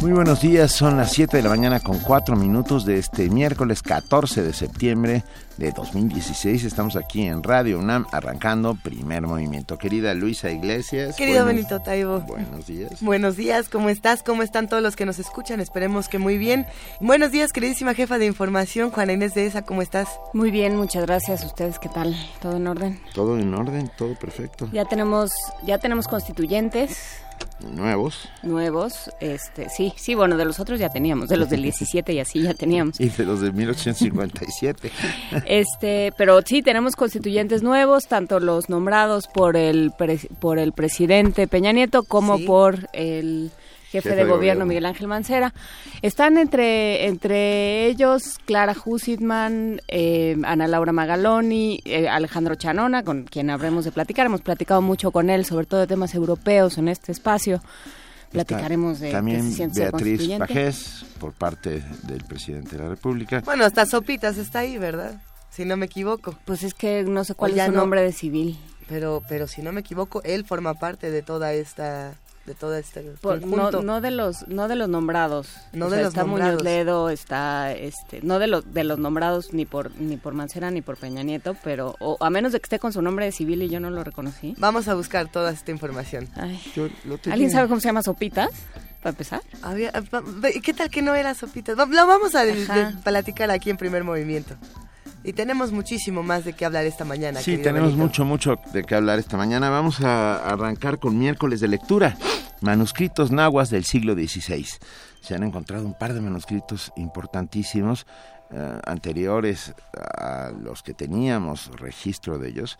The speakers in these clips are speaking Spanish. Muy buenos días, son las 7 de la mañana con 4 minutos de este miércoles 14 de septiembre de 2016. Estamos aquí en Radio UNAM arrancando Primer Movimiento. Querida Luisa Iglesias. Querido Benito Taibo. Buenos días. Buenos días, ¿cómo estás? ¿Cómo están todos los que nos escuchan? Esperemos que muy bien. Buenos días, queridísima jefa de información, Juana Inés de ESA, ¿cómo estás? Muy bien, muchas gracias. ¿Ustedes qué tal? ¿Todo en orden? Todo en orden, todo perfecto. Ya tenemos constituyentes. Nuevos, sí, bueno, de los otros ya teníamos, de los del 17 y así ya teníamos. Y de los de 1857. Pero sí, tenemos constituyentes nuevos, tanto los nombrados por el presidente Peña Nieto como por el jefe de gobierno Miguel Ángel Mancera. Están entre ellos Clara Jusidman, Ana Laura Magaloni, Alejandro Chanona, con quien habremos de platicar. Hemos platicado mucho con él, sobre todo de temas europeos en este espacio. Platicaremos de también Beatriz Pagés, por parte del presidente de la República. Bueno, hasta Sopitas está ahí, ¿verdad? Si no me equivoco. Pues es que no sé cuál es su nombre de civil. Pero si no me equivoco, él forma parte de toda esta... de todo este conjunto. No de los nombrados. No, o sea, de los está nombrados. Muñoz Ledo, está no de los nombrados ni por Mancera ni por Peña Nieto, pero a menos de que esté con su nombre de civil y yo no lo reconocí. Vamos a buscar toda esta información. ¿Alguien sabe cómo se llama Sopitas? Para empezar. ¿Qué tal que no era Sopitas? Lo vamos a platicar aquí en Primer Movimiento. Y tenemos muchísimo más de qué hablar esta mañana. Sí, tenemos Benito. mucho de qué hablar esta mañana. Vamos a arrancar con miércoles de lectura. Manuscritos nahuas del siglo XVI. Se han encontrado un par de manuscritos importantísimos, anteriores a los que teníamos registro de ellos.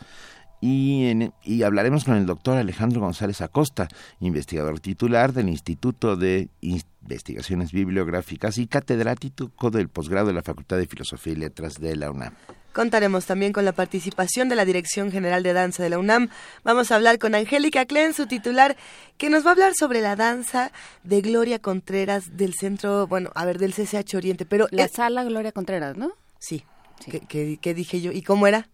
Y hablaremos con el doctor Alejandro González Acosta, investigador titular del Instituto de Investigaciones Bibliográficas y catedrático del posgrado de la Facultad de Filosofía y Letras de la UNAM. Contaremos también con la participación de la Dirección General de Danza de la UNAM. Vamos a hablar con Angélica Kleen, su titular, que nos va a hablar sobre la danza de Gloria Contreras del centro, del CCH Oriente. Pero la sala Gloria Contreras, ¿no? Sí. ¿Qué dije yo? ¿Y cómo era?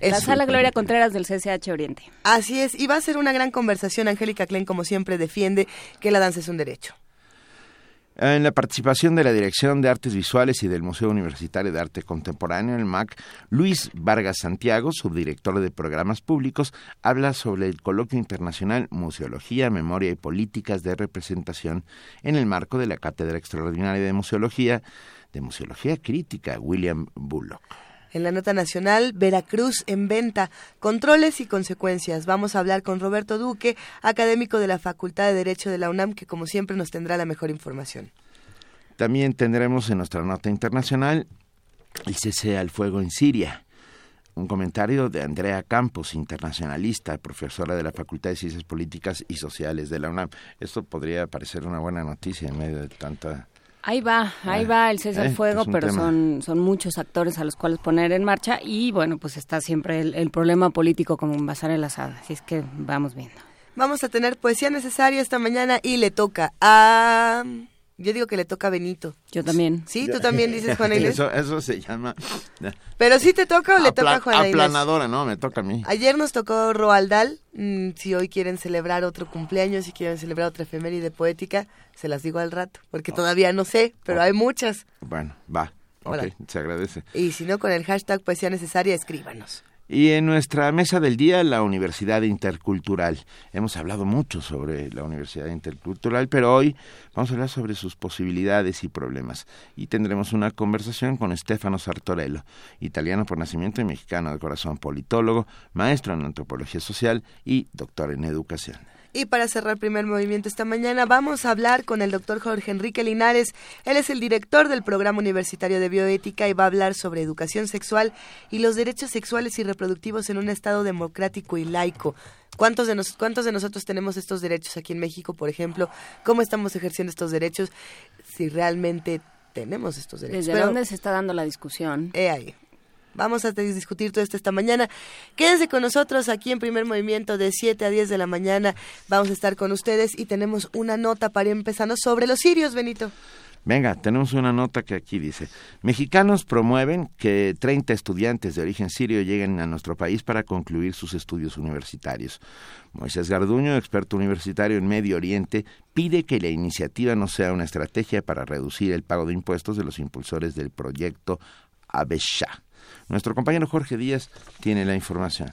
La sala Gloria Contreras del CCH Oriente. Así es, y va a ser una gran conversación. Angélica Kleen, como siempre, defiende que la danza es un derecho. En la participación de la Dirección de Artes Visuales y del Museo Universitario de Arte Contemporáneo, el MAC, Luis Vargas Santiago, subdirector de Programas Públicos, habla sobre el coloquio internacional Museología, Memoria y Políticas de Representación en el marco de la Cátedra Extraordinaria de Museología Crítica, William Bullock. En la nota nacional, Veracruz en venta, controles y consecuencias. Vamos a hablar con Roberto Duque, académico de la Facultad de Derecho de la UNAM, que como siempre nos tendrá la mejor información. También tendremos en nuestra nota internacional el cese al fuego en Siria. Un comentario de Andrea Campos, internacionalista, profesora de la Facultad de Ciencias Políticas y Sociales de la UNAM. Esto podría parecer una buena noticia en medio de tanta... Ahí va el cese al fuego, pero son muchos actores a los cuales poner en marcha y pues está siempre el problema político como un Bashar al-Assad, así es que vamos viendo. Vamos a tener poesía necesaria esta mañana y le toca a... Yo digo que le toca a Benito. Yo también. Sí, tú también dices Juana Inés. Eso se llama... Pero sí te toca o le toca a Juana Inés. Aplanadora, no, me toca a mí. Ayer nos tocó Roald Dahl. Si hoy quieren celebrar otro cumpleaños, si quieren celebrar otra efeméride poética, se las digo al rato, porque todavía no sé, pero hay muchas. Bueno, va. Ok, se agradece. Y si no, con el hashtag poesía necesaria, escríbanos. Y en nuestra mesa del día, la Universidad Intercultural. Hemos hablado mucho sobre la Universidad Intercultural, pero hoy vamos a hablar sobre sus posibilidades y problemas. Y tendremos una conversación con Estefano Sartorello, italiano por nacimiento y mexicano de corazón, politólogo, maestro en antropología social y doctor en educación. Y para cerrar Primer Movimiento esta mañana vamos a hablar con el doctor Jorge Enrique Linares. Él es el director del Programa Universitario de Bioética y va a hablar sobre educación sexual y los derechos sexuales y reproductivos en un Estado democrático y laico. ¿Cuántos de nosotros tenemos estos derechos aquí en México, por ejemplo? ¿Cómo estamos ejerciendo estos derechos? Si realmente tenemos estos derechos. ¿Desde dónde se está dando la discusión? Ahí. Vamos a discutir todo esto esta mañana. Quédense con nosotros aquí en Primer Movimiento de 7 a 10 de la mañana. Vamos a estar con ustedes y tenemos una nota para ir empezando sobre los sirios, Benito. Venga, tenemos una nota que aquí dice: mexicanos promueven que 30 estudiantes de origen sirio lleguen a nuestro país para concluir sus estudios universitarios. Moisés Garduño, experto universitario en Medio Oriente, pide que la iniciativa no sea una estrategia para reducir el pago de impuestos de los impulsores del proyecto Habeshah. Nuestro compañero Jorge Díaz tiene la información.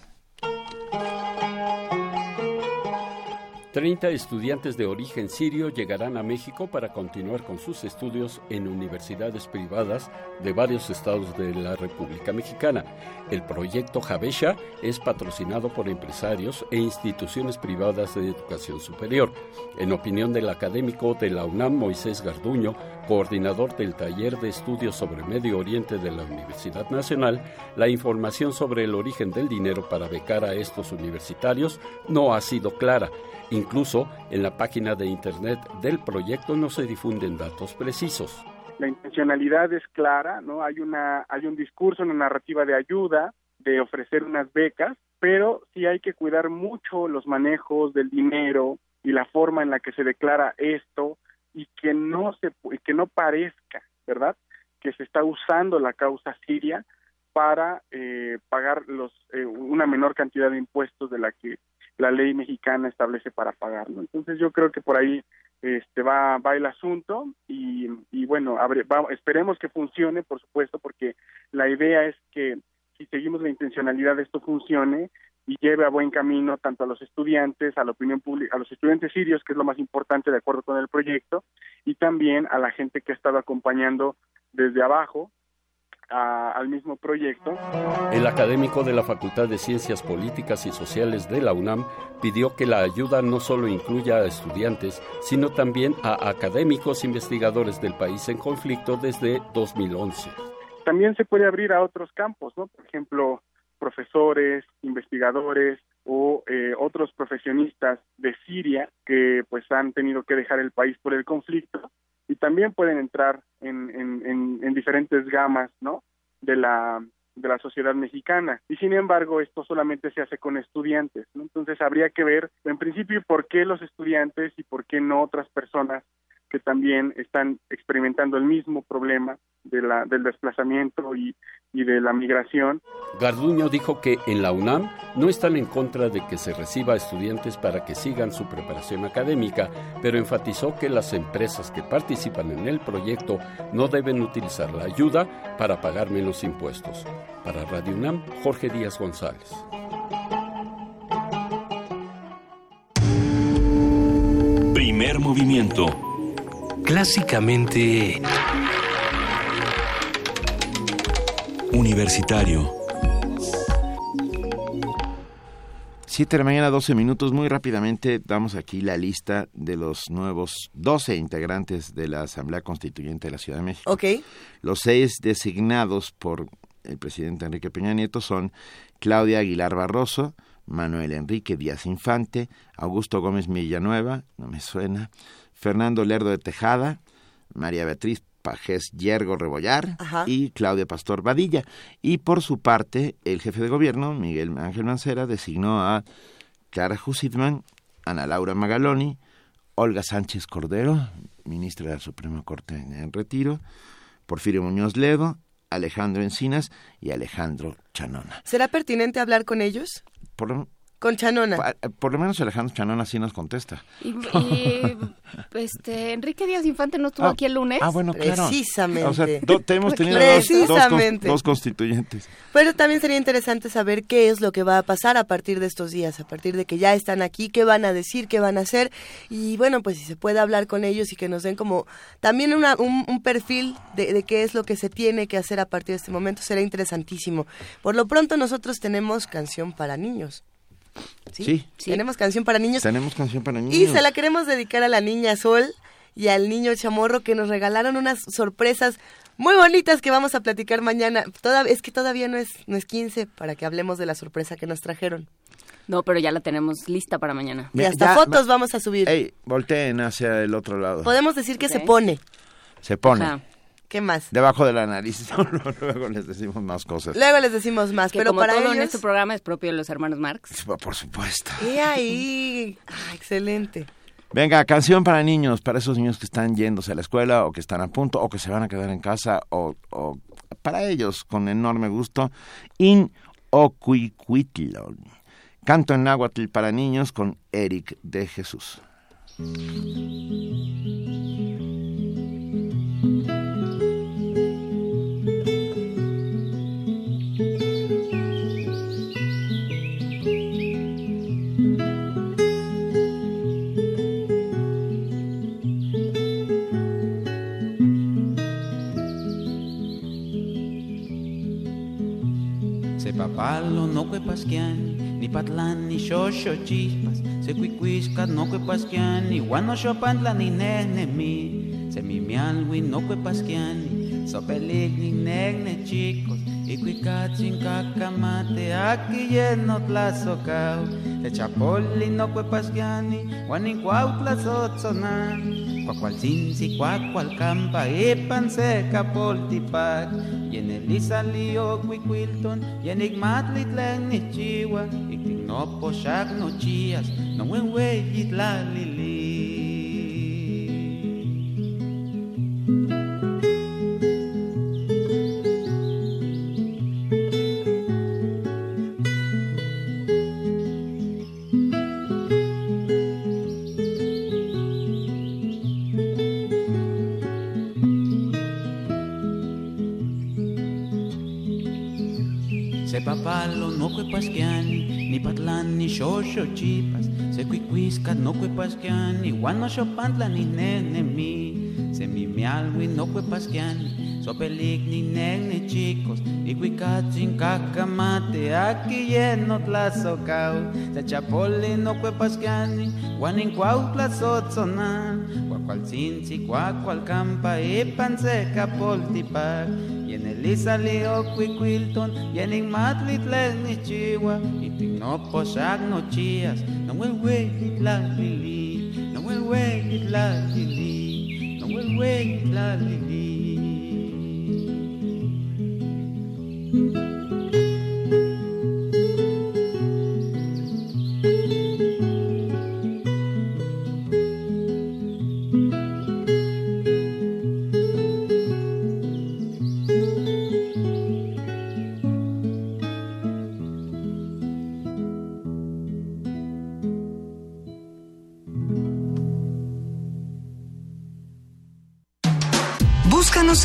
30 estudiantes de origen sirio llegarán a México para continuar con sus estudios en universidades privadas de varios estados de la República Mexicana. El proyecto Habeshah es patrocinado por empresarios e instituciones privadas de educación superior. En opinión del académico de la UNAM, Moisés Garduño, coordinador del Taller de Estudios sobre Medio Oriente de la Universidad Nacional, la información sobre el origen del dinero para becar a estos universitarios no ha sido clara. Incluso en la página de internet del proyecto no se difunden datos precisos. La intencionalidad es clara, ¿no? Hay un discurso, una narrativa de ayuda, de ofrecer unas becas, pero sí hay que cuidar mucho los manejos del dinero y la forma en la que se declara esto, y que no parezca, ¿verdad?, que se está usando la causa siria para pagar una menor cantidad de impuestos de la que la ley mexicana establece para pagarlo. Entonces yo creo que por ahí va el asunto y bueno, esperemos que funcione, por supuesto, porque la idea es que si seguimos la intencionalidad esto funcione y lleve a buen camino tanto a los estudiantes, a la opinión pública, a los estudiantes sirios, que es lo más importante de acuerdo con el proyecto, y también a la gente que ha estado acompañando desde abajo al mismo proyecto. El académico de la Facultad de Ciencias Políticas y Sociales de la UNAM pidió que la ayuda no solo incluya a estudiantes, sino también a académicos investigadores del país en conflicto desde 2011. También se puede abrir a otros campos, ¿no? Por ejemplo, profesores, investigadores o otros profesionistas de Siria que pues han tenido que dejar el país por el conflicto, y también pueden entrar en diferentes gamas, ¿no?, de la sociedad mexicana. Y sin embargo, esto solamente se hace con estudiantes, ¿no? Entonces habría que ver, en principio, por qué los estudiantes y por qué no otras personas que también están experimentando el mismo problema del desplazamiento y de la migración. Garduño dijo que en la UNAM no están en contra de que se reciba a estudiantes para que sigan su preparación académica, pero enfatizó que las empresas que participan en el proyecto no deben utilizar la ayuda para pagar menos impuestos. Para Radio UNAM, Jorge Díaz González. Primer movimiento. Clásicamente universitario. 7 de la mañana, 12 minutos. Muy rápidamente damos aquí la lista de los nuevos 12 integrantes de la Asamblea Constituyente de la Ciudad de México. Okay. Los 6 designados por el presidente Enrique Peña Nieto son Claudia Aguilar Barroso, Manuel Enrique Díaz Infante, Augusto Gómez Villanueva, no me suena, Fernando Lerdo de Tejada, María Beatriz Pagés Yergo Rebollar, ajá, y Claudia Pastor Badilla. Y por su parte, el jefe de gobierno, Miguel Ángel Mancera, designó a Clara Jusidman, Ana Laura Magaloni, Olga Sánchez Cordero, ministra de la Suprema Corte en retiro, Porfirio Muñoz Ledo, Alejandro Encinas y Alejandro Chanona. ¿Será pertinente hablar con ellos? Con Chanona. Por lo menos Alejandro Chanona sí nos contesta. Enrique Díaz Infante no estuvo aquí el lunes. Ah, bueno, claro. Precisamente. O sea, hemos tenido dos constituyentes. Pero también sería interesante saber qué es lo que va a pasar a partir de estos días, a partir de que ya están aquí, qué van a decir, qué van a hacer. Y bueno, pues si se puede hablar con ellos y que nos den como también un perfil de qué es lo que se tiene que hacer a partir de este momento, será interesantísimo. Por lo pronto nosotros tenemos canción para niños. Sí. Tenemos canción para niños. Y se la queremos dedicar a la niña Sol y al niño Chamorro, que nos regalaron unas sorpresas muy bonitas que vamos a platicar mañana. Es que todavía no es 15 para que hablemos de la sorpresa que nos trajeron. No, pero ya la tenemos lista para mañana. Y hasta fotos vamos a subir. Volteen hacia el otro lado. Podemos decir que se pone. Ajá. ¿Qué más? Debajo de la nariz. Luego les decimos más cosas. Luego les decimos más, que pero como para todo ellos... en este programa es propio de los hermanos Marx. Por supuesto. Y ahí, ah, excelente. Venga, canción para niños, para esos niños que están yéndose a la escuela o que están a punto o que se van a quedar en casa o para ellos, con enorme gusto, In Oquicuitlón. Canto en náhuatl para niños con Eric de Jesús. Palo no que pasquian, ni patlán, ni xoxo chispas, se cuicuiscas no que pasquian, ni guanoxopantlan, ni nenemi, se mimialwin no que pasquian, sopelic ni negne chicos, y cuicatzin cacamate, aquí lleno tlazocao, se chapoli no que pasquian, guanincuau tlazotzonan. Cuacualcinci, cuacualcampa, epanseca, poltipac, y en el isalío, cuicuilton, y en igmatlitlán, ni chihuah, y tignopo, shac, no chías, no buen güey, yitlalili. Palo no cuepasquiani, ni patlán, ni xoxo chipas, se cuicuisca no cuepasquiani, guanoxopantlan, ni nenemi, se mimialwi no cuepasquiani, sopelic, ni negne chicos, y cuicatzin cacamate, aquí lleno tlazocao, se chapoli no cuepasquiani, guanincuau tlazotzonan, cuacualcinci, cuacualcampa, ipanseca poltipac, y en el isalío cuicuilton, y en igmatlitlen ni chihuah, y tignopo shac no chías, no huelhuey itlalili, no huelhuey itlalili, no huelhuey itlalili.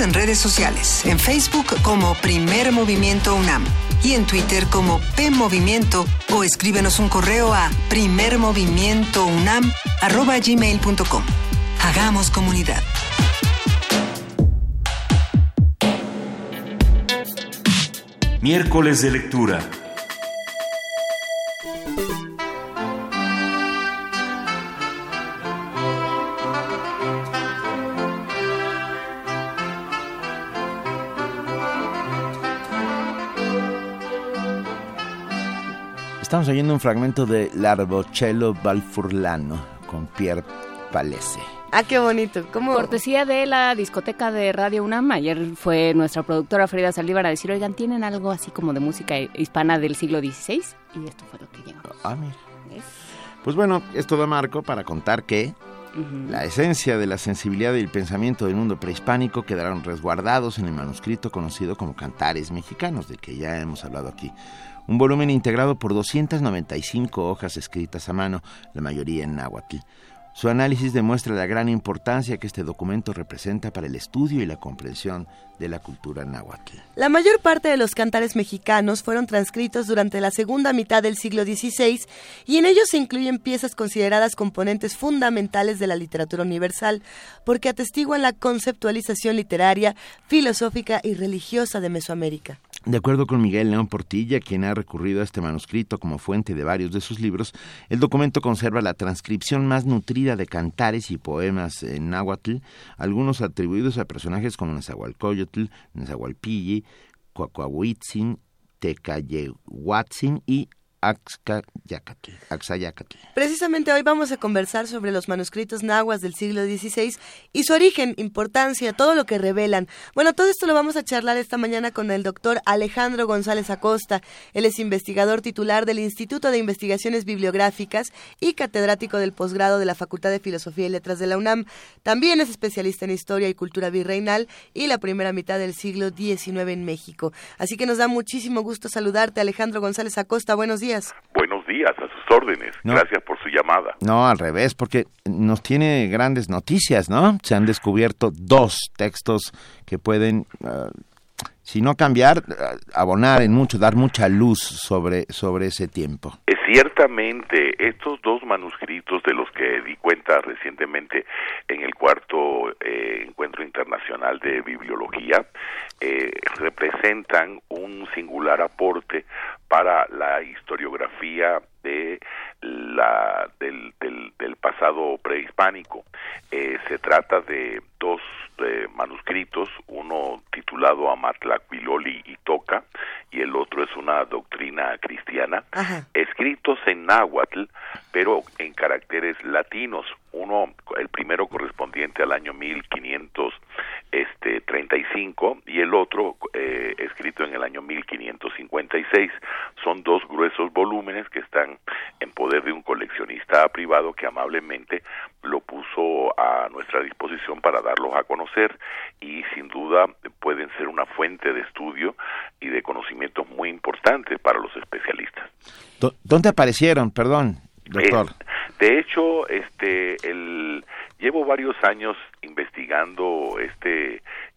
En redes sociales, en Facebook como Primer Movimiento UNAM y en Twitter como PMovimiento, o escríbenos un correo a primermovimientounam@gmail.com. Hagamos comunidad. Miércoles de lectura. Estamos oyendo un fragmento de Larbocello Valfurlano con Pierre Palese. Ah, qué bonito. ¿Cómo? Cortesía de la discoteca de Radio UNAM. Ayer fue nuestra productora Frida Saldívar a decir, oigan, ¿tienen algo así como de música hispana del siglo XVI? Y esto fue lo que llegamos. Ah, mira. ¿Ves? Pues bueno, esto da marco para contar que la esencia de la sensibilidad y el pensamiento del mundo prehispánico quedaron resguardados en el manuscrito conocido como Cantares Mexicanos, del que ya hemos hablado aquí. Un volumen integrado por 295 hojas escritas a mano, la mayoría en náhuatl. Su análisis demuestra la gran importancia que este documento representa para el estudio y la comprensión de la cultura náhuatl. La mayor parte de los cantares mexicanos fueron transcritos durante la segunda mitad del siglo XVI y en ellos se incluyen piezas consideradas componentes fundamentales de la literatura universal, porque atestiguan la conceptualización literaria, filosófica y religiosa de Mesoamérica. De acuerdo con Miguel León Portilla, quien ha recurrido a este manuscrito como fuente de varios de sus libros, el documento conserva la transcripción más nutrida de cantares y poemas en náhuatl, algunos atribuidos a personajes como Nezahualcóyotl, Nezahualpilli, Cuacuahuitzin, Tecayehuatzin y Axayácatl. Precisamente hoy vamos a conversar sobre los manuscritos nahuas del siglo XVI y su origen, importancia, todo lo que revelan. Bueno, todo esto lo vamos a charlar esta mañana con el doctor Alejandro González Acosta. Él es investigador titular del Instituto de Investigaciones Bibliográficas y catedrático del posgrado de la Facultad de Filosofía y Letras de la UNAM. También es especialista en Historia y Cultura Virreinal y la primera mitad del siglo XIX en México. Así que nos da muchísimo gusto saludarte, Alejandro González Acosta. Buenos días. Buenos días, a sus órdenes. No, gracias por su llamada. No, al revés, porque nos tiene grandes noticias, ¿no? Se han descubierto dos textos que pueden, si no cambiar, abonar en mucho, dar mucha luz sobre ese tiempo. Ciertamente, estos dos manuscritos de los que di cuenta recientemente en el cuarto Encuentro Internacional de Bibliología representan un singular aporte para la historiografía de del pasado prehispánico. Se trata de dos manuscritos, uno titulado Amatlacuiloli y Toca, y el otro es una doctrina cristiana, escritos en náhuatl, pero en caracteres latinos. Uno, el primero correspondiente al año 1535 y el otro escrito en el año 1556. Son dos gruesos volúmenes que están en poder de un coleccionista privado que amablemente lo puso a nuestra disposición para darlos a conocer, y sin duda pueden ser una fuente de estudio y de conocimientos muy importantes para los especialistas. ¿Dónde aparecieron? Perdón, doctor. De hecho, llevo varios años investigando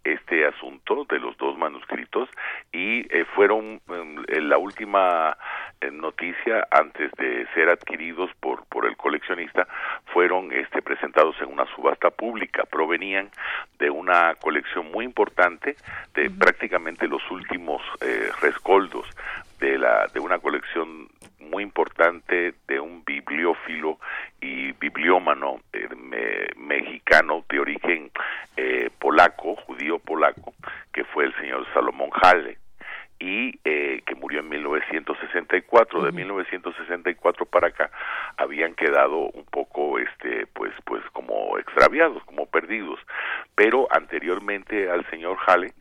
este asunto de los dos manuscritos, y fueron la última noticia antes de ser adquiridos por el coleccionista. Fueron presentados en una subasta pública, provenían de una colección muy importante de prácticamente los últimos rescoldos de una colección muy importante de un bibliófilo y bibliómano mexicano de origen polaco, judío polaco, que fue el señor Salomón Hale, y que murió en 1964. De 1964 para acá habían quedado un poco pues como extraviados, como perdidos, pero anteriormente al señor Hale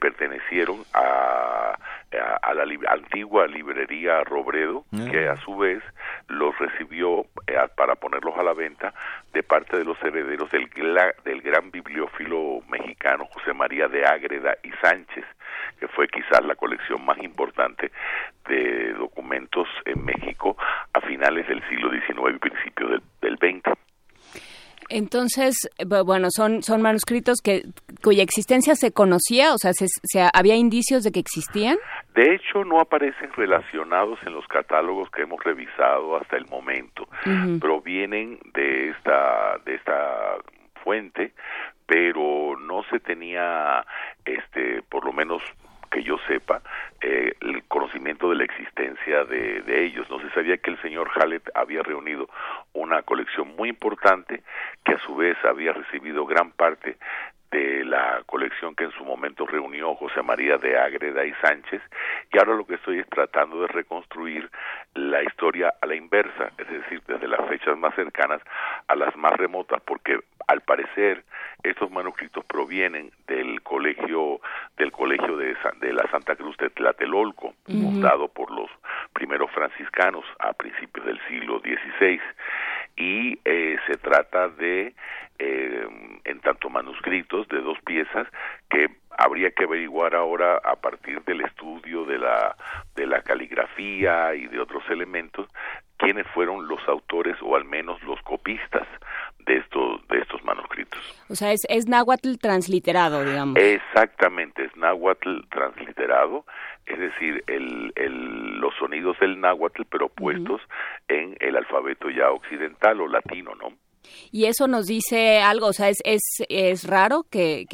pertenecieron a la antigua librería Robredo, que a su vez los recibió para ponerlos a la venta de parte de los herederos del gran bibliófilo mexicano José María de Ágreda y Sánchez, que fue quizás la colección más importante de documentos en México a finales del siglo XIX y principios del XX. Entonces, bueno, son manuscritos cuya existencia se conocía, o sea, ¿había indicios de que existían? De hecho, no aparecen relacionados en los catálogos que hemos revisado hasta el momento. Provienen de esta fuente, pero no se tenía, por lo menos que yo sepa, el conocimiento de la existencia de ellos. No se sabía que el señor Hallett había reunido una colección muy importante, que a su vez había recibido gran parte de la colección que en su momento reunió José María de Ágreda y Sánchez, y ahora lo que estoy es tratando de reconstruir la historia a la inversa, es decir, desde las fechas más cercanas a las más remotas, porque al parecer estos manuscritos provienen del colegio de la Santa Cruz de Tlatelolco, fundado por los primeros franciscanos a principios del siglo XVI, y se trata de en tanto manuscritos de dos piezas que habría que averiguar ahora a partir del estudio de la caligrafía y de otros elementos quiénes fueron los autores o al menos los copistas de estos manuscritos. O sea, es náhuatl transliterado, digamos. Exactamente, es náhuatl transliterado, es decir, los sonidos del náhuatl pero puestos en el alfabeto ya occidental o latino, ¿no? Y eso nos dice algo, o sea, es raro que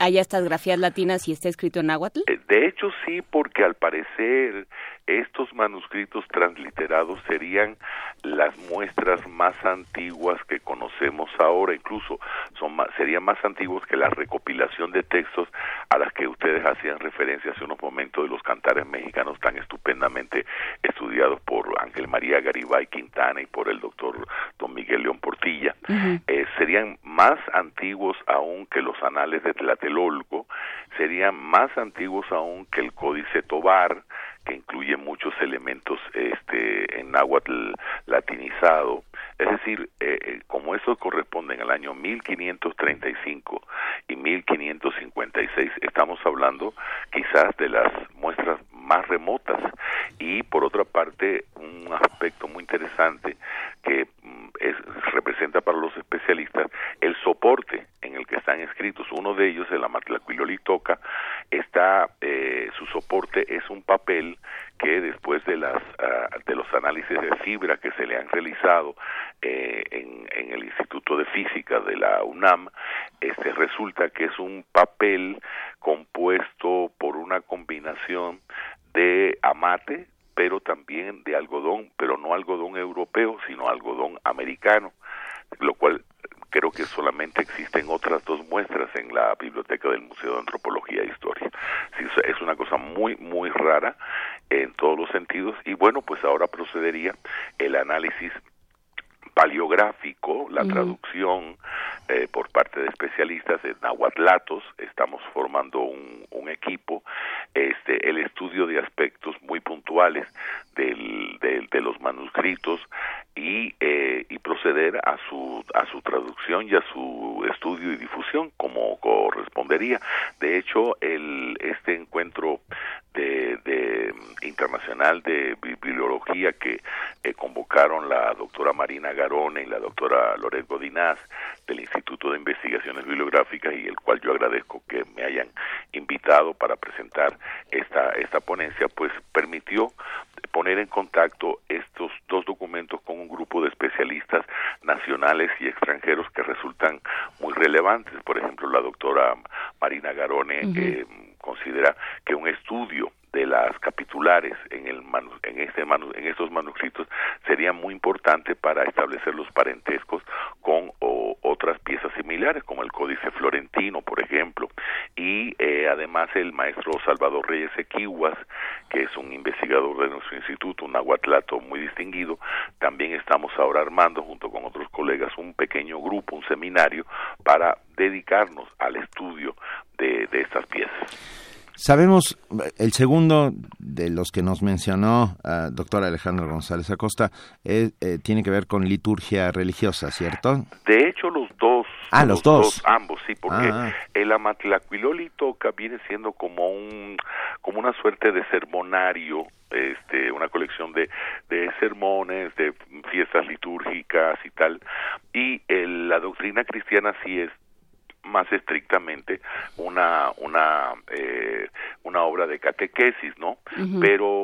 haya estas grafías latinas y esté escrito en náhuatl. De hecho sí, porque al parecer Estos manuscritos transliterados serían las muestras más antiguas que conocemos ahora, incluso serían más antiguos que la recopilación de textos a las que ustedes hacían referencia hace unos momentos de los cantares mexicanos tan estupendamente estudiados por Ángel María Garibay Quintana y por el doctor don Miguel León Portilla. Uh-huh. Serían más antiguos aún que los anales de Tlatelolco, serían más antiguos aún que el Códice Tobar, que incluye muchos elementos en náhuatl latinizado. Es decir, como esos corresponden al año 1535 y 1556, estamos hablando quizás de las muestras más remotas. Y por otra parte, un aspecto muy interesante que representa para los especialistas el soporte en el que están escritos. Uno de ellos, el Amatlacuilolitoca, su soporte es un papel que después de los análisis de fibra que se le han realizado en el Instituto de Física de la UNAM, resulta que es un papel compuesto por una combinación de amate, pero también de algodón, pero no algodón europeo, sino algodón americano, lo cual creo que solamente existen otras dos muestras en la biblioteca del Museo de Antropología e Historia. Es una cosa muy, muy rara en todos los sentidos. Y bueno, pues ahora procedería el análisis paleográfico, la traducción por parte de especialistas en nahuatlatos. Estamos formando un equipo, el estudio de aspectos muy puntuales de los manuscritos y proceder a su traducción y a su estudio y difusión como correspondería. De hecho, este encuentro de internacional de bibliología que convocaron la doctora Marina Garone y la doctora Loret Godinás del Instituto de Investigaciones Bibliográficas, y el cual yo agradezco que me hayan invitado para presentar esta ponencia, pues permitió poner en contacto estos dos documentos con un grupo de especialistas nacionales y extranjeros que resultan muy relevantes. Por ejemplo, la doctora Marina Garone considera que un estudio de las capitulares en estos manuscritos sería muy importante para establecer los parentescos con otras piezas similares, como el Códice Florentino, por ejemplo, y además el maestro Salvador Reyes Equihuas, que es un investigador de nuestro instituto, un nahuatlato muy distinguido. También estamos ahora armando, junto con otros colegas, un pequeño grupo, un seminario, para dedicarnos al estudio de estas piezas. Sabemos, el segundo de los que nos mencionó doctor Alejandro González Acosta tiene que ver con liturgia religiosa, ¿cierto? De hecho, los dos. Ah, los dos. Ambos, sí, porque el Amatlacuilolitoca viene siendo como una suerte de sermonario, una colección de sermones, de fiestas litúrgicas y tal, y la doctrina cristiana sí es más estrictamente una obra de catequesis, ¿no? Uh-huh.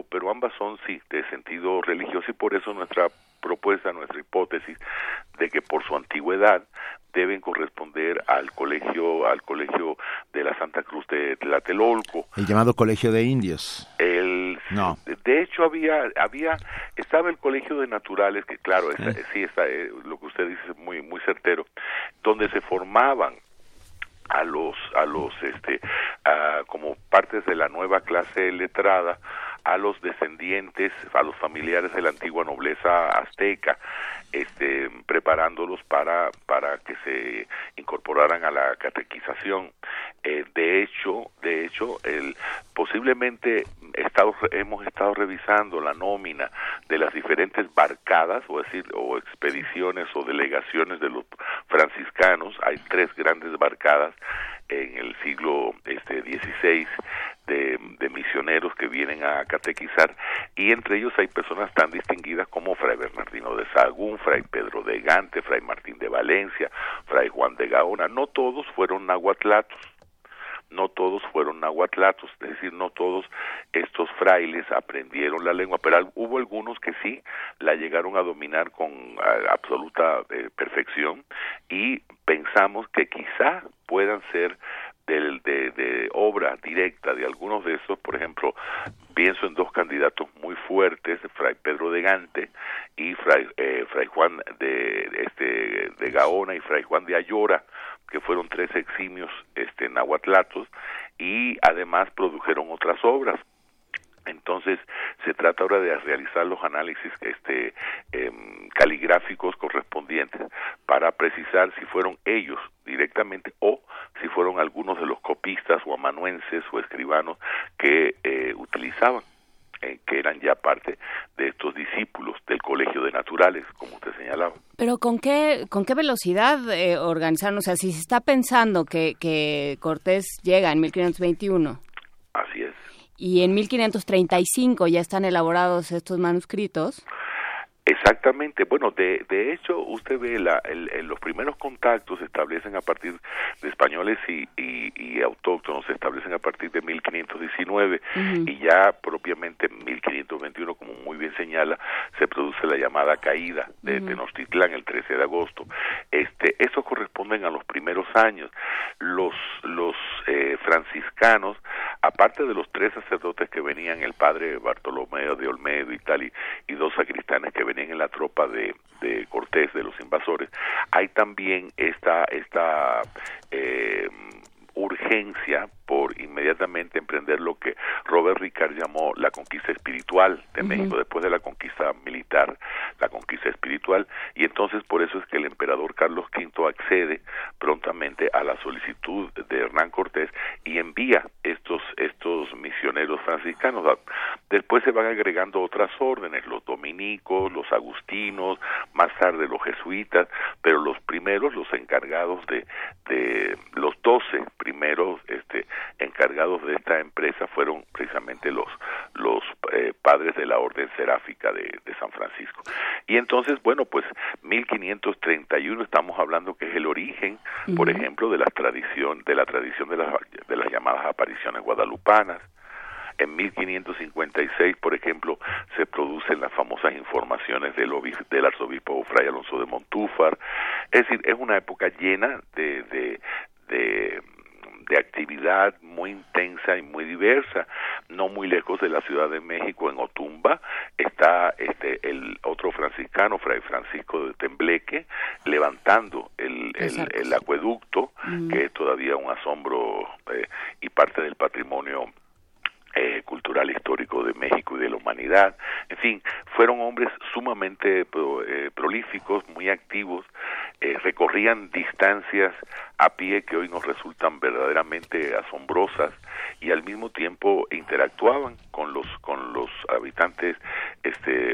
Pero ambas son, sí, de sentido religioso, y por eso nuestra propuesta, nuestra hipótesis de que por su antigüedad deben corresponder al colegio de la Santa Cruz de Tlatelolco, el llamado Colegio de Indios. De hecho estaba el Colegio de Naturales, que claro, lo que usted dice es muy muy certero, donde se formaban a los como partes de la nueva clase letrada, a los descendientes, a los familiares de la antigua nobleza azteca, preparándolos para que se incorporaran a la catequización. De hecho, posiblemente hemos estado revisando la nómina de las diferentes barcadas, o expediciones o delegaciones de los franciscanos. Hay tres grandes barcadas en el siglo XVI de misioneros que vienen a catequizar, y entre ellos hay personas tan distinguidas como Fray Bernardino de Sahagún, Fray Pedro de Gante, Fray Martín de Valencia, Fray Juan de Gaona. No todos fueron nahuatlatos, es decir, no todos estos frailes aprendieron la lengua, pero hubo algunos que sí la llegaron a dominar con absoluta perfección, y pensamos que quizá puedan ser de obra directa de algunos de esos. Por ejemplo, pienso en dos candidatos muy fuertes, Fray Pedro de Gante y Fray Juan de Gaona y Fray Juan de Ayora, que fueron tres eximios nahuatlatos, y además produjeron otras obras. Entonces se trata ahora de realizar los análisis caligráficos correspondientes para precisar si fueron ellos directamente o si fueron algunos de los copistas o amanuenses o escribanos que utilizaban, que eran ya parte de estos discípulos del Colegio de Naturales, como usted señalaba. Pero ¿con qué velocidad organizaron? O sea, si se está pensando que Cortés llega en 1521. Así es. Y en 1535 ya están elaborados estos manuscritos. Exactamente. Bueno, de hecho, usted ve los primeros contactos se establecen a partir de españoles y autóctonos, se establecen a partir de 1519, uh-huh. Y ya propiamente en 1521, como muy bien señala, se produce la llamada caída de Tenochtitlán el 13 de agosto. Esos corresponden a los primeros años. Los franciscanos, aparte de los tres sacerdotes que venían, el padre Bartolomeo de Olmedo y tal, y dos sacristanes que venían en la tropa de Cortés, de los invasores, hay también esta urgencia por inmediatamente emprender lo que Robert Ricard llamó la conquista espiritual de México, después de la conquista militar, la conquista espiritual, y entonces por eso es que el emperador Carlos V accede prontamente a la solicitud de Hernán Cortés y envía estos misioneros franciscanos. Después se van agregando otras órdenes, los dominicos, los agustinos, más tarde los jesuitas, pero los primeros, los encargados de los 12 primeros encargados de esta empresa fueron precisamente los padres de la Orden Seráfica de San Francisco. Y entonces, bueno, pues 1531 estamos hablando que es el origen, por ejemplo, de la tradición de las llamadas apariciones guadalupanas. En 1556, por ejemplo, se producen las famosas informaciones del arzobispo Fray Alonso de Montúfar. Es decir, es una época llena de actividad muy intensa y muy diversa. No muy lejos de la Ciudad de México, en Otumba, está el otro franciscano, Fray Francisco de Tembleque, levantando el acueducto, que es todavía un asombro y parte del patrimonio cultural histórico de México y de la humanidad. En fin, fueron hombres sumamente prolíficos, muy activos, recorrían distancias a pie que hoy nos resultan verdaderamente asombrosas, y al mismo tiempo interactuaban con los habitantes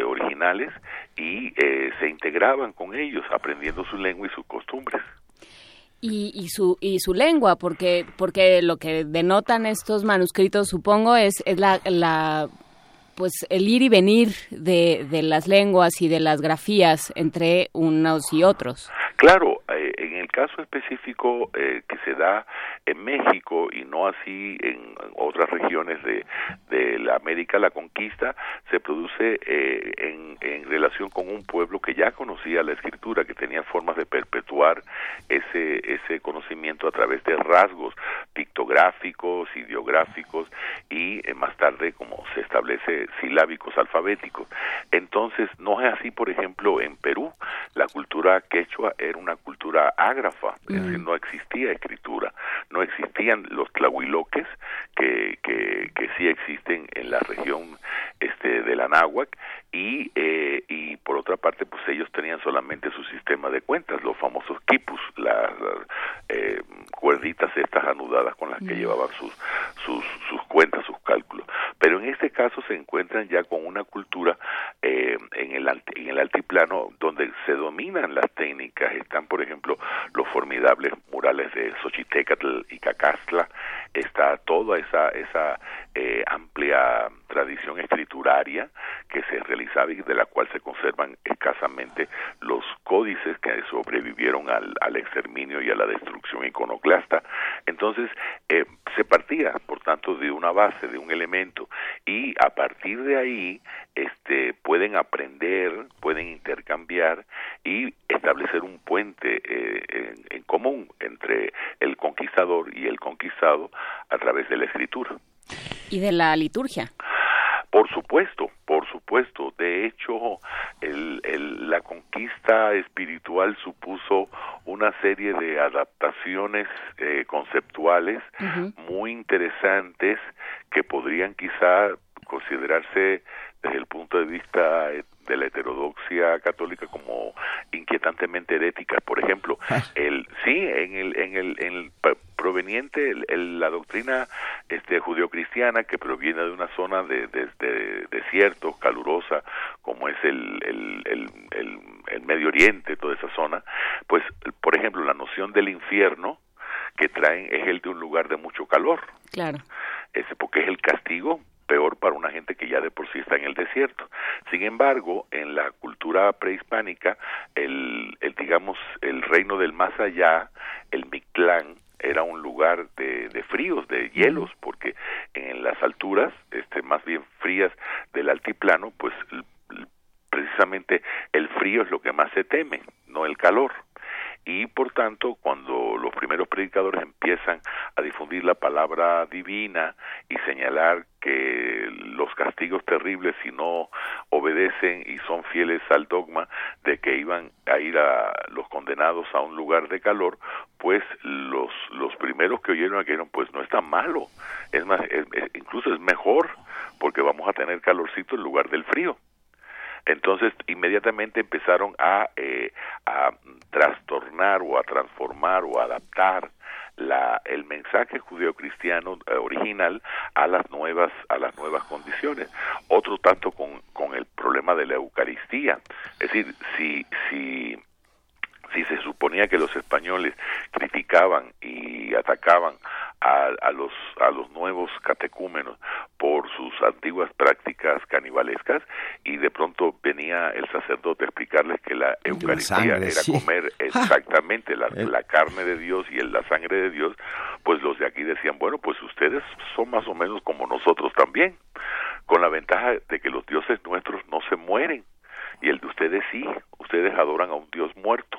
originales y se integraban con ellos, aprendiendo su lengua y sus costumbres. Y su lengua, porque lo que denotan estos manuscritos, supongo, es la pues el ir y venir de las lenguas y de las grafías entre unos y otros. Claro, en el caso específico que se da en México y no así en otras regiones de la América, la conquista se produce en relación con un pueblo que ya conocía la escritura, que tenía formas de perpetuar ese conocimiento a través de rasgos pictográficos, ideográficos y más tarde, como se establece, silábicos, alfabéticos. Entonces, no es así, por ejemplo, en Perú, la cultura quechua era una cultura ágrafa, es decir, no existía escritura, no existían los tlahuiloques que sí existen en la región del Anáhuac, y por otra parte, pues ellos tenían solamente su sistema de cuentas, los famosos quipus, las cuerditas estas anudadas con las que llevaban sus cuentas, sus cálculos. Pero en este caso se encuentran ya con una cultura en el altiplano donde se dominan las técnicas. Están, por ejemplo, los formidables murales de Xochitecatl y Cacastla, está toda esa amplia tradición escrituraria que se realizaba y de la cual se conservan escasamente los códices que sobrevivieron al exterminio y a la destrucción iconoclasta. Entonces, se partía, por tanto, de una base, de un elemento, y a partir de ahí pueden aprender, pueden intercambiar y establecer un puente en común entre el conquistador y el conquistado a través de la escritura. ¿Y de la liturgia? Por supuesto, de hecho la conquista espiritual supuso una serie de adaptaciones conceptuales muy interesantes que podrían quizá considerarse desde el punto de vista de la heterodoxia católica como inquietantemente heréticas. Por ejemplo, la doctrina judeocristiana, que proviene de una zona de desierto calurosa como es el Medio Oriente, toda esa zona, pues por ejemplo la noción del infierno que traen es el de un lugar de mucho calor. Claro. Porque es el castigo peor para una gente que ya de por sí está en el desierto. Sin embargo, en la cultura prehispánica, el reino del más allá, el Mictlán, era un lugar de fríos, de hielos, porque en las alturas, más bien frías del altiplano, pues precisamente el frío es lo que más se teme, no el calor. Y por tanto, cuando los primeros predicadores empiezan a difundir la palabra divina y señalar que los castigos terribles si no obedecen y son fieles al dogma de que iban a ir a los condenados a un lugar de calor, pues los primeros que oyeron dijeron, pues no es tan malo, es más, incluso es mejor porque vamos a tener calorcito en lugar del frío. Entonces, inmediatamente empezaron a trastornar o a transformar o a adaptar el mensaje judeocristiano original a las nuevas condiciones. Otro tanto con el problema de la Eucaristía. Es decir, si se suponía que los españoles criticaban y atacaban a los nuevos catecúmenos por sus antiguas prácticas canibalescas, y de pronto venía el sacerdote a explicarles que la Eucaristía comer exactamente la carne de Dios y la sangre de Dios, pues los de aquí decían, bueno, pues ustedes son más o menos como nosotros también, con la ventaja de que los dioses nuestros no se mueren, y el de ustedes sí, ustedes adoran a un Dios muerto.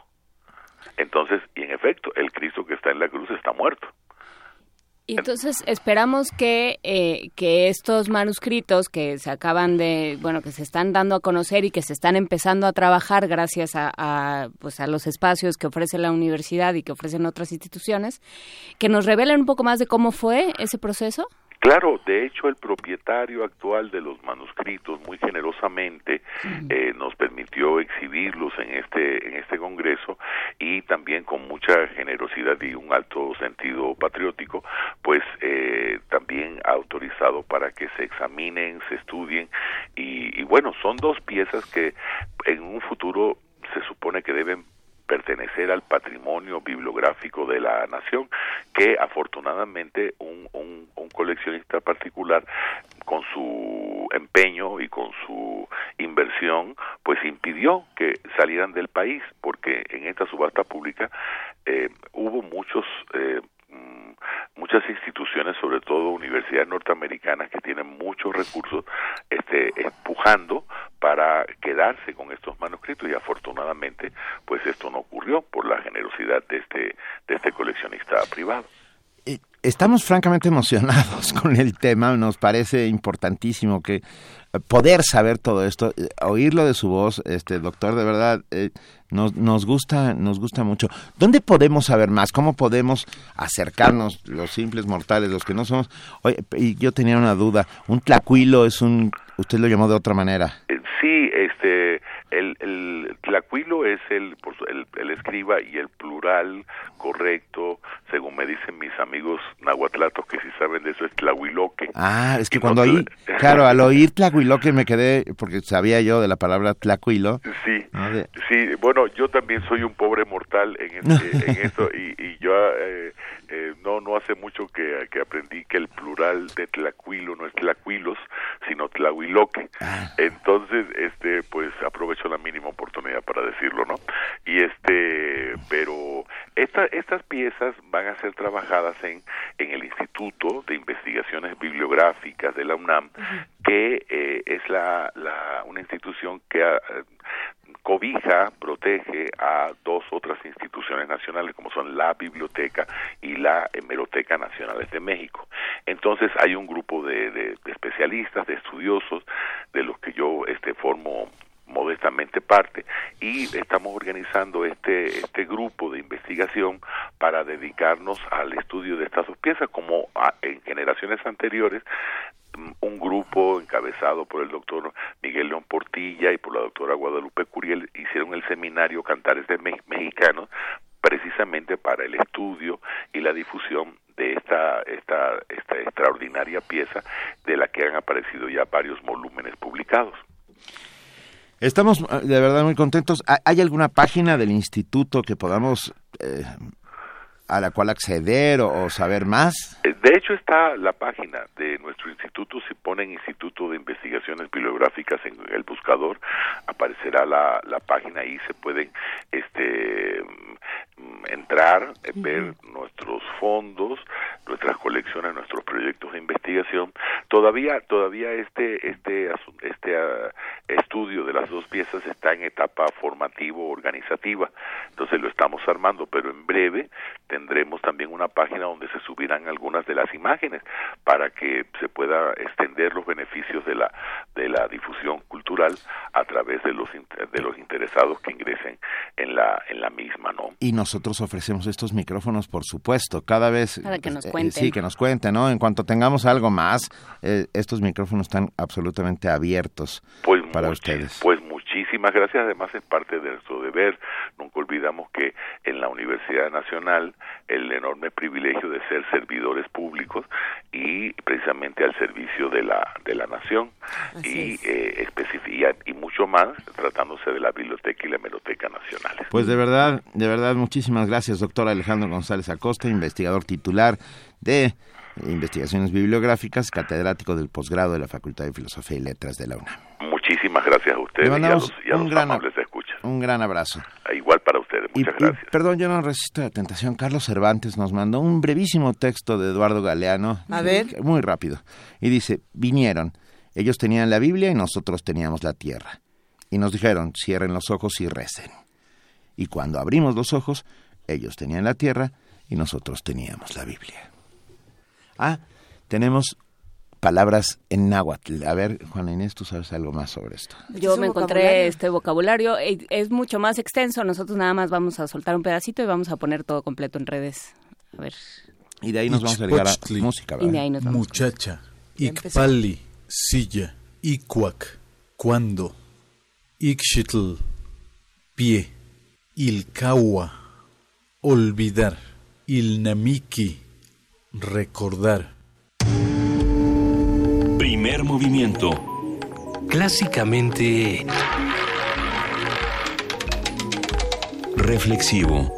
Entonces, y en efecto, el Cristo que está en la cruz está muerto. Y entonces esperamos que estos manuscritos que se acaban que se están dando a conocer y que se están empezando a trabajar gracias a los espacios que ofrece la universidad y que ofrecen otras instituciones, que nos revelen un poco más de cómo fue ese proceso. Claro, de hecho el propietario actual de los manuscritos muy generosamente nos permitió exhibirlos en este congreso, y también con mucha generosidad y un alto sentido patriótico, pues también ha autorizado para que se examinen, se estudien, y bueno, son dos piezas que en un futuro se supone que deben pertenecer al patrimonio bibliográfico de la nación, que afortunadamente un coleccionista particular, con su empeño y con su inversión, pues impidió que salieran del país, porque en esta subasta pública hubo muchas instituciones, sobre todo universidades norteamericanas, que tienen muchos recursos empujando para quedarse con estos manuscritos, y afortunadamente pues esto no ocurrió por la generosidad de este coleccionista privado. Estamos francamente emocionados con el tema, nos parece importantísimo que poder saber todo esto, oírlo de su voz, doctor, de verdad nos gusta mucho. ¿Dónde podemos saber más? ¿Cómo podemos acercarnos los simples mortales, los que no somos? Y yo tenía una duda, un tlacuilo es usted lo llamó de otra manera. Sí, el tlacuilo es el escriba y el plural correcto, según me dicen mis amigos nahuatlatos que sí saben de eso, es tlahuiloque. Ah, es que cuando al oír tlahuiloque me quedé, porque sabía yo de la palabra tlacuilo. Sí, sí, bueno, yo también soy un pobre mortal en esto, y yo no hace mucho que aprendí que el plural de tlacuilo no es tlacuilos, sino tlahuiloque. Entonces, pues aprovecho la mínima oportunidad para decirlo, ¿no? Y pero estas piezas van a ser trabajadas en el Instituto de Investigaciones Bibliográficas de la UNAM, que es una institución que ha cobija, protege a dos otras instituciones nacionales como son la Biblioteca y la Hemeroteca Nacionales de México. Entonces hay un grupo de especialistas, de estudiosos, de los que yo formo modestamente parte, y estamos organizando este grupo de investigación para dedicarnos al estudio de estas dos piezas, como en generaciones anteriores, un grupo encabezado por el doctor Miguel León Portilla y por la doctora Guadalupe Curiel hicieron el seminario Cantares de Mexicanos, precisamente para el estudio y la difusión de esta extraordinaria pieza, de la que han aparecido ya varios volúmenes publicados. Estamos de verdad muy contentos. ¿Hay alguna página del instituto que podamos a la cual acceder o saber más? De hecho, está la página de nuestro instituto. Si ponen Instituto de Investigaciones Bibliográficas en el buscador, aparecerá la página, y se pueden entrar, ver nuestros fondos, nuestras colecciones, nuestros proyectos de investigación. Todavía estudio de las dos piezas está en etapa formativo organizativa, entonces lo estamos armando, pero en breve tendremos también una página donde se subirán algunas de las imágenes para que se pueda extender los beneficios de la difusión cultural a través de los interesados que ingresen en la misma, ¿no? Y nosotros ofrecemos estos micrófonos, por supuesto, cada vez para que nos cuenten. Sí, que nos cuenten, ¿no? En cuanto tengamos algo más, estos micrófonos están absolutamente abiertos para ustedes. Pues muchísimas gracias. Además, es parte de nuestro deber. Nunca olvidamos que en la Universidad Nacional el enorme privilegio de ser servidores públicos y precisamente al servicio de la nación. Así y mucho más tratándose de la Biblioteca y la Hemeroteca Nacionales. Pues de verdad, muchísimas gracias, doctor Alejandro González Acosta, investigador titular de Investigaciones Bibliográficas, catedrático del posgrado de la Facultad de Filosofía y Letras de la UNAM. Muchísimas gracias a ustedes y a los amables de escucha. Un gran abrazo. Igual para ustedes, muchas gracias. Perdón, yo no resisto la tentación. Carlos Cervantes nos mandó un brevísimo texto de Eduardo Galeano. A ver. Muy rápido. Y dice, vinieron. Ellos tenían la Biblia y nosotros teníamos la tierra. Y nos dijeron, cierren los ojos y recen. Y cuando abrimos los ojos, ellos tenían la tierra y nosotros teníamos la Biblia. Tenemos palabras en náhuatl. A ver, Juana Inés, ¿tú sabes algo más sobre esto? Yo me encontré este vocabulario. Es mucho más extenso. Nosotros nada más vamos a soltar un pedacito y vamos a poner todo completo en redes. A ver. Y de ahí nos vamos a ligar a música, ¿verdad? Y de ahí nos vamos. Muchacha, Icpali, silla, Icuac, cuando, Ixchitl, pie, Ilcawa, olvidar, Ilnamiki, recordar. Primer movimiento. Clásicamente reflexivo.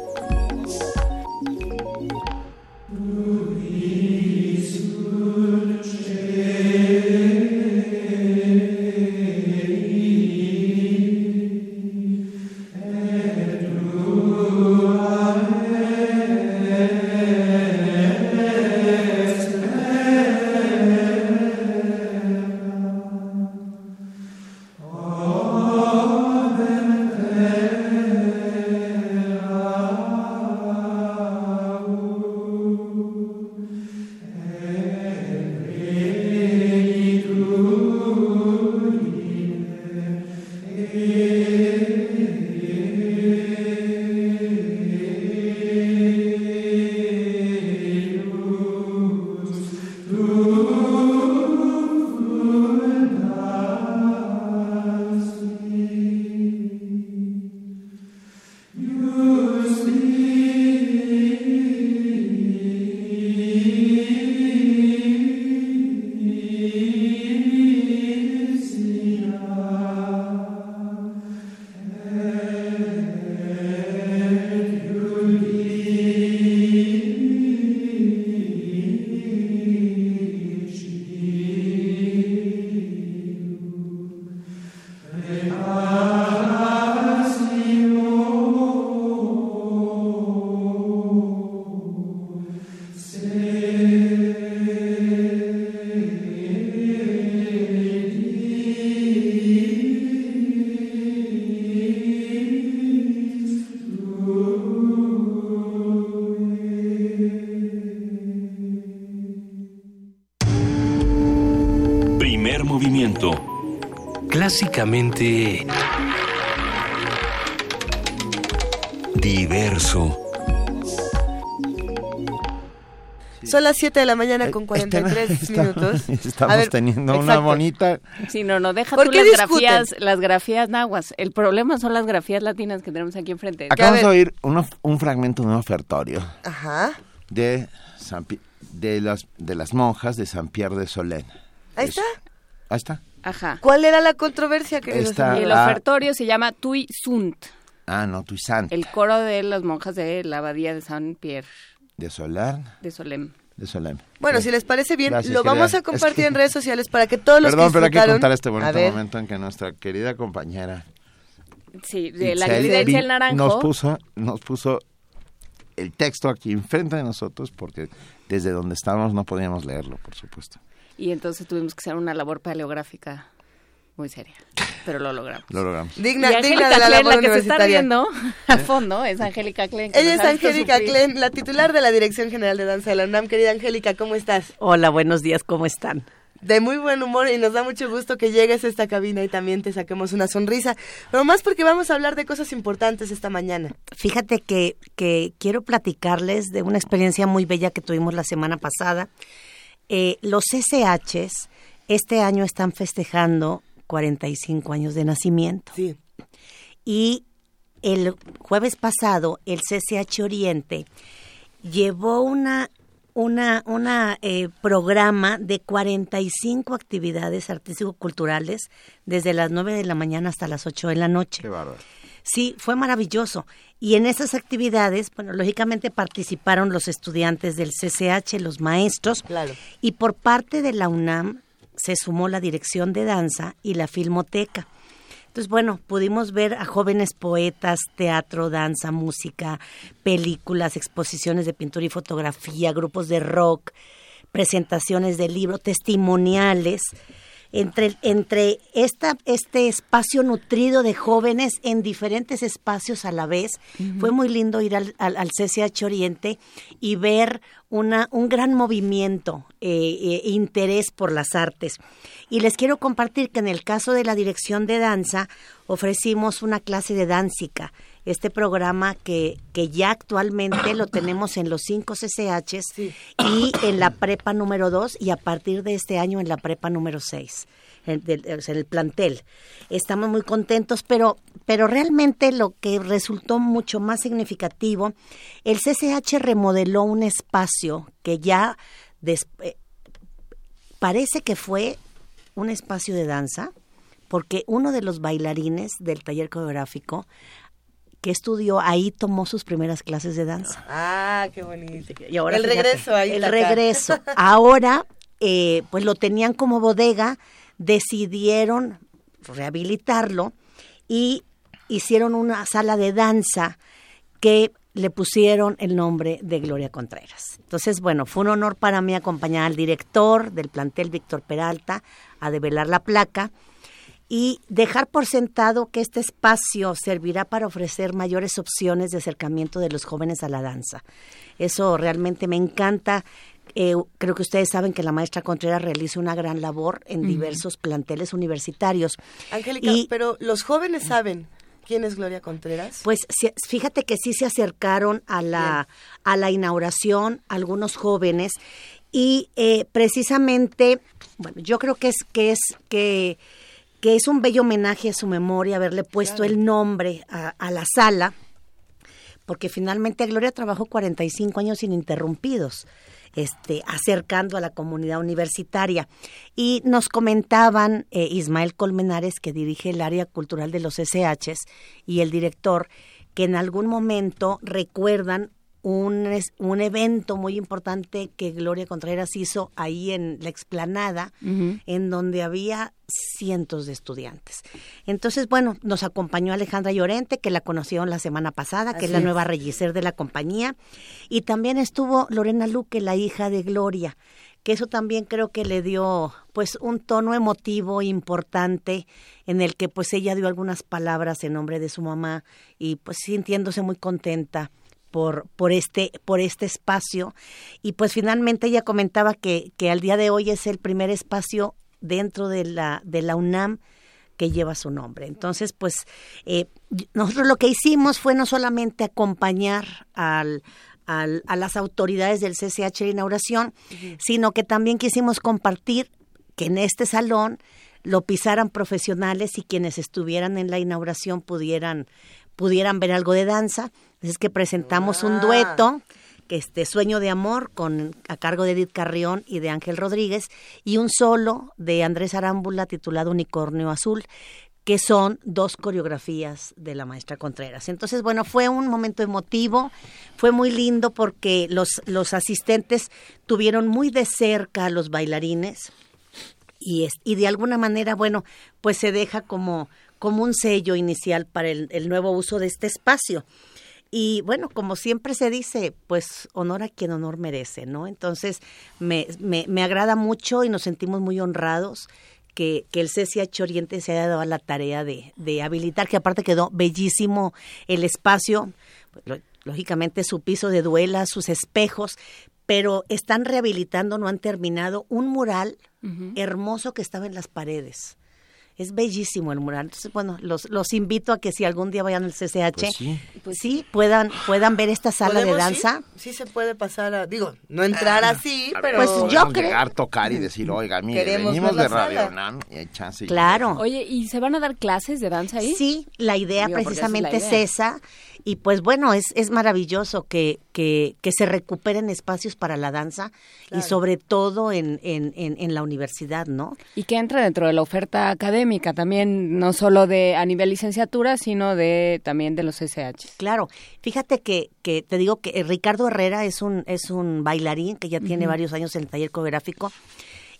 clásicamente diverso. Son las 7 de la mañana con 43 minutos. Estamos teniendo exacto. Una bonita... Sí, no, deja tú las grafías nahuas. El problema son las grafías latinas que tenemos aquí enfrente. Acabamos de oír un fragmento de un ofertorio. Ajá. De las monjas de San Pierre de Solén. Ahí está. Ajá. ¿Cuál era la controversia que el ofertorio se llama Tui Sunt. Ah, no, Tui Sant. El coro de las monjas de la abadía de San Pierre. De Solem. Bueno, si les parece bien, gracias, lo vamos a compartir en redes sociales para que todos los que disfrutaron... Pero hay que contar este bonito momento en que nuestra querida compañera... Sí, de la querida El Naranjo... Nos puso el texto aquí enfrente de nosotros porque desde donde estábamos no podíamos leerlo, por supuesto. Y entonces tuvimos que hacer una labor paleográfica muy seria. Pero lo logramos. Digna de la labor universitaria. La que se está viendo a fondo es Angélica Kleen. Ella es Angélica Kleen, la titular de la Dirección General de Danza de la UNAM. Querida Angélica, ¿cómo estás? Hola, buenos días, ¿cómo están? De muy buen humor y nos da mucho gusto que llegues a esta cabina y también te saquemos una sonrisa. Pero más porque vamos a hablar de cosas importantes esta mañana. Fíjate que quiero platicarles de una experiencia muy bella que tuvimos la semana pasada. Los SHs este año están festejando... 45 años de nacimiento. Sí. Y el jueves pasado el CCH Oriente llevó una programa de 45 actividades artístico-culturales desde las 9 de la mañana hasta las 8 de la noche. Qué bárbaro. Sí, fue maravilloso. Y en esas actividades, bueno, lógicamente participaron los estudiantes del CCH, los maestros. Claro. Y por parte de la UNAM se sumó la dirección de danza y la filmoteca. Entonces, bueno, pudimos ver a jóvenes poetas, teatro, danza, música, películas, exposiciones de pintura y fotografía, grupos de rock, presentaciones de libro, testimoniales. Entre este espacio nutrido de jóvenes en diferentes espacios a la vez, uh-huh. Fue muy lindo ir al CCH Oriente y ver un gran movimiento, interés por las artes. Y les quiero compartir que en el caso de la dirección de danza ofrecimos una clase de danzica. Este programa que ya actualmente lo tenemos en los 5 CCHs sí. Y en la prepa número 2 y a partir de este año en la prepa número 6, en el plantel. Estamos muy contentos, pero realmente lo que resultó mucho más significativo, el CCH remodeló un espacio que ya parece que fue un espacio de danza, porque uno de los bailarines del taller coreográfico que estudió, ahí tomó sus primeras clases de danza. ¡Ah, qué bonito! Y ahora, el fíjate, regreso. Ahí el regreso. Ahora, pues lo tenían como bodega, decidieron rehabilitarlo y hicieron una sala de danza que le pusieron el nombre de Gloria Contreras. Entonces, bueno, fue un honor para mí acompañar al director del plantel, Víctor Peralta, a develar la placa. Y dejar por sentado que este espacio servirá para ofrecer mayores opciones de acercamiento de los jóvenes a la danza. Eso realmente me encanta. Creo que ustedes saben que la maestra Contreras realiza una gran labor en diversos planteles universitarios. Angélica, pero los jóvenes saben quién es Gloria Contreras. Pues fíjate que sí se acercaron a la inauguración algunos jóvenes y precisamente, bueno, yo creo que es un bello homenaje a su memoria, haberle puesto el nombre a la sala, porque finalmente Gloria trabajó 45 años ininterrumpidos, acercando a la comunidad universitaria. Y nos comentaban Ismael Colmenares, que dirige el área cultural de los SHs, y el director, que en algún momento recuerdan un evento muy importante que Gloria Contreras hizo ahí en la explanada, uh-huh. En donde había cientos de estudiantes. Entonces, bueno, nos acompañó Alejandra Llorente, que la conocieron la semana pasada, que es la nueva regisera de la compañía, y también estuvo Lorena Luque, la hija de Gloria, que eso también creo que le dio pues un tono emotivo importante en el que pues ella dio algunas palabras en nombre de su mamá y pues sintiéndose muy contenta por este espacio. Y pues finalmente ella comentaba que al día de hoy es el primer espacio dentro de la UNAM que lleva su nombre. Entonces, pues, nosotros lo que hicimos fue no solamente acompañar a las autoridades del CCH de inauguración, uh-huh, sino que también quisimos compartir que en este salón lo pisaran profesionales y quienes estuvieran en la inauguración pudieran ver algo de danza. Es que presentamos un dueto, Sueño de Amor, a cargo de Edith Carrión y de Ángel Rodríguez, y un solo de Andrés Arámbula titulado Unicornio Azul, que son dos coreografías de la maestra Contreras. Entonces, bueno, fue un momento emotivo, fue muy lindo porque los asistentes tuvieron muy de cerca a los bailarines y de alguna manera, bueno, pues se deja como un sello inicial para el nuevo uso de este espacio. Y bueno, como siempre se dice, pues honor a quien honor merece, ¿no? Entonces, me agrada mucho y nos sentimos muy honrados que el CCH Oriente se haya dado a la tarea de habilitar, que aparte quedó bellísimo el espacio, lógicamente su piso de duela, sus espejos, pero están rehabilitando, no han terminado, un mural hermoso que estaba en las paredes. Es bellísimo el mural. Entonces, bueno, los invito a que si algún día vayan al CCH, pues sí puedan ver esta sala de danza. Sí, se puede pasar no entrar así, pero pues yo creo llegar, tocar y decir, oiga, mire, venimos de Radio UNAM y hay chance. Claro. Oye, ¿y se van a dar clases de danza ahí? Sí, la idea precisamente es esa. Y pues bueno, es maravilloso que se recuperen espacios para la danza, claro, y sobre todo en la universidad, ¿no? Y que entra dentro de la oferta académica también, no solo a nivel licenciatura, sino también de los CCH. Claro, fíjate que te digo que Ricardo Herrera es un bailarín que ya tiene varios años en el taller coreográfico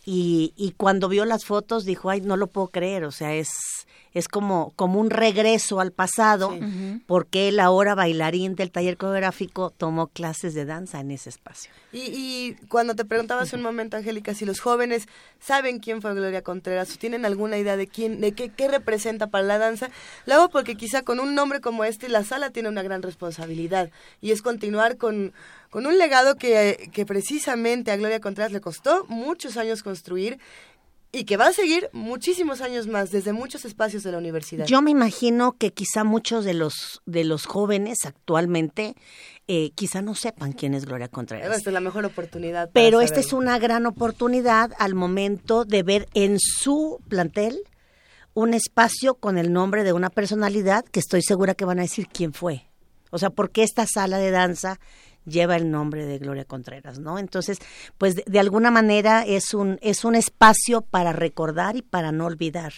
y cuando vio las fotos dijo, ay, no lo puedo creer, o sea, es como un regreso al pasado, porque él ahora, bailarín del taller coreográfico, tomó clases de danza en ese espacio. Y cuando te preguntaba hace un momento, Angélica, si los jóvenes saben quién fue Gloria Contreras, o tienen alguna idea de qué representa para la danza, lo hago porque quizá con un nombre como este, la sala tiene una gran responsabilidad, y es continuar con un legado que precisamente a Gloria Contreras le costó muchos años construir, y que va a seguir muchísimos años más desde muchos espacios de la universidad. Yo me imagino que quizá muchos de los jóvenes actualmente quizá no sepan quién es Gloria Contreras. Esta es la mejor oportunidad. Pero esta es una gran oportunidad al momento de ver en su plantel un espacio con el nombre de una personalidad que estoy segura que van a decir quién fue. O sea, porque esta sala de danza lleva el nombre de Gloria Contreras, ¿no? Entonces, pues de alguna manera es un espacio para recordar y para no olvidar.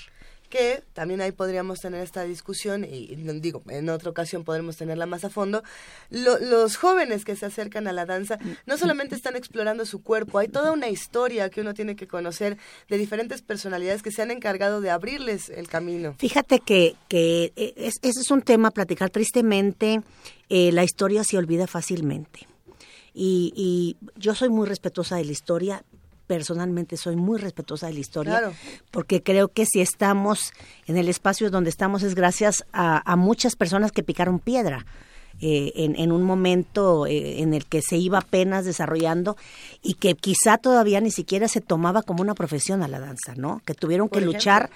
Que también ahí podríamos tener esta discusión, y digo, en otra ocasión podremos tenerla más a fondo. Los jóvenes que se acercan a la danza no solamente están explorando su cuerpo, hay toda una historia que uno tiene que conocer de diferentes personalidades que se han encargado de abrirles el camino. Fíjate que ese es un tema a platicar. Tristemente, la historia se olvida fácilmente. Y yo soy muy respetuosa de la historia. Personalmente soy muy respetuosa de la historia, claro, porque creo que si estamos en el espacio donde estamos es gracias a muchas personas que picaron piedra en un momento en el que se iba apenas desarrollando y que quizá todavía ni siquiera se tomaba como una profesión a la danza, ¿no? Que tuvieron que luchar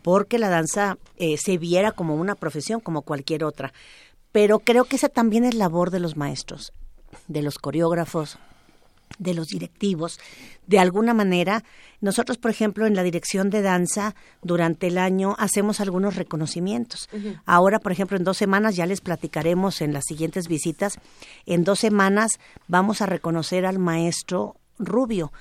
porque la danza se viera como una profesión, como cualquier otra. Pero creo que esa también es labor de los maestros, de los coreógrafos, de los directivos. De alguna manera, nosotros, por ejemplo, en la dirección de danza, durante el año hacemos algunos reconocimientos. Uh-huh. Ahora, por ejemplo, en 2 semanas, ya les platicaremos en las siguientes visitas, en 2 semanas vamos a reconocer al maestro Rubio,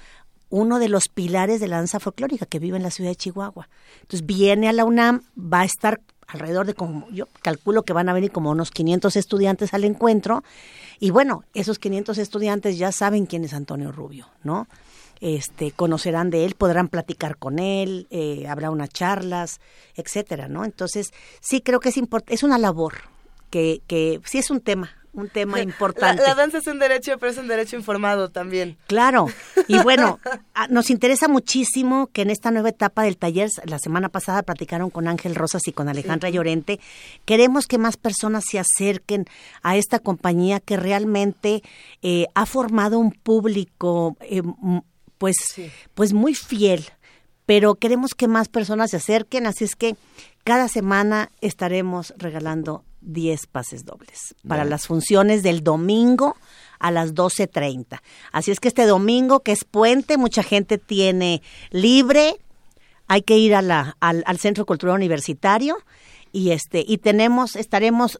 uno de los pilares de la danza folclórica que vive en la ciudad de Chihuahua. Entonces, viene a la UNAM, va a estar alrededor de, como yo calculo que van a venir como unos 500 estudiantes al encuentro, y bueno, esos 500 estudiantes ya saben quién es Antonio Rubio, ¿no? Conocerán de él, podrán platicar con él, habrá unas charlas, etcétera, ¿no? Entonces, sí creo que es una labor que sí es un tema importante. La danza es un derecho, pero es un derecho informado también. Claro, y bueno, nos interesa muchísimo que en esta nueva etapa del taller, la semana pasada platicaron con Ángel Rosas y con Alejandra Llorente, queremos que más personas se acerquen a esta compañía que realmente ha formado un público pues muy fiel, pero queremos que más personas se acerquen, así es que cada semana estaremos regalando 10 pases dobles para las funciones del domingo a las 12:30. Así es que este domingo, que es puente, mucha gente tiene libre, hay que ir a al Centro Cultural Universitario y estaremos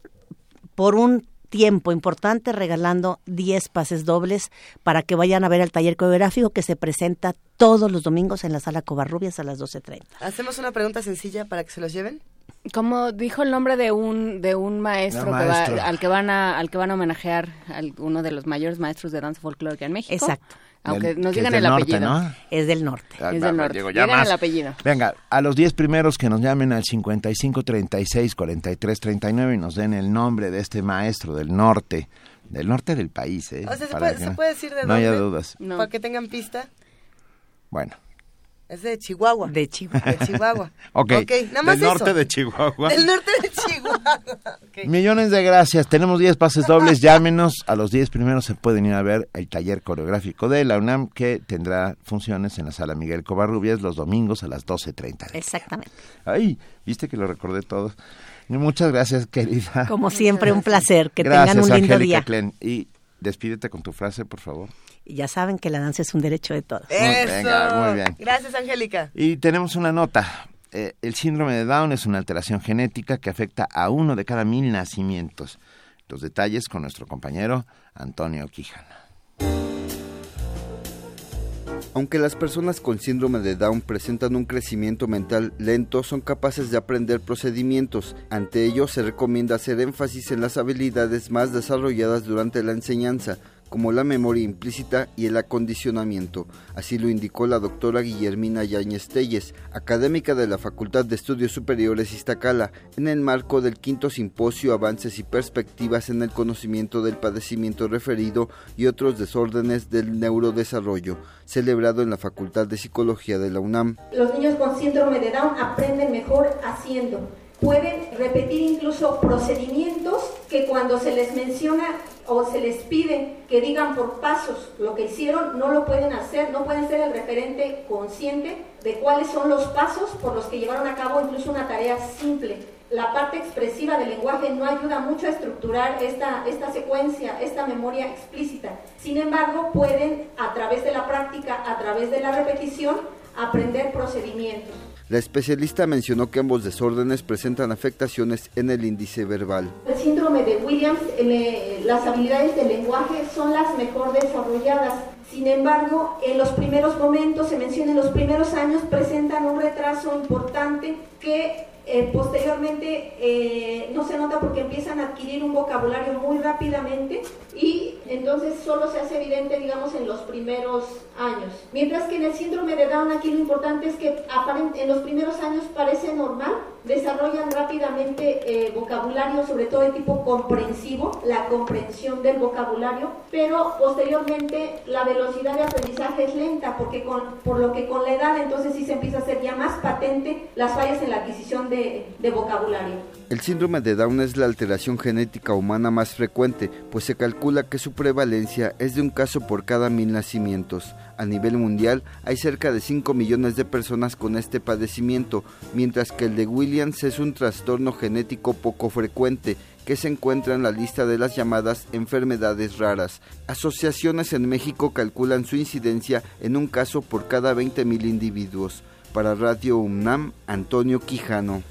por un tiempo importante regalando 10 pases dobles para que vayan a ver el taller coreográfico que se presenta todos los domingos en la Sala Covarrubias a las 12:30. ¿Hacemos una pregunta sencilla para que se los lleven? Como dijo el nombre de un maestro. Que va, al que van a homenajear, uno de los mayores maestros de danza folclórica en México. Exacto. Aunque nos digan el apellido. Norte, ¿no? Es del norte. Es del norte. Digan el apellido. Venga, a los 10 primeros que nos llamen al 55 36 43 39 y nos den el nombre de este maestro del norte del país, ¿eh? O sea, ¿se puede decir de dónde? No haya dudas. No. Para que tengan pista. Bueno. Es de Chihuahua. De Chihuahua. Okay. Nada más del norte de Chihuahua. Okay. Millones de gracias. Tenemos 10 pases dobles. Llámenos. A los 10 primeros se pueden ir a ver el taller coreográfico de la UNAM, que tendrá funciones en la Sala Miguel Covarrubias los domingos a las 12:30. Exactamente. Ay, viste que lo recordé todo. Muchas gracias, querida. Como siempre, un placer. Que tengan un lindo día. Gracias, Angélica Kleen. Y despídete con tu frase, por favor. Ya saben que la danza es un derecho de todos. ¡Eso! Venga, muy bien. Gracias, Angélica. Y tenemos una nota. El síndrome de Down es una alteración genética que afecta a 1 de cada 1000 nacimientos. Los detalles con nuestro compañero Antonio Quijana. Aunque las personas con síndrome de Down presentan un crecimiento mental lento, son capaces de aprender procedimientos. Ante ello, se recomienda hacer énfasis en las habilidades más desarrolladas durante la enseñanza, como la memoria implícita y el acondicionamiento. Así lo indicó la doctora Guillermina Yáñez Telles, académica de la Facultad de Estudios Superiores Iztacala, en el marco del 5º Simposio Avances y Perspectivas en el Conocimiento del Padecimiento Referido y Otros Desórdenes del Neurodesarrollo, celebrado en la Facultad de Psicología de la UNAM. Los niños con síndrome de Down aprenden mejor haciendo. Pueden repetir incluso procedimientos que cuando se les menciona o se les pide que digan por pasos lo que hicieron, no lo pueden hacer, no pueden ser el referente consciente de cuáles son los pasos por los que llevaron a cabo incluso una tarea simple. La parte expresiva del lenguaje no ayuda mucho a estructurar esta secuencia, esta memoria explícita. Sin embargo, pueden, a través de la práctica, a través de la repetición, aprender procedimientos. La especialista mencionó que ambos desórdenes presentan afectaciones en el índice verbal. El síndrome de Williams, las habilidades del lenguaje son las mejor desarrolladas. Sin embargo, en los primeros momentos, se menciona en los primeros años, presentan un retraso importante que posteriormente no se nota porque empiezan a adquirir un vocabulario muy rápidamente y entonces solo se hace evidente, digamos, en los primeros años. Mientras que en el síndrome de Down aquí lo importante es que en los primeros años parece normal, desarrollan rápidamente vocabulario, sobre todo de tipo comprensivo, la comprensión del vocabulario, pero posteriormente la velocidad de aprendizaje es lenta porque por lo que con la edad entonces sí se empieza a hacer ya más patente las fallas en la adquisición de vocabulario. El síndrome de Down es la alteración genética humana más frecuente, pues se calcula que su prevalencia es de 1 caso por cada 1000 nacimientos. A nivel mundial hay cerca de 5 millones de personas con este padecimiento, mientras que el de Williams es un trastorno genético poco frecuente que se encuentra en la lista de las llamadas enfermedades raras. Asociaciones en México calculan su incidencia en 1 caso por cada 20,000 individuos. Para Radio UNAM, Antonio Quijano.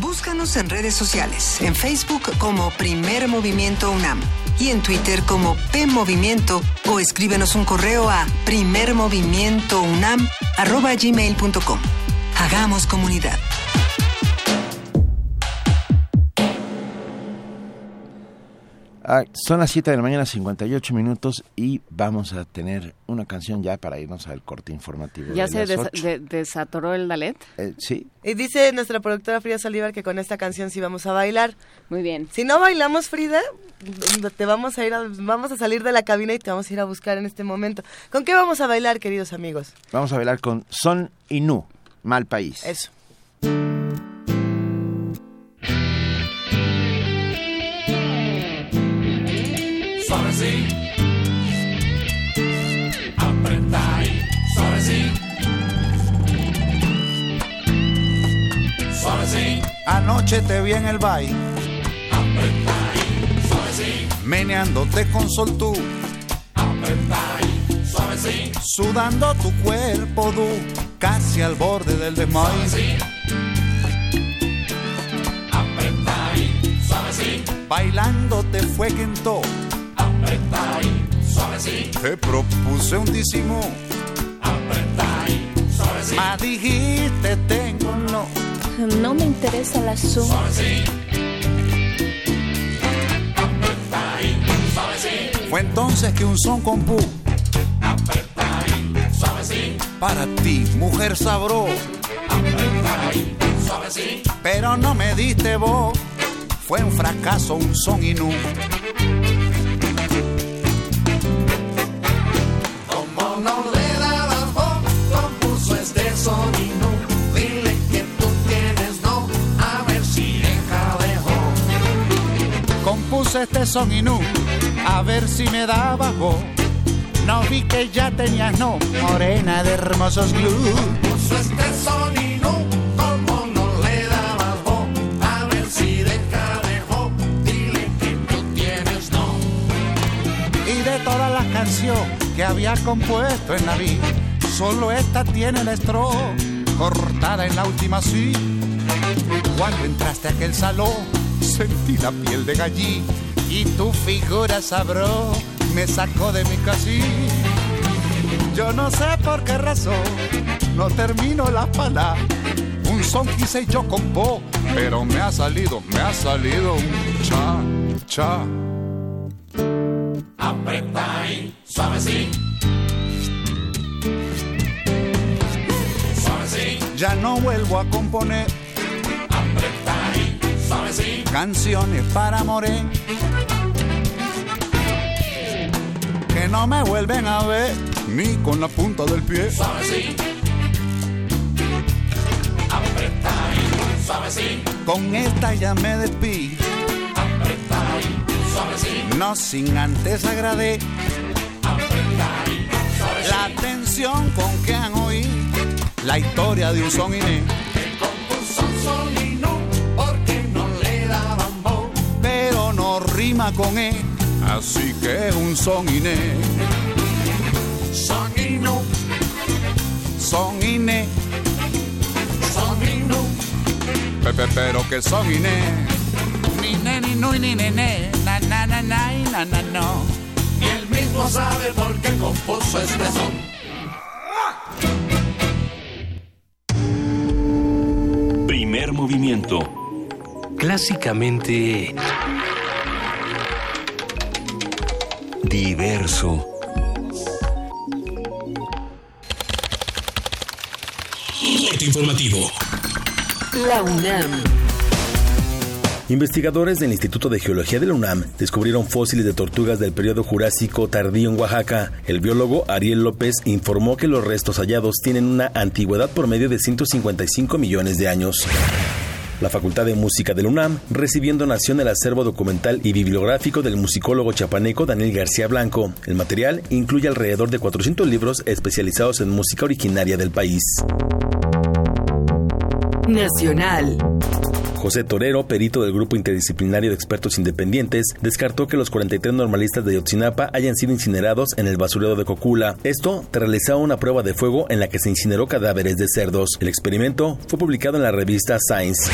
Búscanos en redes sociales, en Facebook como Primer Movimiento UNAM y en Twitter como PMovimiento o escríbenos un correo a primermovimientounam@gmail.com. Hagamos comunidad. Son las 7 de la mañana, 58 minutos, y vamos a tener una canción ya para irnos al corte informativo. ¿Ya se desatoró el dalet? Sí. Y dice nuestra productora Frida Saldívar que con esta canción sí vamos a bailar. Muy bien. Si no bailamos, Frida, te vamos a ir vamos a salir de la cabina y te vamos a ir a buscar en este momento. ¿Con qué vamos a bailar, queridos amigos? Vamos a bailar con Son y Nu, Mal País. Eso. Pharmacy. Suavecín, suavecín. Anoche te vi en el baile, apretadín, suavecín. Meneándote con soltura, apretadín, suavecín. Sudando tu cuerpo duro, casi al borde del desmayo. Suavecín, apretadín, suavecín. Bailándote fue quentó, apretadín, suavecín. Te propuse un disimú, apretadín, suavecín. Ma dijiste tengo no, no me interesa la azul. Suavecín, apretadín, suavecín. Fue entonces que un son compú, apretadín, suavecín. Para ti, mujer sabró, apretadín, suavecín. Pero no me diste vos, fue un fracaso, un son inú. Este son inú, a ver si me da bajo. No vi que ya tenías no, morena de hermosos glú. Puso este son inú, como no le dabas vos. A ver si deja dejó, dile que tú tienes no. Y de todas las canciones que había compuesto en la vida, solo esta tiene el estrofe cortada en la última sí. Cuando entraste a aquel salón, sentí la piel de gallí y tu figura sabró, me sacó de mi casí. Yo no sé por qué razón no termino la palabra. Un son quise yo con vos, pero me ha salido un cha, cha. Apretadín, suavecín, suavecín. Ya no vuelvo a componer, apretadín, suavecín. Canciones para morir, que no me vuelven a ver ni con la punta del pie. Suavecín, apretadín, suavecín. Con esta ya me despí, apretadín, suavecín. No sin antes agradé, apretadín, suavecín. La atención con que han oído la historia de un son inés. Con E, así que es un son iné. Son inú, son iné, son inú. Pepe, pero que son iné. Ni ne, ni no, ni ne, na, na, na, na, y na, na, no. Y él mismo sabe por qué compuso este son. Primer movimiento. Clásicamente diverso. Reto informativo. La UNAM. Investigadores del Instituto de Geología de la UNAM descubrieron fósiles de tortugas del periodo Jurásico tardío en Oaxaca. El biólogo Ariel López informó que los restos hallados tienen una antigüedad promedio de 155 millones de años. La Facultad de Música de la UNAM recibió en donación el acervo documental y bibliográfico del musicólogo chapaneco Daniel García Blanco. El material incluye alrededor de 400 libros especializados en música originaria del país. Nacional. José Torero, perito del Grupo Interdisciplinario de Expertos Independientes, descartó que los 43 normalistas de Ayotzinapa hayan sido incinerados en el basurero de Cocula. Esto tras realizar una prueba de fuego en la que se incineró cadáveres de cerdos. El experimento fue publicado en la revista Science.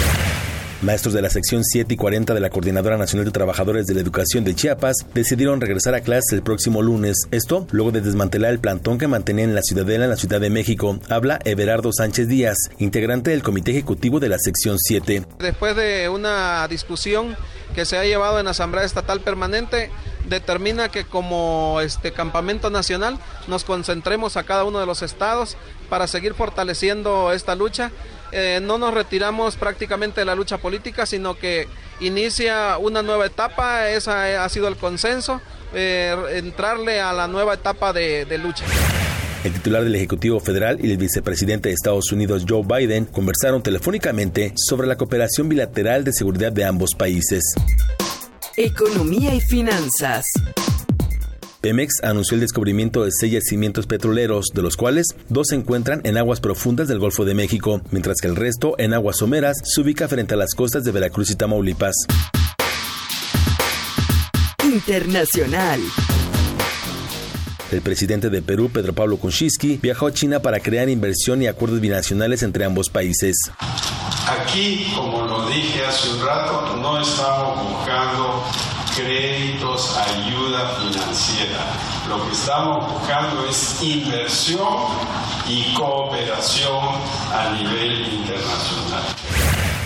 Maestros de la sección 7 y 40 de la Coordinadora Nacional de Trabajadores de la Educación de Chiapas decidieron regresar a clases el próximo lunes. Esto luego de desmantelar el plantón que mantenían en la Ciudadela en la Ciudad de México. Habla Everardo Sánchez Díaz, integrante del Comité Ejecutivo de la sección 7. Después de una discusión que se ha llevado en la Asamblea Estatal Permanente, determina que como campamento nacional nos concentremos a cada uno de los estados para seguir fortaleciendo esta lucha. No nos retiramos prácticamente de la lucha política, sino que inicia una nueva etapa. Esa ha sido el consenso, entrarle a la nueva etapa de lucha. El titular del Ejecutivo Federal y el vicepresidente de Estados Unidos, Joe Biden, conversaron telefónicamente sobre la cooperación bilateral de seguridad de ambos países. Economía y finanzas. Pemex anunció el descubrimiento de 6 yacimientos petroleros, de los cuales 2 se encuentran en aguas profundas del Golfo de México, mientras que el resto, en aguas someras, se ubica frente a las costas de Veracruz y Tamaulipas. Internacional. El presidente de Perú, Pedro Pablo Kuczynski, viajó a China para crear inversión y acuerdos binacionales entre ambos países. Aquí, como lo dije hace un rato, no estamos buscando créditos, ayuda financiera. Lo que estamos buscando es inversión y cooperación a nivel internacional.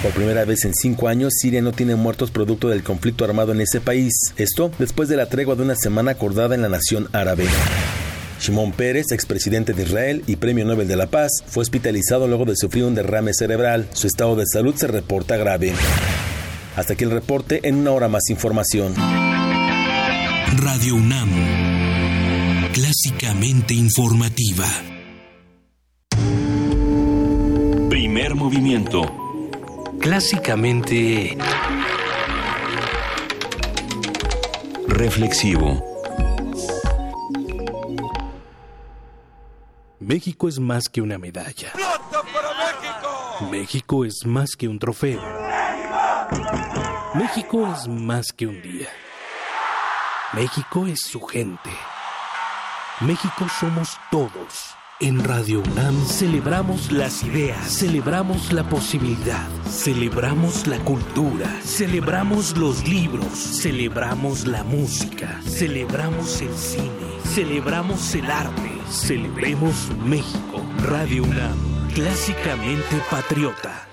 Por primera vez en 5 años, Siria no tiene muertos producto del conflicto armado en ese país. Esto después de la tregua de una semana acordada en la nación árabe. Shimon Peres, expresidente de Israel y Premio Nobel de la Paz, fue hospitalizado luego de sufrir un derrame cerebral. Su estado de salud se reporta grave. Hasta aquí el reporte. En una hora más información. Radio UNAM, clásicamente informativa. Primer movimiento. Clásicamente reflexivo. México es más que una medalla. ¡Plata para México! México es más que un trofeo. México es más que un día. México es su gente. México somos todos. En Radio UNAM celebramos las ideas, celebramos la posibilidad, celebramos la cultura, celebramos los libros, celebramos la música, celebramos el cine, celebramos el arte. Celebremos México. Radio UNAM, clásicamente patriota.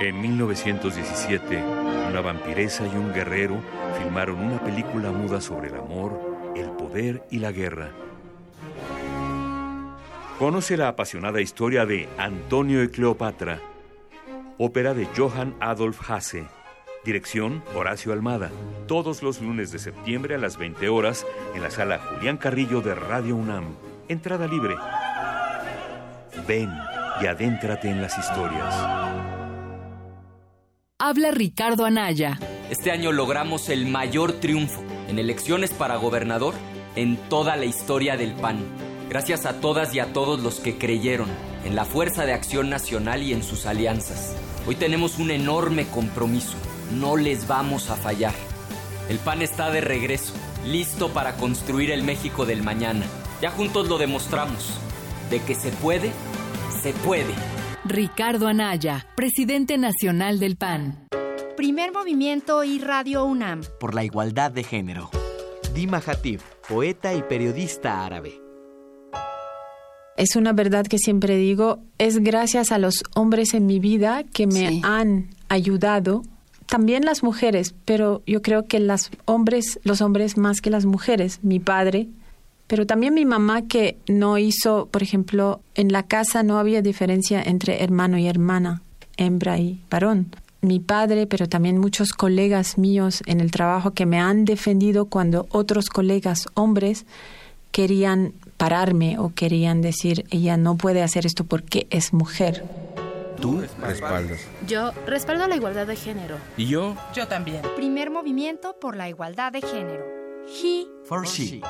En 1917, una vampiresa y un guerrero filmaron una película muda sobre el amor, el poder y la guerra. Conoce la apasionada historia de Antonio y Cleopatra, ópera de Johann Adolf Hasse. Dirección, Horacio Almada. Todos los lunes de septiembre a las 20 horas en la sala Julián Carrillo de Radio UNAM. Entrada libre. Ven y adéntrate en las historias. Habla Ricardo Anaya. Este año logramos el mayor triunfo en elecciones para gobernador en toda la historia del PAN. Gracias a todas y a todos los que creyeron en la Fuerza de Acción Nacional y en sus alianzas. Hoy tenemos un enorme compromiso. No les vamos a fallar. El PAN está de regreso, listo para construir el México del mañana. Ya juntos lo demostramos. De que se puede, se puede. Ricardo Anaya, presidente nacional del PAN. Primer Movimiento y Radio UNAM. Por la igualdad de género. Dima Hatib, poeta y periodista árabe. Es una verdad que siempre digo, es gracias a los hombres en mi vida que me han ayudado. También las mujeres, pero yo creo que los hombres más que las mujeres, mi padre, pero también mi mamá, que no hizo, por ejemplo, en la casa no había diferencia entre hermano y hermana, hembra y varón. Mi padre, pero también muchos colegas míos en el trabajo que me han defendido cuando otros colegas hombres querían pararme o querían decir, ella no puede hacer esto porque es mujer. Tú respaldas. Yo respaldo la igualdad de género. ¿Y yo? Yo también. Primer Movimiento por la igualdad de género. He for she.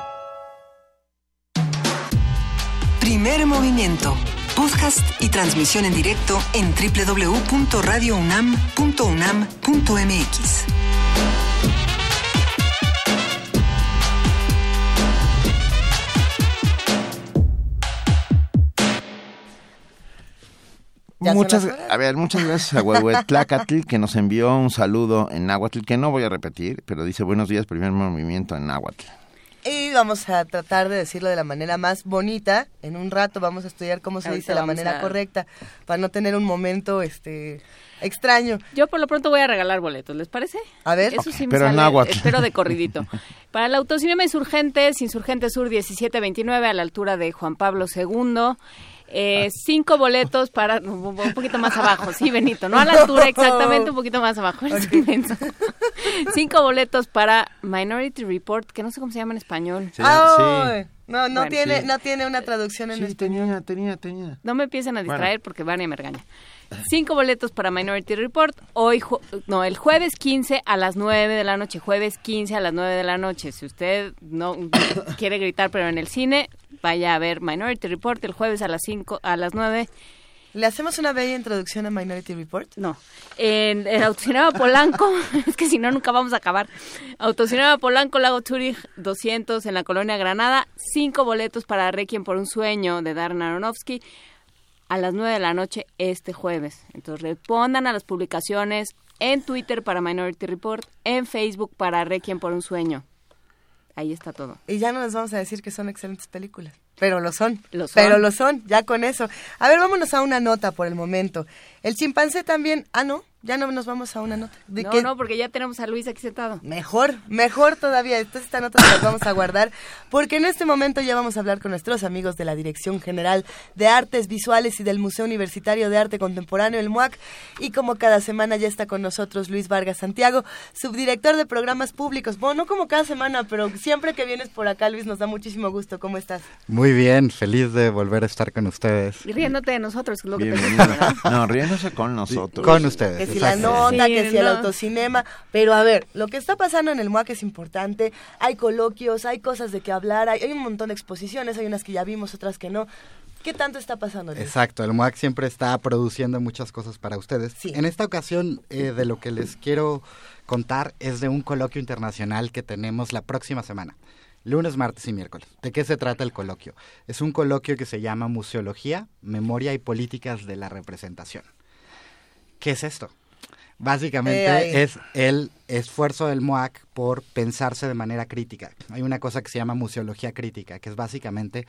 Primer Movimiento. Podcast y transmisión en directo en www.radiounam.unam.mx. Muchas gracias a Huehuetlacatl, que nos envió un saludo en náhuatl, que no voy a repetir, pero dice: buenos días, Primer Movimiento, en náhuatl. Y vamos a tratar de decirlo de la manera más bonita. En un rato vamos a estudiar cómo se dice de la manera correcta, para no tener un momento extraño. Yo por lo pronto voy a regalar boletos, ¿les parece? A ver. Eso okay, sí me pero sale, en náhuatl. Espero de corridito. Para el Autocinema Insurgente Sur 1729, a la altura de Juan Pablo II. 5 boletos para un poquito más abajo, sí, Benito, no a la altura exactamente, un poquito más abajo, eres inmenso. 5 boletos para Minority Report, que no sé cómo se llama en español. Sí. Oh, sí. No bueno, tiene una traducción en español. Tenía. No me empiecen a distraer porque van y me regañan. 5 boletos para Minority Report, el jueves 15 a las 9 de la noche, si usted no quiere gritar pero en el cine, vaya a ver Minority Report el jueves a las 9. ¿Le hacemos una bella introducción a Minority Report? No. En Autocinema Polanco, es que si no nunca vamos a acabar. Autocinema Polanco, Lago Zurich 200 en la colonia Granada. 5 boletos para Requiem por un sueño de Darren Aronofsky a las 9 de la noche este jueves. Entonces respondan a las publicaciones en Twitter para Minority Report, en Facebook para Requiem por un sueño. Ahí está todo. Y ya no les vamos a decir que son excelentes películas. Pero lo son. Ya con eso. A ver, vámonos a una nota por el momento. El chimpancé también. Ah, no, ya no nos vamos a una nota. No, porque ya tenemos a Luis aquí sentado. Mejor todavía. Entonces, esta nota se las vamos a guardar, porque en este momento ya vamos a hablar con nuestros amigos de la Dirección General de Artes Visuales y del Museo Universitario de Arte Contemporáneo, el MUAC. Y como cada semana ya está con nosotros Luis Vargas Santiago, subdirector de Programas Públicos. Bueno, no como cada semana, pero siempre que vienes por acá, Luis, nos da muchísimo gusto. ¿Cómo estás? Muy bien, feliz de volver a estar con ustedes. Y riéndote de nosotros. Lo que no, riéndose con nosotros. Con ustedes. Que si la nota, sí, que si el autocinema. Pero a ver, lo que está pasando en el MUAC es importante. Hay coloquios, hay cosas de que hablar, hay un montón de exposiciones, hay unas que ya vimos, otras que no. ¿Qué tanto está pasando, Luis? Exacto, el MUAC siempre está produciendo muchas cosas para ustedes. Sí. En esta ocasión, de lo que les quiero contar es de un coloquio internacional que tenemos la próxima semana. Lunes, martes y miércoles. ¿De qué se trata el coloquio? Es un coloquio que se llama Museología, Memoria y Políticas de la Representación. ¿Qué es esto? Básicamente es el esfuerzo del MUAC por pensarse de manera crítica. Hay una cosa que se llama museología crítica, que es básicamente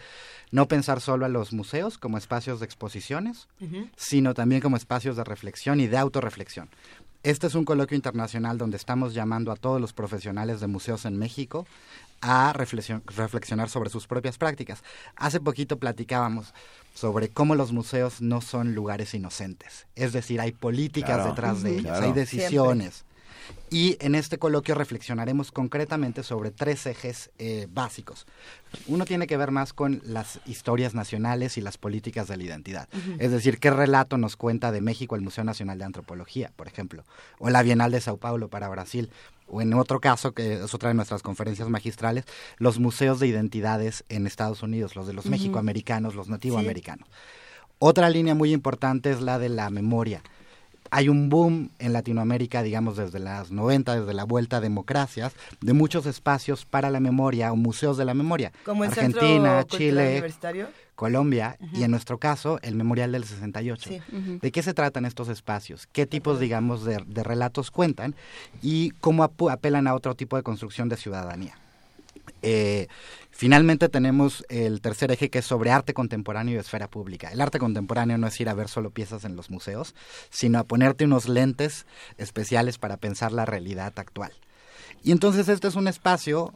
no pensar solo a los museos como espacios de exposiciones, sino también como espacios de reflexión y de autorreflexión. Este es un coloquio internacional donde estamos llamando a todos los profesionales de museos en México a reflexionar sobre sus propias prácticas. Hace poquito platicábamos sobre cómo los museos no son lugares inocentes. Es decir, hay políticas detrás de ellos, hay decisiones. Siempre. Y en este coloquio reflexionaremos concretamente sobre 3 ejes básicos. Uno tiene que ver más con las historias nacionales y las políticas de la identidad. Es decir, ¿qué relato nos cuenta de México el Museo Nacional de Antropología, por ejemplo? O la Bienal de Sao Paulo para Brasil. O en otro caso, que es otra de nuestras conferencias magistrales, los museos de identidades en Estados Unidos, los de los mexicoamericanos, los nativoamericanos. Sí. Otra línea muy importante es la de la memoria. Hay un boom en Latinoamérica, digamos, desde las 90, desde la vuelta a democracias, de muchos espacios para la memoria o museos de la memoria. Como el Argentina, Chile, Colombia, y en nuestro caso, el Memorial del 68. Sí. ¿De qué se tratan estos espacios? ¿Qué tipos, digamos, de relatos cuentan? ¿Y cómo apelan a otro tipo de construcción de ciudadanía? Finalmente tenemos el tercer eje, que es sobre arte contemporáneo y esfera pública. El arte contemporáneo no es ir a ver solo piezas en los museos, sino a ponerte unos lentes especiales para pensar la realidad actual. Y entonces este es un espacio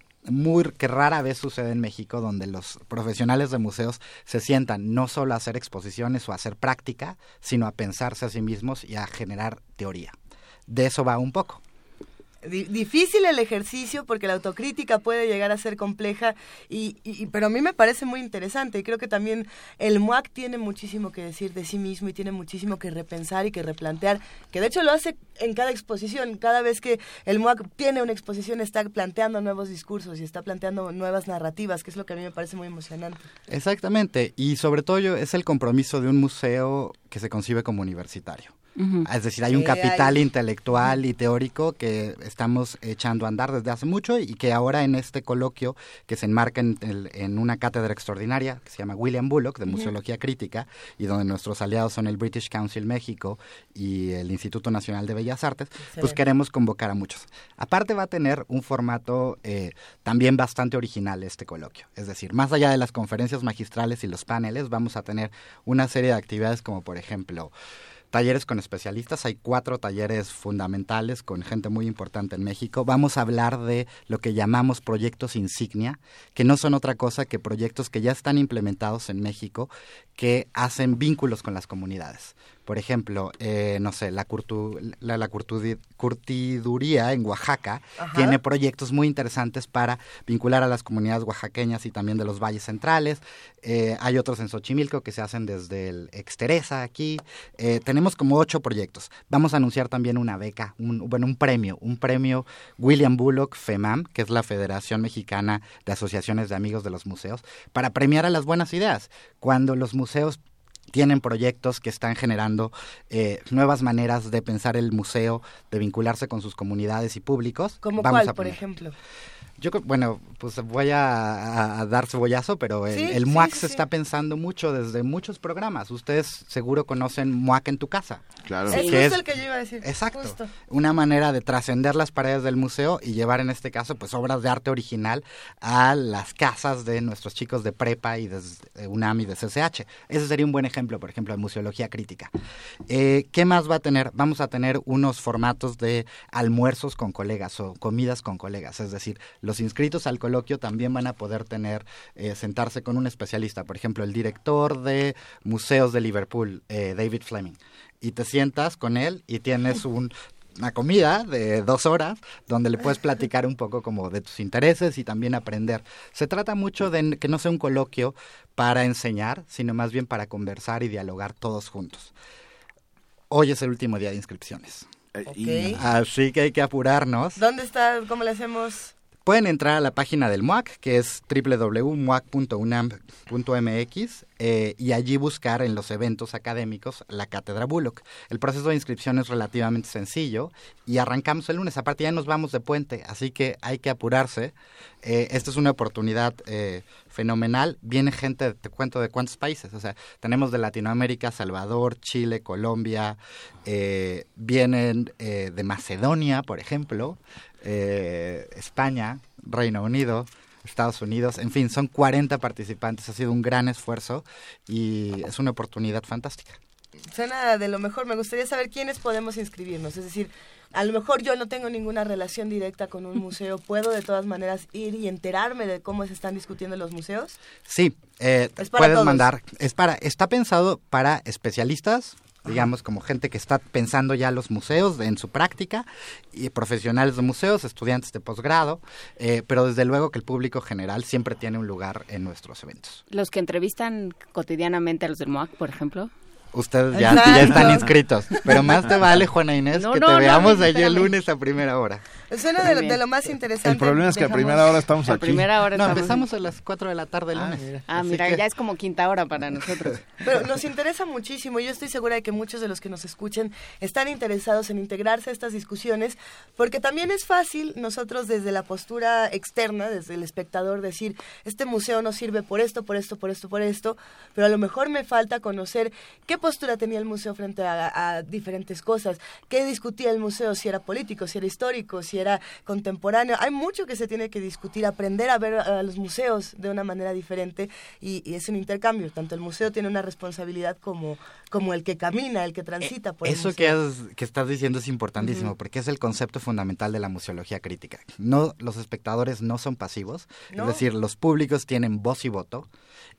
que rara vez sucede en México, donde los profesionales de museos se sientan no solo a hacer exposiciones o a hacer práctica, sino a pensarse a sí mismos y a generar teoría. De eso va un poco. Difícil el ejercicio, porque la autocrítica puede llegar a ser compleja, pero a mí me parece muy interesante, y creo que también el MUAC tiene muchísimo que decir de sí mismo y tiene muchísimo que repensar y que replantear, que de hecho lo hace en cada exposición. Cada vez que el MUAC tiene una exposición está planteando nuevos discursos y está planteando nuevas narrativas, que es lo que a mí me parece muy emocionante. Exactamente, y sobre todo es el compromiso de un museo que se concibe como universitario. Es decir, hay un capital intelectual y teórico que estamos echando a andar desde hace mucho, y que ahora en este coloquio, que se enmarca en una cátedra extraordinaria que se llama William Bullock, de Museología Crítica, y donde nuestros aliados son el British Council México y el Instituto Nacional de Bellas Artes, pues queremos convocar a muchos. Aparte, va a tener un formato también bastante original este coloquio. Es decir, más allá de las conferencias magistrales y los paneles, vamos a tener una serie de actividades como, por ejemplo, talleres con especialistas. Hay 4 talleres fundamentales con gente muy importante en México. Vamos a hablar de lo que llamamos proyectos insignia, que no son otra cosa que proyectos que ya están implementados en México, que hacen vínculos con las comunidades. Por ejemplo, no sé, la curtiduría en Oaxaca. Ajá. Tiene proyectos muy interesantes para vincular a las comunidades oaxaqueñas y también de los valles centrales. Hay otros en Xochimilco que se hacen desde el Exteresa aquí. Tenemos como 8 proyectos. Vamos a anunciar también una beca, un premio William Bullock FEMAM, que es la Federación Mexicana de Asociaciones de Amigos de los Museos, para premiar a las buenas ideas. Cuando los museos tienen proyectos que están generando nuevas maneras de pensar el museo, de vincularse con sus comunidades y públicos. ¿Como cuál, por ejemplo? Yo, bueno, pues voy a dar cebollazo, pero el MUAC se está pensando mucho desde muchos programas. Ustedes seguro conocen MUAC en tu casa. Claro. Sí. Que es justo el que yo iba a decir. Exacto. Justo. Una manera de trascender las paredes del museo y llevar, en este caso, pues obras de arte original a las casas de nuestros chicos de prepa y de UNAM y de CCH. Ese sería un buen ejemplo, por ejemplo, de museología crítica. ¿Qué más va a tener? Vamos a tener unos formatos de almuerzos con colegas o comidas con colegas, es decir, los inscritos al coloquio también van a poder tener, sentarse con un especialista, por ejemplo, el director de museos de Liverpool, David Fleming, y te sientas con él y tienes una comida de 2 horas donde le puedes platicar un poco como de tus intereses y también aprender. Se trata mucho de que no sea un coloquio para enseñar, sino más bien para conversar y dialogar todos juntos. Hoy es el último día de inscripciones. Okay. Así que hay que apurarnos. ¿Dónde está? ¿Cómo le hacemos...? Pueden entrar a la página del MUAC, que es www.muac.unam.mx, y allí buscar en los eventos académicos la Cátedra Bullock. El proceso de inscripción es relativamente sencillo y arrancamos el lunes. Aparte ya nos vamos de puente, así que hay que apurarse. Esta es una oportunidad fenomenal. Viene gente, te cuento, de cuántos países. O sea, tenemos de Latinoamérica, Salvador, Chile, Colombia. Vienen de Macedonia, por ejemplo. España, Reino Unido, Estados Unidos, en fin, son 40 participantes, ha sido un gran esfuerzo y es una oportunidad fantástica. Suena de lo mejor. Me gustaría saber quiénes podemos inscribirnos, es decir, a lo mejor yo no tengo ninguna relación directa con un museo, ¿puedo de todas maneras ir y enterarme de cómo se están discutiendo los museos? Sí, puedes todos. Mandar, está pensado para especialistas, digamos, como gente que está pensando ya los museos en su práctica, y profesionales de museos, estudiantes de posgrado, pero desde luego que el público general siempre tiene un lugar en nuestros eventos. ¿Los que entrevistan cotidianamente a los del MUAC, por ejemplo? Ustedes ya están inscritos, pero más te vale, Juana Inés, que veamos allí el lunes a primera hora. Suena de lo más interesante. El problema es que a primera hora estamos aquí. Empezamos a las 4 de la tarde el lunes. Mira, ya es como quinta hora para nosotros. Pero nos interesa muchísimo. Yo estoy segura de que muchos de los que nos escuchan están interesados en integrarse a estas discusiones, porque también es fácil nosotros desde la postura externa, desde el espectador, decir, este museo no sirve por esto, pero a lo mejor me falta conocer qué postura tenía el museo frente a diferentes cosas, qué discutía el museo, si era político, si era histórico, si era contemporáneo. Hay mucho que se tiene que discutir, aprender a ver a los museos de una manera diferente y es un intercambio, tanto el museo tiene una responsabilidad como el que camina, el que transita por el museo. Eso que estás diciendo es importantísimo, uh-huh, porque es el concepto fundamental de la museología crítica. No, los espectadores no son pasivos, ¿no? Es decir, los públicos tienen voz y voto.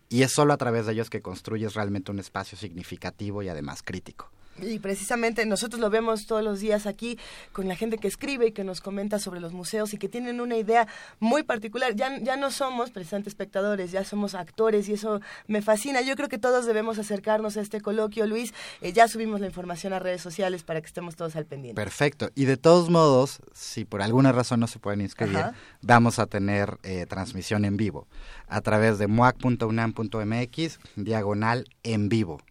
Y es solo a través de ellos que construyes realmente un espacio significativo y además crítico. Y precisamente nosotros lo vemos todos los días aquí con la gente que escribe y que nos comenta sobre los museos y que tienen una idea muy particular. Ya no somos precisamente espectadores, ya somos actores y eso me fascina. Yo creo que todos debemos acercarnos a este coloquio, Luis. Ya subimos la información a redes sociales para que estemos todos al pendiente. Perfecto. Y de todos modos, si por alguna razón no se pueden inscribir, ajá, vamos a tener transmisión en vivo a través de muac.unam.mx /en vivo.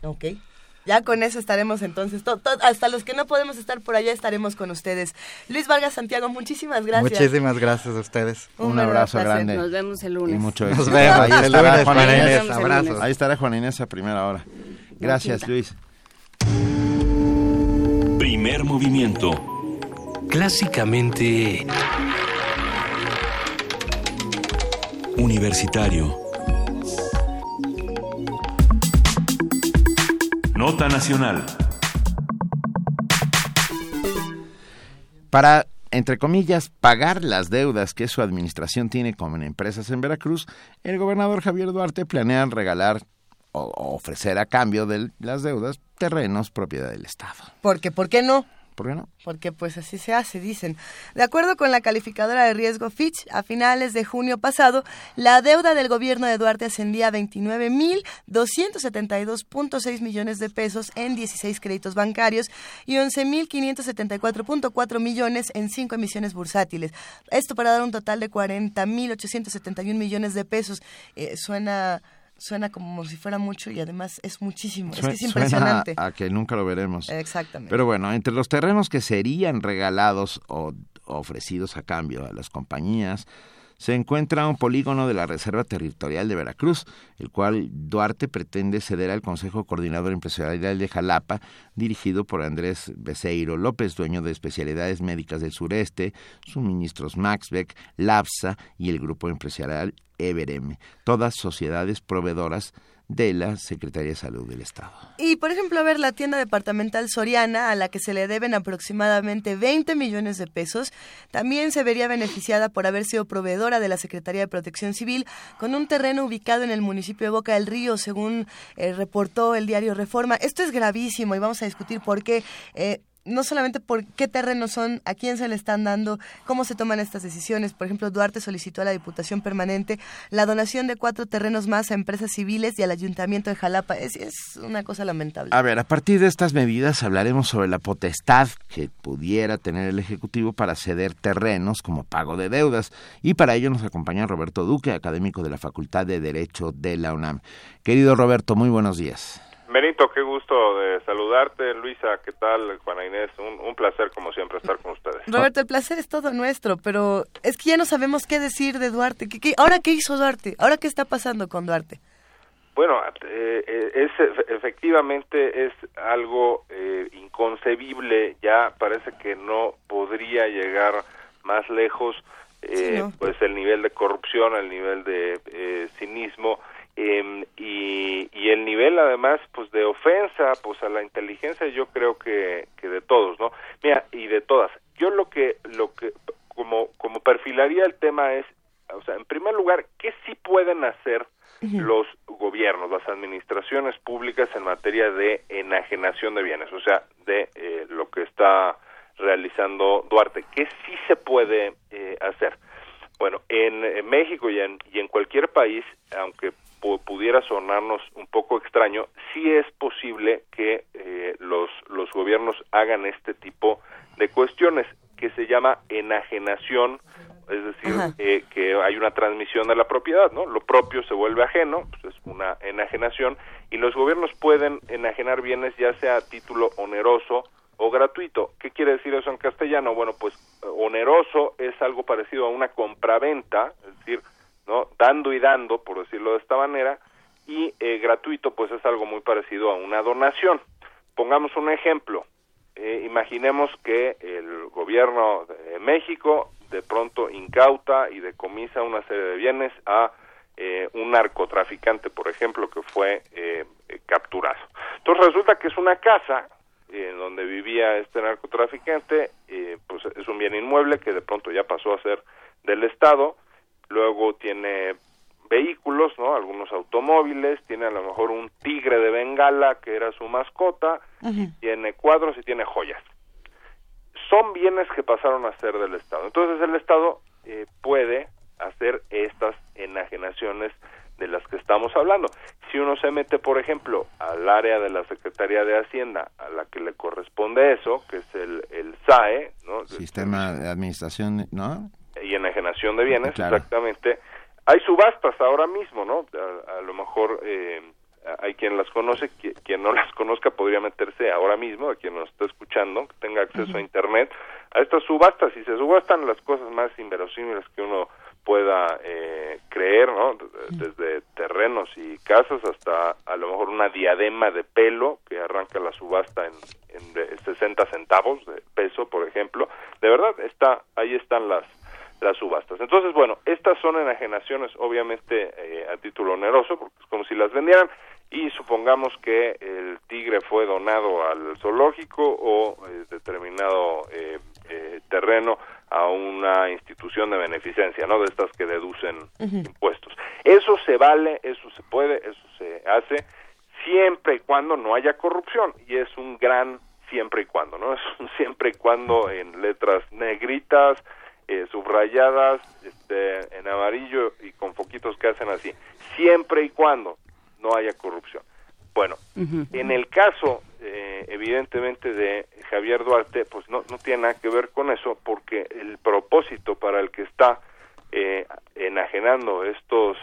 Okay. Ya con eso estaremos entonces, hasta los que no podemos estar por allá estaremos con ustedes. Luis Vargas Santiago, muchísimas gracias. Muchísimas gracias a ustedes. Un abrazo grande. Nos vemos el lunes. Nos vemos. Ahí estará Juana Inés. Abrazos. Ahí estará Juana Inés a primera hora. Gracias, Luis. Primer movimiento. Clásicamente universitario. Nota nacional. Para, entre comillas, pagar las deudas que su administración tiene con empresas en Veracruz, el gobernador Javier Duarte planea regalar ofrecer a cambio de las deudas terrenos propiedad del Estado. ¿Por qué no? ¿Por qué no? Porque pues así se hace, dicen. De acuerdo con la calificadora de riesgo Fitch, a finales de junio pasado, la deuda del gobierno de Duarte ascendía a 29.272.6 millones de pesos en 16 créditos bancarios y 11.574.4 millones en 5 emisiones bursátiles. Esto para dar un total de 40.871 millones de pesos. Suena como si fuera mucho y además es muchísimo. Es que es impresionante. Suena a que nunca lo veremos. Exactamente. Pero bueno, entre los terrenos que serían regalados o ofrecidos a cambio a las compañías, se encuentra un polígono de la Reserva Territorial de Veracruz, el cual Duarte pretende ceder al Consejo Coordinador Empresarial de Jalapa, dirigido por Andrés Beceiro López, dueño de Especialidades Médicas del Sureste, Suministros Maxbec, Lapsa y el Grupo Empresarial Everem, todas sociedades proveedoras de la Secretaría de Salud del Estado. Y, por ejemplo, a ver, la tienda departamental Soriana, a la que se le deben aproximadamente 20 millones de pesos, también se vería beneficiada por haber sido proveedora de la Secretaría de Protección Civil con un terreno ubicado en el municipio de Boca del Río, según reportó el diario Reforma. Esto es gravísimo y vamos a discutir por qué... No solamente por qué terrenos son, a quién se le están dando, cómo se toman estas decisiones. Por ejemplo, Duarte solicitó a la Diputación Permanente la donación de 4 terrenos más a empresas civiles y al Ayuntamiento de Jalapa. Es una cosa lamentable. A ver, a partir de estas medidas hablaremos sobre la potestad que pudiera tener el Ejecutivo para ceder terrenos como pago de deudas. Y para ello nos acompaña Roberto Duque, académico de la Facultad de Derecho de la UNAM. Querido Roberto, muy buenos días. Benito, qué gusto de saludarte. Luisa, ¿qué tal? Juana Inés, un placer como siempre estar con ustedes. Roberto, el placer es todo nuestro, pero es que ya no sabemos qué decir de Duarte. ¿Ahora qué hizo Duarte? ¿Ahora qué está pasando con Duarte? Bueno, efectivamente es algo inconcebible, ya parece que no podría llegar más lejos, sí, ¿no? Pues el nivel de corrupción, el nivel de cinismo, y el nivel además pues de ofensa pues a la inteligencia, yo creo que de todos, ¿no? Mira, y de todas. Yo lo que como perfilaría el tema es, o sea, en primer lugar, ¿qué sí pueden hacer los gobiernos, las administraciones públicas en materia de enajenación de bienes? O sea, de lo que está realizando Duarte, ¿qué sí se puede hacer? Bueno, en México y en cualquier país, aunque pudiera sonarnos un poco extraño, sí es posible que los gobiernos hagan este tipo de cuestiones, que se llama enajenación, es decir, que hay una transmisión de la propiedad, ¿no? Lo propio se vuelve ajeno, pues es una enajenación, y los gobiernos pueden enajenar bienes ya sea a título oneroso o gratuito. ¿Qué quiere decir eso en castellano? Bueno, pues oneroso es algo parecido a una compraventa, es decir, ¿no? Dando y dando, por decirlo de esta manera, y gratuito, pues es algo muy parecido a una donación. Pongamos un ejemplo, imaginemos que el gobierno de México de pronto incauta y decomisa una serie de bienes a un narcotraficante, por ejemplo, que fue capturado. Entonces resulta que es una casa en donde vivía este narcotraficante, pues es un bien inmueble que de pronto ya pasó a ser del Estado. Luego tiene vehículos, ¿no? Algunos automóviles, tiene a lo mejor un tigre de Bengala que era su mascota, uh-huh. Tiene cuadros y tiene joyas. Son bienes que pasaron a ser del Estado. Entonces el Estado puede hacer estas enajenaciones de las que estamos hablando. Si uno se mete, por ejemplo, al área de la Secretaría de Hacienda, a la que le corresponde eso, que es el SAE, ¿no? Sistema de Administración, ¿no? Y enajenación de bienes, claro. Exactamente. Hay subastas ahora mismo, ¿no? A lo mejor hay quien las conoce, quien no las conozca podría meterse ahora mismo, a quien nos está escuchando, que tenga acceso uh-huh. a internet, a estas subastas, y se subastan las cosas más inverosímiles que uno pueda creer, ¿no? Desde terrenos y casas hasta a lo mejor una diadema de pelo que arranca la subasta en 60 centavos de peso, por ejemplo. De verdad, ahí están las subastas. Entonces, bueno, estas son enajenaciones, obviamente, a título oneroso, porque es como si las vendieran, y supongamos que el tigre fue donado al zoológico o determinado terreno a una institución de beneficencia, ¿no? De estas que deducen uh-huh. impuestos. Eso se vale, eso se puede, eso se hace, siempre y cuando no haya corrupción, y es un gran siempre y cuando, ¿no? Es un siempre y cuando en letras negritas, subrayadas, en amarillo y con foquitos que hacen así, siempre y cuando no haya corrupción. Bueno, en el caso, evidentemente, de Javier Duarte, pues no tiene nada que ver con eso, porque el propósito para el que está enajenando estos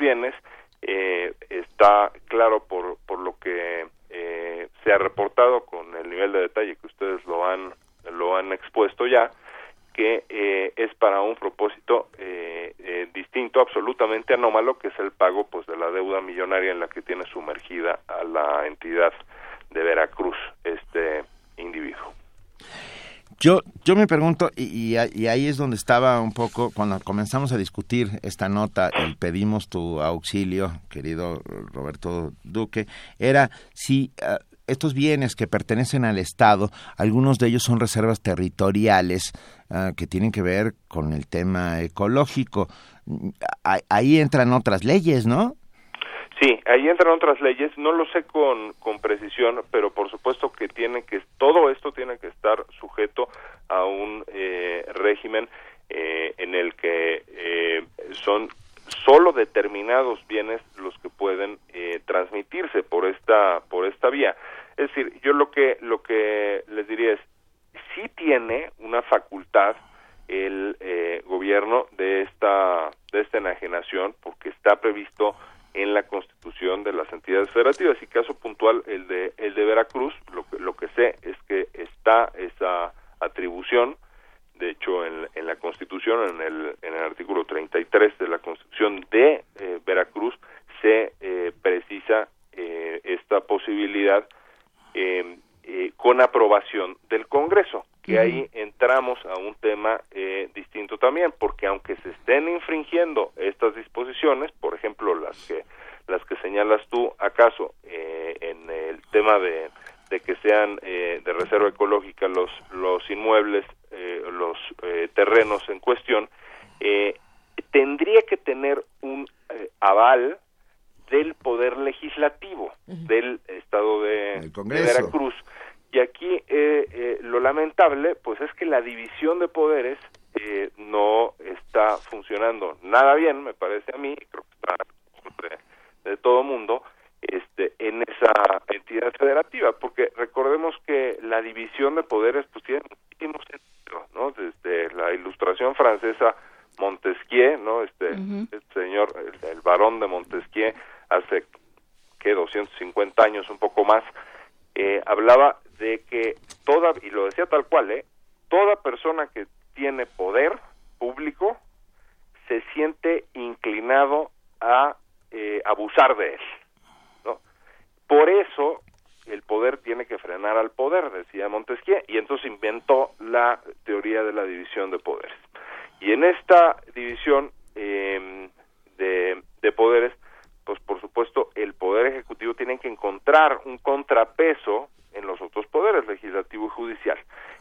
bienes está claro por lo que se ha reportado con el nivel de detalle que ustedes lo han expuesto ya, que es para un propósito distinto, absolutamente anómalo, que es el pago, pues, de la deuda millonaria en la que tiene sumergida a la entidad de Veracruz este individuo. Yo me pregunto, y ahí es donde estaba un poco, cuando comenzamos a discutir esta nota, y pedimos tu auxilio, querido Roberto Duque, era si... estos bienes que pertenecen al Estado, algunos de ellos son reservas territoriales que tienen que ver con el tema ecológico. Ahí entran otras leyes, ¿no? Sí, ahí entran otras leyes. No lo sé con precisión, pero por supuesto que todo esto tiene que estar sujeto a un régimen en el que son solo determinados bienes los que pueden transmitirse por esta vía. Es decir, yo lo que les diría es, sí tiene una facultad el gobierno de esta enajenación, porque está previsto en la Constitución de las entidades federativas, y caso puntual el de Veracruz, lo que sé es que está esa atribución. De hecho, en la Constitución, en el artículo 33 de la Constitución de Veracruz, se precisa esta posibilidad con aprobación del Congreso, que ahí entramos a un tema distinto también, porque aunque se estén infringiendo estas disposiciones, por ejemplo, las que señalas tú, acaso, en el tema de que sean de reserva ecológica los inmuebles, los terrenos en cuestión, tendría que tener un aval del Poder Legislativo del Estado de Veracruz. Y aquí lo lamentable, pues, es que la división de poderes no está funcionando nada bien, me parece a mí, creo que está de todo mundo, en esa entidad federativa, porque recordemos que la división de poderes pues tiene muchísimo sentido, ¿no? Desde la Ilustración francesa, Montesquieu, ¿no? El señor, el barón de Montesquieu, hace 250 años, un poco más, hablaba de que y lo decía tal cual, toda persona que tiene poder público se siente inclinado a abusar de él. Por eso el poder tiene que frenar al poder, decía Montesquieu, y entonces inventó la teoría de la división de poderes. Y en esta división de poderes, pues por supuesto el Poder Ejecutivo tiene que encontrar un contrapeso en los otros poderes, legislativo y judicial.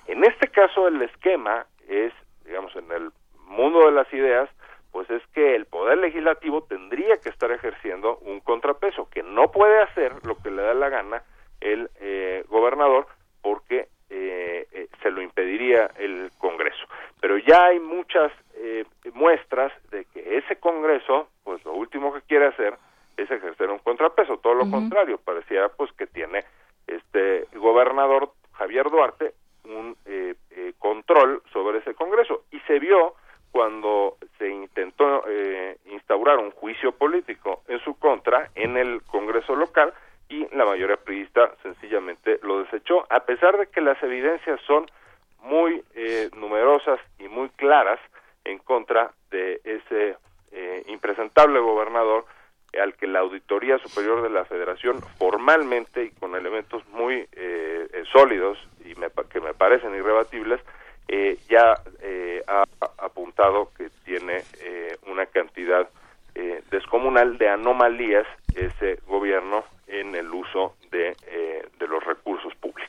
En este caso el esquema es, digamos, en el mundo de las ideas, pues es que el Poder Legislativo tendría que estar ejerciendo un contrapeso, que no puede hacer lo que le da la gana el gobernador, porque se lo impediría el Congreso. Pero ya hay muchas muestras de que ese Congreso, pues lo último que quiere hacer es ejercer un contrapeso, todo lo contrario, pareciera pues que tiene este gobernador Javier Duarte un control sobre ese Congreso, y se vio cuando se intentó instaurar un juicio político en su contra en el Congreso local, y la mayoría priista sencillamente lo desechó, a pesar de que las evidencias son muy numerosas y muy claras en contra de ese impresentable gobernador, al que la Auditoría Superior de la Federación formalmente y con elementos muy sólidos y que me parecen irrebatibles, ha apuntado que tiene una cantidad descomunal de anomalías ese gobierno en el uso de los recursos públicos.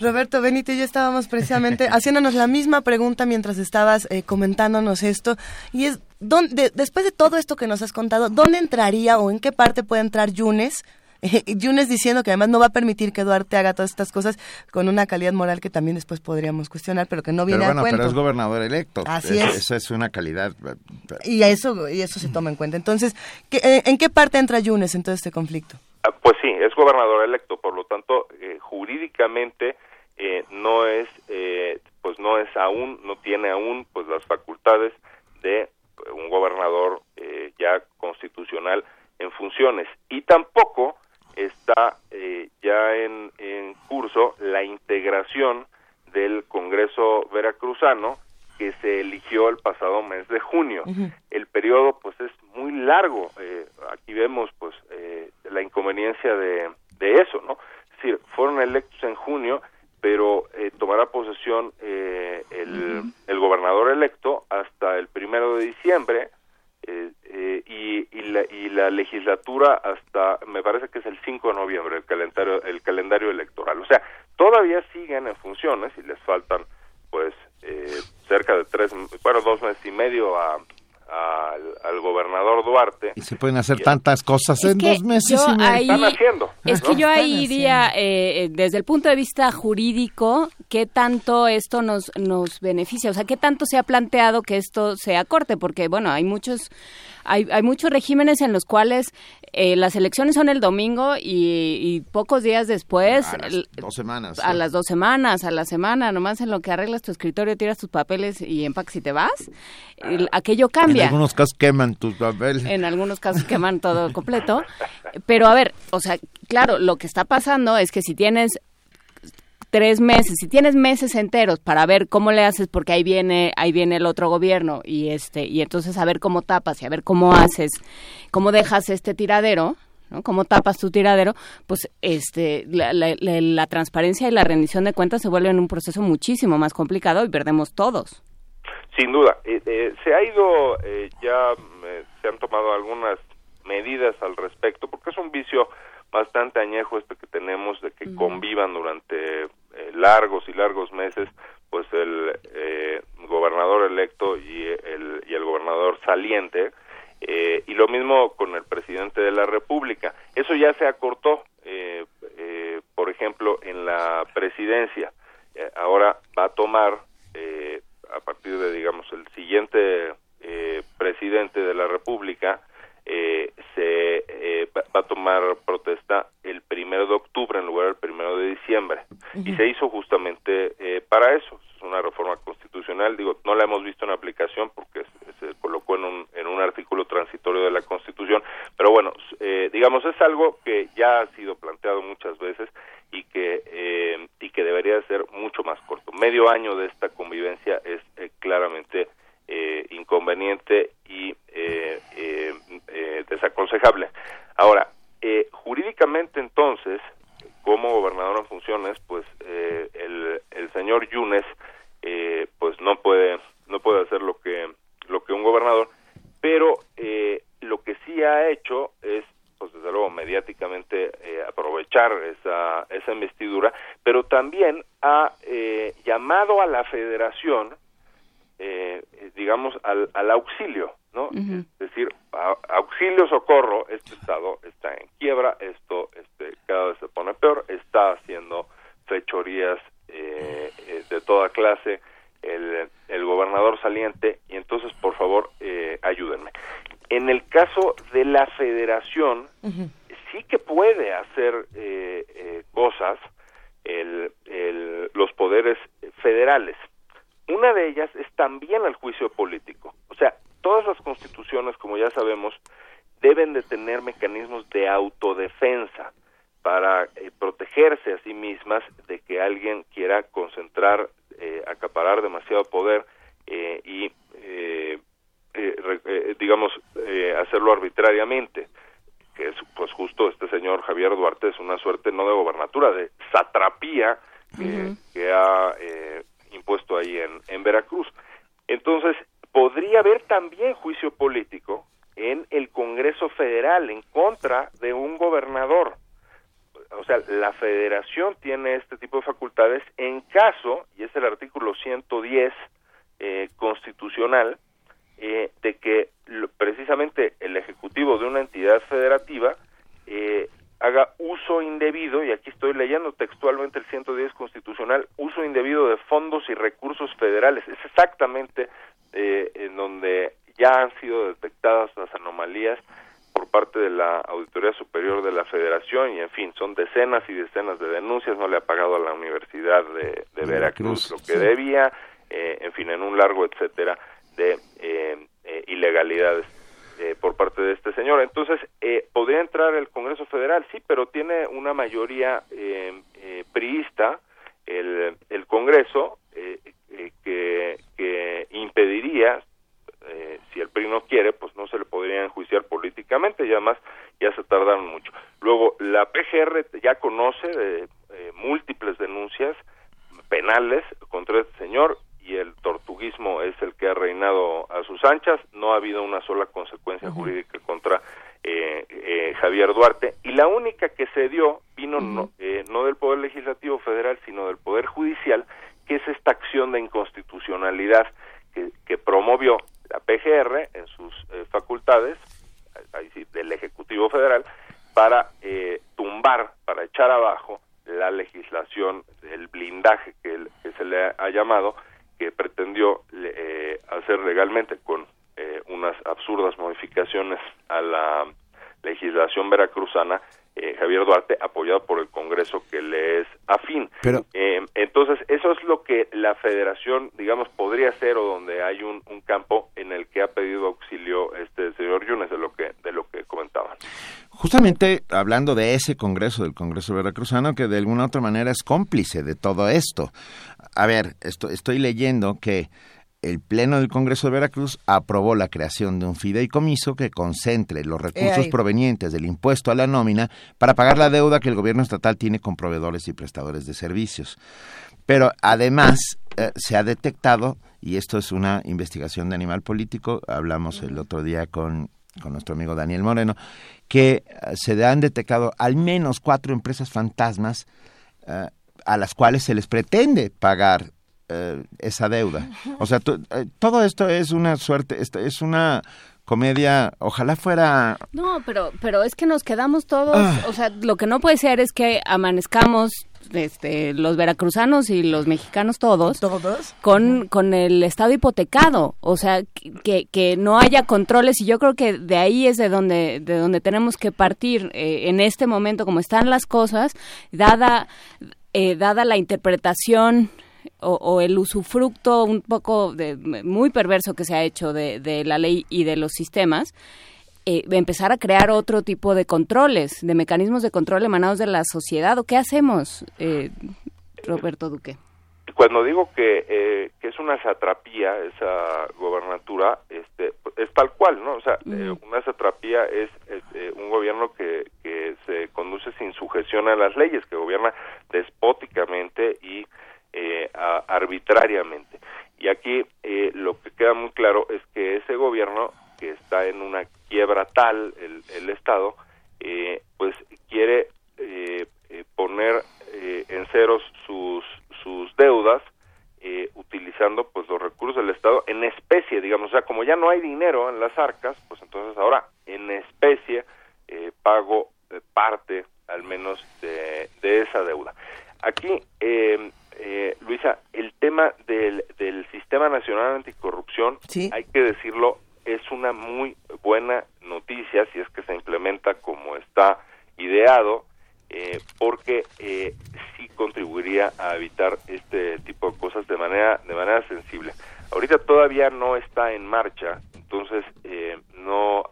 Roberto, Benito y yo estábamos precisamente haciéndonos la misma pregunta mientras estabas comentándonos esto, y es, después de todo esto que nos has contado, ¿dónde entraría o en qué parte puede entrar Yunes Yunes diciendo que además no va a permitir que Duarte haga todas estas cosas con una calidad moral que también después podríamos cuestionar, pero que no viene a cuento. Pero es gobernador electo. Así es. Esa es una calidad. Y eso se toma en cuenta. Entonces, ¿en qué parte entra Yunes en todo este conflicto? Pues sí, es gobernador electo, por lo tanto, jurídicamente no tiene aún pues las facultades de un gobernador ya constitucional en funciones, y tampoco está ya en curso la integración del Congreso Veracruzano que se eligió el pasado mes de junio. Uh-huh. El periodo pues es muy largo, aquí vemos pues la inconveniencia de eso, ¿no? Es decir, fueron electos en junio, pero tomará posesión el gobernador electo hasta el 1 de diciembre, y la legislatura hasta, me parece que es el 5 de noviembre, el calendario electoral. O sea, todavía siguen en funciones y les faltan pues cerca de 2 meses y medio al gobernador Duarte. Y se pueden hacer tantas cosas en 2 meses y medio. Están haciendo. Es que yo ahí iría desde el punto de vista jurídico, ¿qué tanto esto nos beneficia? O sea, ¿qué tanto se ha planteado que esto se acorte? Porque, bueno, hay muchos regímenes en los cuales las elecciones son el domingo y pocos días después, a las 2 semanas, a la semana, nomás en lo que arreglas tu escritorio, tiras tus papeles y empaques y te vas, aquello cambia. En algunos casos queman tus papeles. En algunos casos queman todo completo. Pero a ver, o sea, claro, lo que está pasando es que si tienes 3 meses, si tienes meses enteros para ver cómo le haces, porque ahí viene el otro gobierno y entonces a ver cómo tapas y a ver cómo haces, cómo dejas este tiradero, ¿no? Cómo tapas tu tiradero, pues la transparencia y la rendición de cuentas se vuelven un proceso muchísimo más complicado y perdemos todos. Sin duda, se ha ido, se han tomado algunas medidas al respecto, porque es un vicio bastante añejo que tenemos de que convivan durante largos y largos meses pues el gobernador electo y el gobernador saliente, y lo mismo con el presidente de la República. Eso ya se acortó, por ejemplo, en la presidencia. Ahora va a tomar, a partir de, digamos, el siguiente presidente de la República, va a tomar protesta el 1 de octubre en lugar del 1 de diciembre. Uh-huh. Y se hizo justamente para eso. Es una reforma constitucional, digo, no la hemos visto en aplicación porque se colocó en un artículo transitorio de la Constitución, pero bueno, digamos, es algo que ya ha sido planteado muchas veces y que debería ser mucho más corto. Medio año de esta convivencia es claramente inconveniente y desaconsejable. Ahora, jurídicamente entonces, como gobernador en funciones, pues el señor Yunes pues no puede hacer lo que un gobernador, pero lo que sí ha hecho es, pues desde luego, mediáticamente aprovechar esa investidura, pero también ha llamado a la Federación, digamos, al auxilio, ¿no? Uh-huh. Es decir, auxilio, socorro, este estado está en quiebra, esto cada vez se pone peor, está haciendo fechorías de toda clase el gobernador saliente, y entonces, por favor, ayúdenme. En el caso de la Federación, uh-huh, sí que puede hacer cosas los poderes federales. Una de ellas es también el juicio político. O sea, todas las constituciones, como ya sabemos, deben de tener mecanismos de autodefensa para protegerse a sí mismas de que alguien quiera concentrar, acaparar demasiado poder y digamos, hacerlo arbitrariamente, que es pues justo este señor Javier Duarte. Es una suerte no de gobernatura, de satrapía que ha impuesto ahí en Veracruz. Entonces, podría haber también juicio político en el Congreso Federal en contra de un gobernador. O sea, la Federación tiene este tipo de facultades en caso, y es el artículo 110 constitucional, de que precisamente el ejecutivo de una entidad federativa haga uso indebido, y aquí estoy leyendo textualmente el 110 constitucional, uso indebido de fondos y recursos federales. Es exactamente en donde ya han sido detectadas las anomalías por parte de la Auditoría Superior de la Federación, y en fin, son decenas y decenas de denuncias. No le ha pagado a la Universidad de Veracruz lo que debía, en fin, en un largo etcétera de ilegalidades por parte de este señor. Entonces, ¿podría entrar el Congreso Federal? Sí, pero tiene una mayoría priista el Congreso que impediría, si el PRI no quiere, pues no se le podría enjuiciar políticamente, y además ya se tardaron mucho. Luego, la PGR ya conoce múltiples denuncias penales contra este señor, y el tortuguismo es el que ha reinado a sus anchas. No ha habido una sola consecuencia jurídica contra Javier Duarte, y la única que se dio vino no del Poder Legislativo Federal, sino del Poder Judicial, que es esta acción de inconstitucionalidad que promovió la PGR en sus facultades, ahí sí, del Ejecutivo Federal, para tumbar, para echar abajo la legislación, el blindaje que se le ha llamado, que pretendió hacer legalmente con unas absurdas modificaciones a la legislación veracruzana, Javier Duarte, apoyado por el Congreso que le es afín. Pero entonces, eso es lo que la Federación, digamos, podría hacer, o donde hay un campo en el que ha pedido auxilio este señor Yunes, de lo que comentaban. Justamente hablando de ese Congreso, del Congreso veracruzano, que de alguna u otra manera es cómplice de todo esto. A ver, estoy leyendo que el Pleno del Congreso de Veracruz aprobó la creación de un fideicomiso que concentre los recursos provenientes del impuesto a la nómina para pagar la deuda que el gobierno estatal tiene con proveedores y prestadores de servicios. Pero además se ha detectado, y esto es una investigación de Animal Político, hablamos el otro día con nuestro amigo Daniel Moreno, que se han detectado al menos 4 empresas fantasmas a las cuales se les pretende pagar esa deuda. O sea, todo esto es una suerte, es una comedia, ojalá fuera... No, pero es que nos quedamos todos, o sea, lo que no puede ser es que amanezcamos los veracruzanos y los mexicanos todos con el estado hipotecado, o sea, que no haya controles, y yo creo que de ahí es de donde tenemos que partir en este momento, como están las cosas, dada la interpretación o el usufructo un poco muy perverso que se ha hecho de la ley y de los sistemas. Empezar a crear otro tipo de controles, de mecanismos de control emanados de la sociedad. ¿O qué hacemos, Roberto Duque? Cuando digo que es una satrapía esa gobernatura, es tal cual, ¿no? O sea, una satrapía es un gobierno que se conduce sin sujeción a las leyes, que gobierna despóticamente y arbitrariamente. Y aquí lo que queda muy claro es que ese gobierno, que está en una quiebra tal el Estado, pues quiere poner en ceros sus deudas, utilizando pues los recursos del Estado en especie, digamos. O sea, como ya no hay dinero en las arcas, pues entonces ahora en especie pago parte al menos de esa deuda. Aquí, Luisa, el tema del Sistema Nacional Anticorrupción, ¿sí?, hay que decirlo, es una muy buena noticia si es que se implementa como está ideado, porque sí contribuiría a evitar este tipo de cosas de manera sensible. Ahorita todavía no está en marcha, entonces no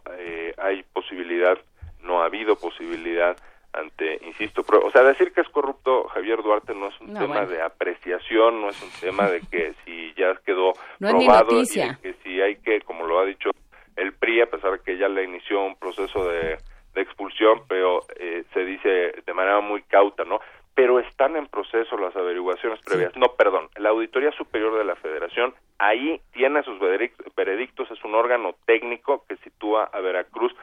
hay posibilidad, no ha habido posibilidad ante, insisto, o sea, decir que es corrupto Javier Duarte no es un tema de apreciación, no es un tema de que si ya quedó probado, y que si hay que, como lo ha dicho el PRI, a pesar de que ya le inició un proceso de expulsión, pero se dice de manera muy cauta, ¿no? Pero están en proceso las averiguaciones previas. Sí. No, perdón, la Auditoría Superior de la Federación, ahí tiene sus veredictos, es un órgano técnico que sitúa a Veracruz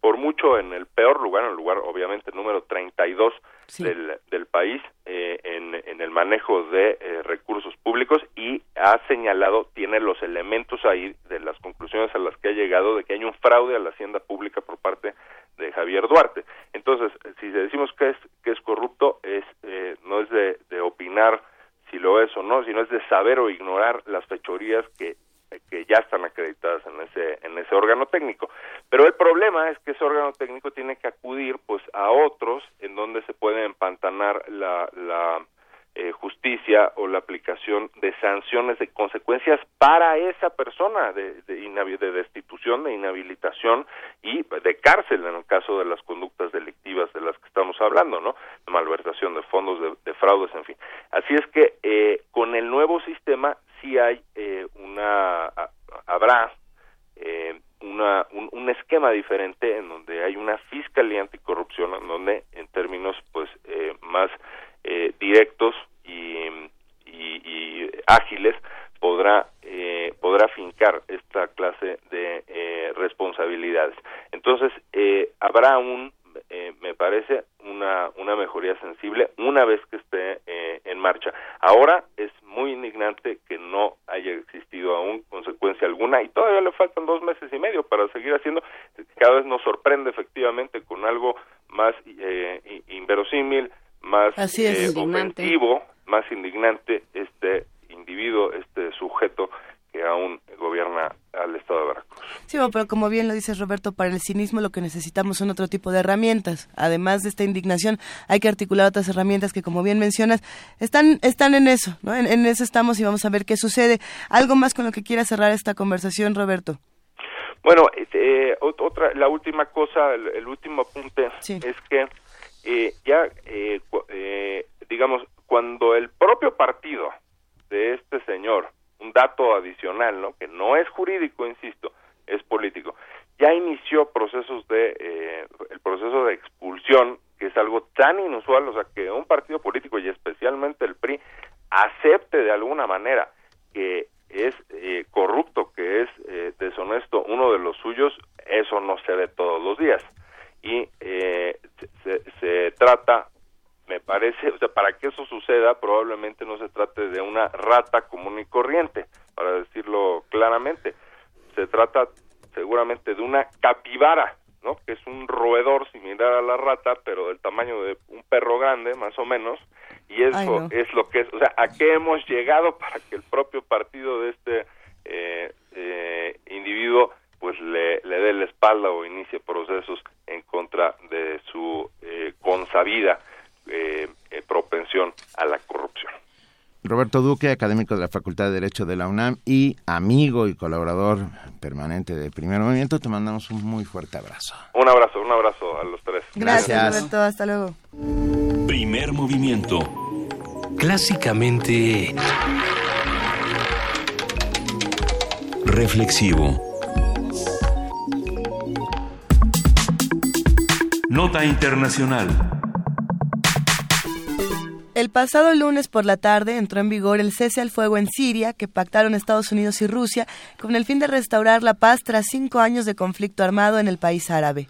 por mucho en el peor lugar, en el lugar obviamente número 32 del país en el manejo de recursos públicos, y ha señalado, tiene los elementos ahí de las conclusiones a las que ha llegado de que hay un fraude a la hacienda pública por parte de Javier Duarte. Entonces, si decimos que es corrupto, no es de opinar si lo es o no, sino es de saber o ignorar las fechorías que ya están acreditadas en ese órgano técnico. Pero el problema es que ese órgano técnico tiene que acudir pues a otros en donde se puede empantanar la justicia o la aplicación de sanciones, de consecuencias para esa persona, de destitución, de inhabilitación y de cárcel en el caso de las conductas delictivas de las que estamos hablando, ¿no? De malversación de fondos, de fraudes, en fin. Así es que con el nuevo sistema sí hay habrá un esquema diferente en donde hay una fiscalía anticorrupción, en donde en términos pues más directos y ágiles podrá fincar esta clase de responsabilidades. Entonces habrá me parece una mejoría sensible una vez que esté en marcha. Ahora es muy indignante que no haya existido aún consecuencia alguna y todavía le faltan 2 meses y medio para seguir haciendo. Cada vez nos sorprende efectivamente con algo más inverosímil, más ofensivo, más indignante este individuo, este sujeto que aún gobierna al estado de Veracruz. Sí, pero como bien lo dices, Roberto, para el cinismo lo que necesitamos son otro tipo de herramientas. Además de esta indignación, hay que articular otras herramientas que, como bien mencionas, están en eso, ¿no? En eso estamos y vamos a ver qué sucede. ¿Algo más con lo que quiera cerrar esta conversación, Roberto? Bueno, la última cosa, el último apunte, sí, es que digamos, cuando el propio partido de este señor, un dato adicional, ¿no?, que no es jurídico, insisto, es político, ya inició procesos el proceso de expulsión, que es algo tan inusual, o sea, que un partido político, y especialmente el PRI, acepte de alguna manera que es corrupto, que es deshonesto uno de los suyos, eso no se ve todos los días. Y se trata, me parece, o sea, para que eso suceda probablemente no se trate de una rata común y corriente, para decirlo claramente, se trata seguramente de una capibara, ¿no?, que es un roedor similar a la rata, pero del tamaño de un perro grande, más o menos, y eso es lo que es, o sea, ¿a qué hemos llegado para que el propio partido de este individuo pues le dé la espalda o inicie procesos en contra de su consabida propensión a la corrupción? Roberto Duque, académico de la Facultad de Derecho de la UNAM y amigo y colaborador permanente de Primer Movimiento, te mandamos un muy fuerte abrazo. Un abrazo a los tres. Gracias, Roberto, hasta luego. Primer Movimiento. Clásicamente reflexivo. Nota internacional. El pasado lunes por la tarde entró en vigor el cese al fuego en Siria que pactaron Estados Unidos y Rusia con el fin de restaurar la paz tras 5 años de conflicto armado en el país árabe.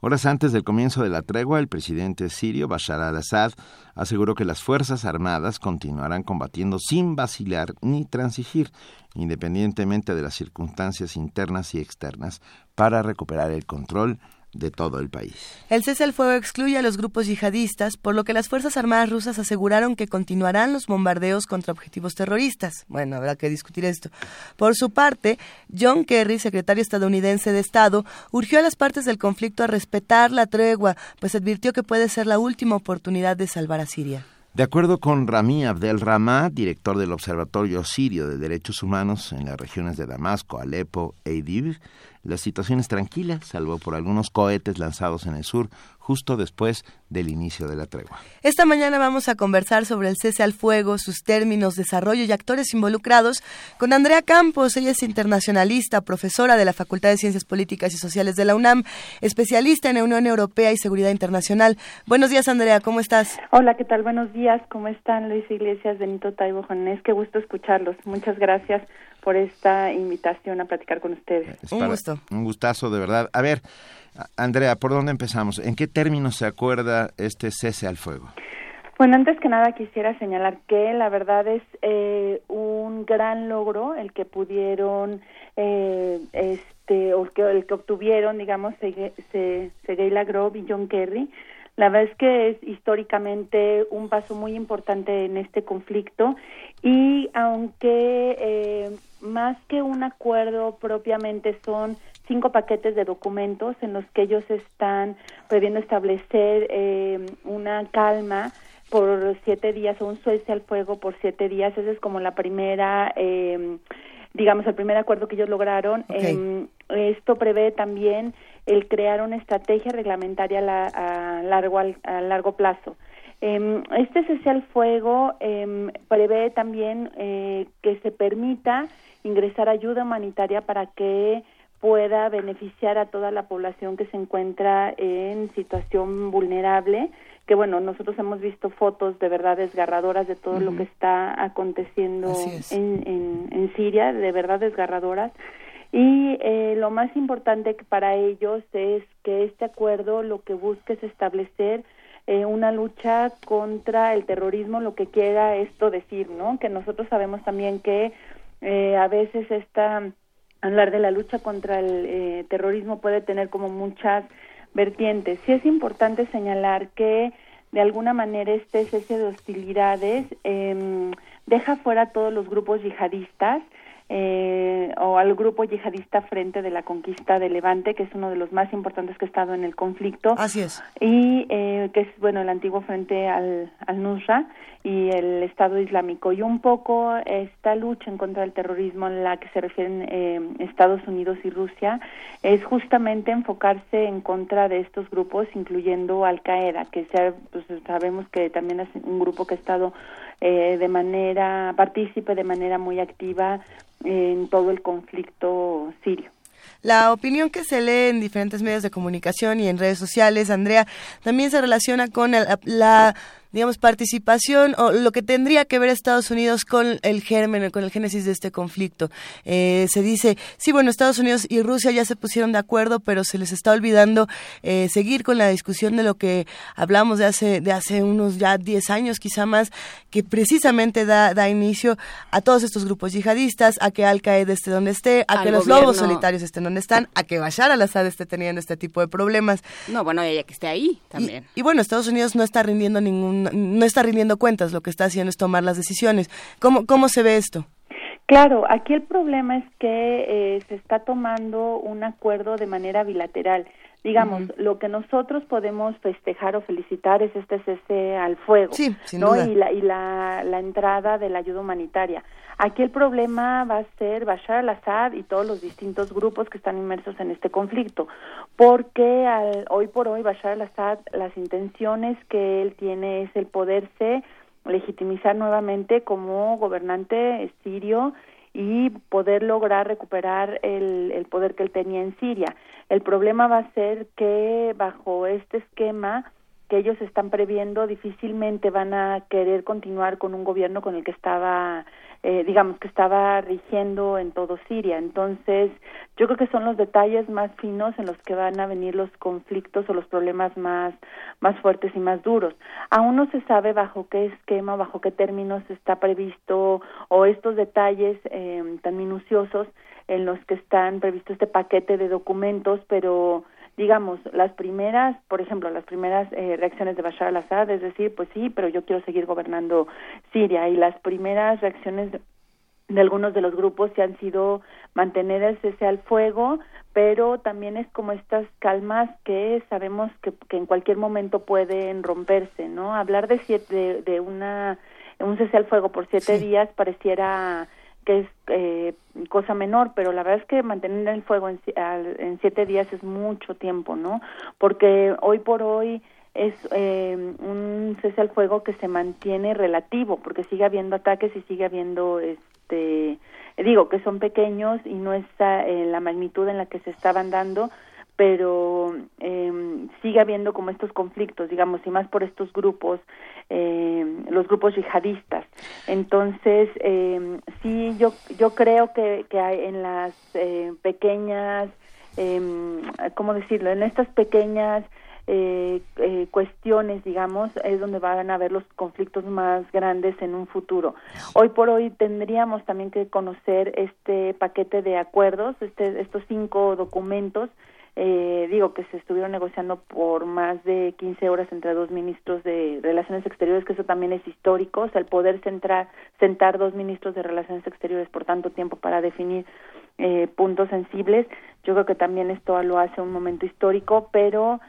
Horas antes del comienzo de la tregua, el presidente sirio Bashar al-Assad aseguró que las fuerzas armadas continuarán combatiendo sin vacilar ni transigir, independientemente de las circunstancias internas y externas, para recuperar el control de todo el país. El cese al fuego excluye a los grupos yihadistas, por lo que las Fuerzas Armadas rusas aseguraron que continuarán los bombardeos contra objetivos terroristas. Bueno, habrá que discutir esto. Por su parte, John Kerry, secretario estadounidense de Estado, urgió a las partes del conflicto a respetar la tregua, pues advirtió que puede ser la última oportunidad de salvar a Siria. De acuerdo con Rami Abdelrahman, director del Observatorio Sirio de Derechos Humanos en las regiones de Damasco, Alepo e Idlib, la situación es tranquila, salvo por algunos cohetes lanzados en el sur, justo después del inicio de la tregua. Esta mañana vamos a conversar sobre el cese al fuego, sus términos, desarrollo y actores involucrados con Andrea Campos. Ella es internacionalista, profesora de la Facultad de Ciencias Políticas y Sociales de la UNAM, especialista en Unión Europea y Seguridad Internacional. Buenos días, Andrea, ¿cómo estás? Hola, ¿qué tal? Buenos días, ¿cómo están? Luisa Iglesias, Benito Taibo, Jonés, qué gusto escucharlos. Muchas gracias por esta invitación a platicar con ustedes. Un gusto. Un gustazo, de verdad. A ver, Andrea, ¿por dónde empezamos? ¿En qué términos se acuerda este cese al fuego? Bueno, antes que nada quisiera señalar que la verdad es un gran logro el que pudieron el que obtuvieron, digamos, Seguela Grove y John Kerry. La verdad es que es históricamente un paso muy importante en este conflicto, y aunque más que un acuerdo propiamente son 5 paquetes de documentos en los que ellos están previendo establecer una calma por 7 días o un cese al fuego por 7 días. Ese es como la primera... digamos, el primer acuerdo que ellos lograron. Okay. Esto prevé también el crear una estrategia reglamentaria a largo plazo. Este cese al fuego prevé también que se permita ingresar ayuda humanitaria para que pueda beneficiar a toda la población que se encuentra en situación vulnerable, que bueno, nosotros hemos visto fotos de verdad desgarradoras de todo lo que está aconteciendo en Siria, de verdad desgarradoras, y lo más importante para ellos es que este acuerdo lo que busca es establecer una lucha contra el terrorismo, lo que quiera esto decir, ¿no? Que nosotros sabemos también que a veces hablar de la lucha contra el terrorismo puede tener como muchas vertientes. Sí es importante señalar que de alguna manera este cese de hostilidades deja fuera a todos los grupos yihadistas o al grupo yihadista Frente de la Conquista de Levante, que es uno de los más importantes que ha estado en el conflicto. Así es. Y que es, bueno, el antiguo Frente al Nusra y el Estado Islámico. Y un poco esta lucha en contra del terrorismo en la que se refieren Estados Unidos y Rusia es justamente enfocarse en contra de estos grupos, incluyendo Al-Qaeda, que pues, sabemos que también es un grupo que ha estado partícipe de manera muy activa en todo el conflicto sirio. La opinión que se lee en diferentes medios de comunicación y en redes sociales, Andrea, también se relaciona con la participación o lo que tendría que ver Estados Unidos con el germen, con el génesis de este conflicto. Se dice, sí, bueno, Estados Unidos y Rusia ya se pusieron de acuerdo, pero se les está olvidando seguir con la discusión de lo que hablamos de hace unos ya 10 años, quizá más, que precisamente da inicio a todos estos grupos yihadistas, a que Al-Qaeda esté donde esté, a que los lobos solitarios estén donde están, a que Bashar al-Assad esté teniendo este tipo de problemas. No, bueno, ella que esté ahí también. Y bueno, Estados Unidos no está rindiendo no está rindiendo cuentas, lo que está haciendo es tomar las decisiones. ¿Cómo se ve esto? Claro, aquí el problema es que se está tomando un acuerdo de manera bilateral. Digamos, lo que nosotros podemos festejar o felicitar es este cese al fuego, sí, sin ¿no? duda. Y la entrada de la ayuda humanitaria. Aquí el problema va a ser Bashar al-Assad y todos los distintos grupos que están inmersos en este conflicto, porque hoy por hoy Bashar al-Assad, las intenciones que él tiene es el poderse legitimizar nuevamente como gobernante sirio y poder lograr recuperar el poder que él tenía en Siria. El problema va a ser que bajo este esquema que ellos están previendo, difícilmente van a querer continuar con un gobierno con el que estaba, que estaba rigiendo en todo Siria. Entonces, yo creo que son los detalles más finos en los que van a venir los conflictos o los problemas más fuertes y más duros. Aún no se sabe bajo qué esquema, bajo qué términos está previsto o estos detalles tan minuciosos en los que están previsto este paquete de documentos, pero... Digamos, las primeras reacciones de Bashar al-Assad, es decir, pues sí, pero yo quiero seguir gobernando Siria, y las primeras reacciones de algunos de los grupos se han sido mantener el cese al fuego, pero también es como estas calmas que sabemos que en cualquier momento pueden romperse, ¿no? Hablar de un cese al fuego por 7 días pareciera que es cosa menor, pero la verdad es que mantener el fuego en 7 días es mucho tiempo, ¿no? Porque hoy por hoy es un cese al fuego que se mantiene relativo, porque sigue habiendo ataques y sigue habiendo, que son pequeños y no es la magnitud en la que se estaban dando, pero sigue habiendo como estos conflictos, digamos, y más por estos grupos, los grupos yihadistas. Entonces, sí, yo creo que hay en las pequeñas, cuestiones, digamos, es donde van a haber los conflictos más grandes en un futuro. Hoy por hoy tendríamos también que conocer este paquete de acuerdos, estos 5 documentos, que se estuvieron negociando por más de 15 horas entre 2 ministros de Relaciones Exteriores, que eso también es histórico, o sea, el poder sentar 2 ministros de Relaciones Exteriores por tanto tiempo para definir puntos sensibles. Yo creo que también esto lo hace un momento histórico, pero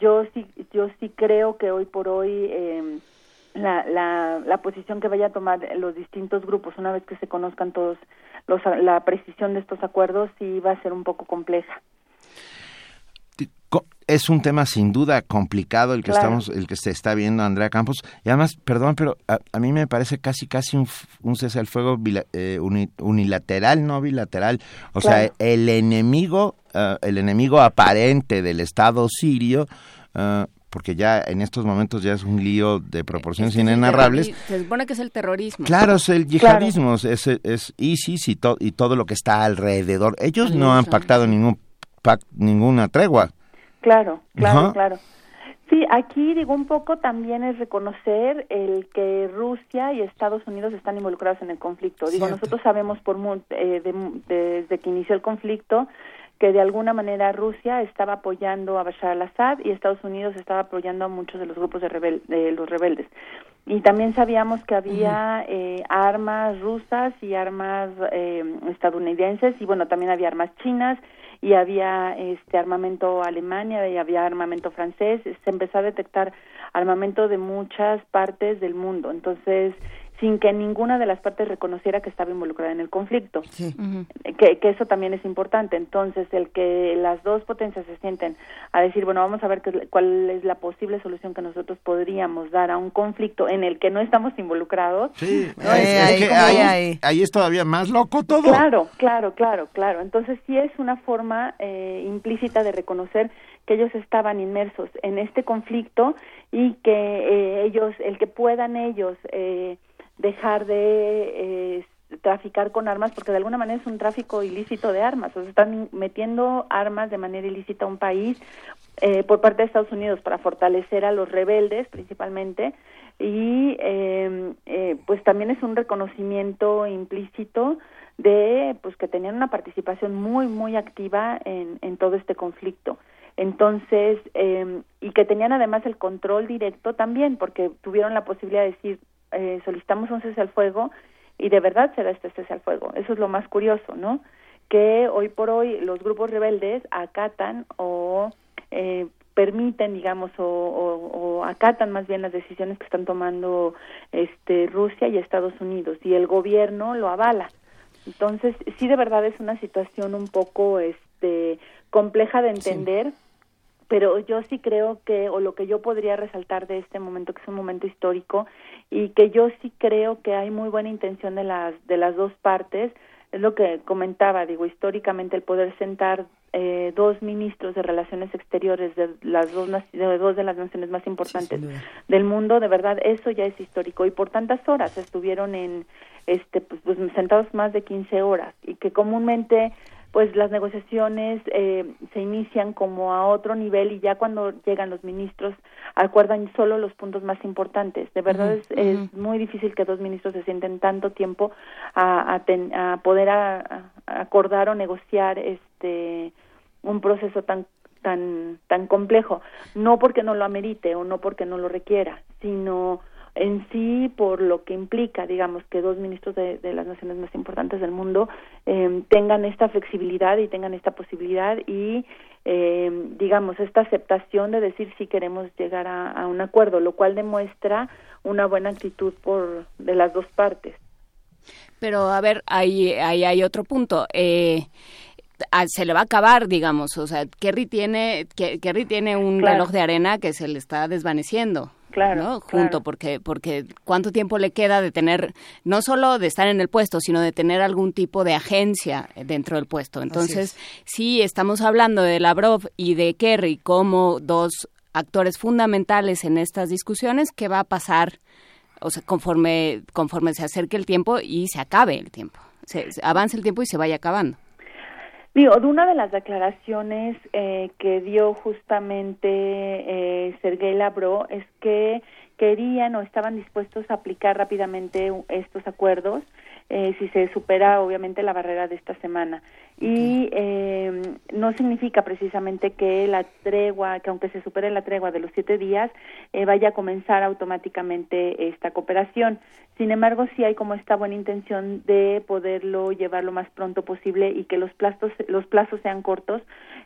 yo sí creo que hoy por hoy la posición que vaya a tomar los distintos grupos, una vez que se conozcan todos la precisión de estos acuerdos, sí va a ser un poco compleja. Es un tema sin duda complicado el que se está viendo, Andrea Campos, y además, perdón, pero a mí me parece casi un cese al fuego unilateral, no bilateral, o sea, el enemigo aparente del Estado sirio, porque ya en estos momentos ya es un lío de proporciones inenarrables. Se supone que es el terrorismo. Claro, es el yihadismo, es ISIS y todo lo que está alrededor. Ellos no han pactado ninguna tregua. Claro, claro. Sí, aquí digo un poco también es reconocer el que Rusia y Estados Unidos están involucrados en el conflicto. Digo, nosotros sabemos desde que inició el conflicto que de alguna manera Rusia estaba apoyando a Bashar al-Assad y Estados Unidos estaba apoyando a muchos de los grupos de los rebeldes. Y también sabíamos que había armas rusas y armas estadounidenses, y bueno, también había armas chinas, y había armamento Alemania, y había armamento francés. Se empezó a detectar armamento de muchas partes del mundo, entonces sin que ninguna de las partes reconociera que estaba involucrada en el conflicto, que eso también es importante. Entonces el que las dos potencias se sienten a decir, bueno, vamos a ver cuál es la posible solución que nosotros podríamos dar a un conflicto en el que no estamos involucrados. Sí, ¿no? Ahí es todavía más loco todo. Claro. Entonces sí es una forma implícita de reconocer que ellos estaban inmersos en este conflicto y que ellos dejar de traficar con armas, porque de alguna manera es un tráfico ilícito de armas, o sea, están metiendo armas de manera ilícita a un país por parte de Estados Unidos para fortalecer a los rebeldes principalmente, y pues también es un reconocimiento implícito de pues que tenían una participación muy muy activa en todo este conflicto. Entonces, y que tenían además el control directo también, porque tuvieron la posibilidad de decir, solicitamos un cese al fuego, y de verdad se da este cese al fuego. Eso es lo más curioso, ¿no? Que hoy por hoy los grupos rebeldes acatan o permiten, digamos, o acatan más bien las decisiones que están tomando Rusia y Estados Unidos, y el gobierno lo avala. Entonces, sí, de verdad es una situación un poco compleja de entender, pero yo sí creo que, o lo que yo podría resaltar de este momento, que es un momento histórico, y que yo sí creo que hay muy buena intención de las dos partes, es lo que comentaba, digo, históricamente el poder sentar 2 ministros de Relaciones Exteriores de dos de las naciones más importantes del mundo, de verdad, eso ya es histórico, y por tantas horas estuvieron pues sentados más de 15 horas, y que comúnmente pues las negociaciones se inician como a otro nivel, y ya cuando llegan los ministros acuerdan solo los puntos más importantes. De verdad es muy difícil que 2 ministros se sienten tanto tiempo a poder acordar o negociar un proceso tan complejo, no porque no lo amerite o no porque no lo requiera, sino en sí por lo que implica, digamos, que 2 ministros de las naciones más importantes del mundo tengan esta flexibilidad y tengan esta posibilidad y, digamos, esta aceptación de decir si queremos llegar a un acuerdo, lo cual demuestra una buena actitud de las dos partes. Pero, a ver, ahí hay otro punto. Se le va a acabar, digamos, o sea, Kerry tiene un reloj de arena que se le está desvaneciendo. Claro, ¿no? Junto, porque cuánto tiempo le queda de tener, no solo de estar en el puesto, sino de tener algún tipo de agencia dentro del puesto. Entonces, sí, estamos hablando de Lavrov y de Kerry como 2 actores fundamentales en estas discusiones. ¿Qué va a pasar? O sea, conforme se acerque el tiempo y se acabe el tiempo. Se avance el tiempo y se vaya acabando. Digo, de una de las declaraciones que dio justamente Sergei Lavrov es que querían o estaban dispuestos a aplicar rápidamente estos acuerdos si se supera obviamente la barrera de esta semana. Y no significa precisamente que la tregua, que aunque se supere la tregua de los 7 días, vaya a comenzar automáticamente esta cooperación. Sin embargo, sí hay como esta buena intención de poderlo llevar lo más pronto posible y que los plazos sean cortos,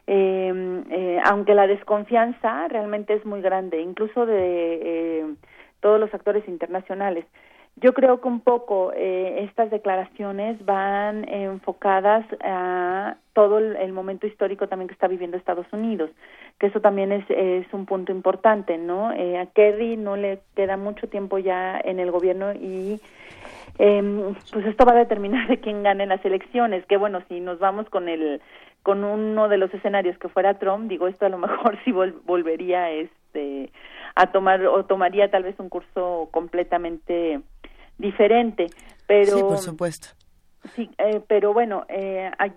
aunque la desconfianza realmente es muy grande, incluso de todos los actores internacionales. Yo creo que un poco estas declaraciones van enfocadas a todo el momento histórico también que está viviendo Estados Unidos, que eso también es un punto importante, ¿no? A Kerry no le queda mucho tiempo ya en el gobierno y pues esto va a determinar de quién gane las elecciones, que bueno, si nos vamos con uno de los escenarios que fuera Trump, digo, esto a lo mejor sí volvería a tomar o tomaría tal vez un curso completamente diferente, pero sí, por supuesto. Sí, pero bueno,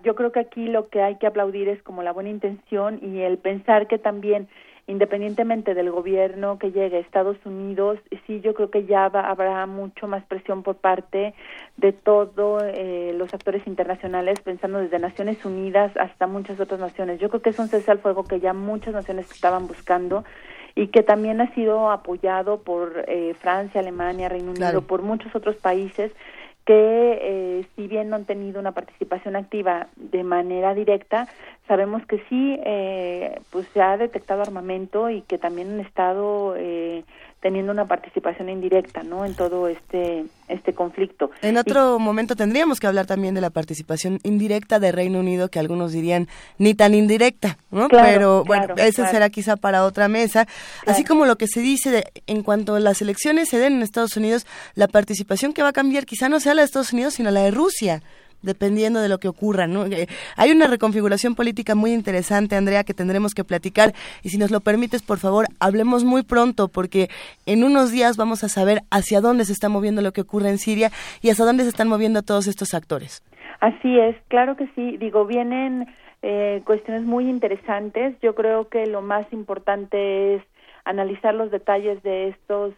yo creo que aquí lo que hay que aplaudir es como la buena intención y el pensar que también, independientemente del gobierno que llegue a Estados Unidos, sí, yo creo que ya habrá mucho más presión por parte de todos los actores internacionales, pensando desde Naciones Unidas hasta muchas otras naciones. Yo creo que es un cese al fuego que ya muchas naciones estaban buscando y que también ha sido apoyado por Francia, Alemania, Reino Unido, claro, por muchos otros países que si bien no han tenido una participación activa de manera directa, sabemos que sí pues se ha detectado armamento y que también han estado teniendo una participación indirecta, ¿no?, en todo este conflicto. En otro momento tendríamos que hablar también de la participación indirecta de Reino Unido, que algunos dirían ni tan indirecta, ¿no? Claro, pero bueno, claro, eso será quizá para otra mesa. Claro. Así como lo que se dice en cuanto a las elecciones se den en Estados Unidos, la participación que va a cambiar quizá no sea la de Estados Unidos, sino la de Rusia, dependiendo de lo que ocurra, ¿no? Hay una reconfiguración política muy interesante, Andrea, que tendremos que platicar, y si nos lo permites, por favor, hablemos muy pronto, porque en unos días vamos a saber hacia dónde se está moviendo lo que ocurre en Siria y hacia dónde se están moviendo todos estos actores. Así es, claro que sí. Digo, vienen cuestiones muy interesantes. Yo creo que lo más importante es analizar los detalles de estos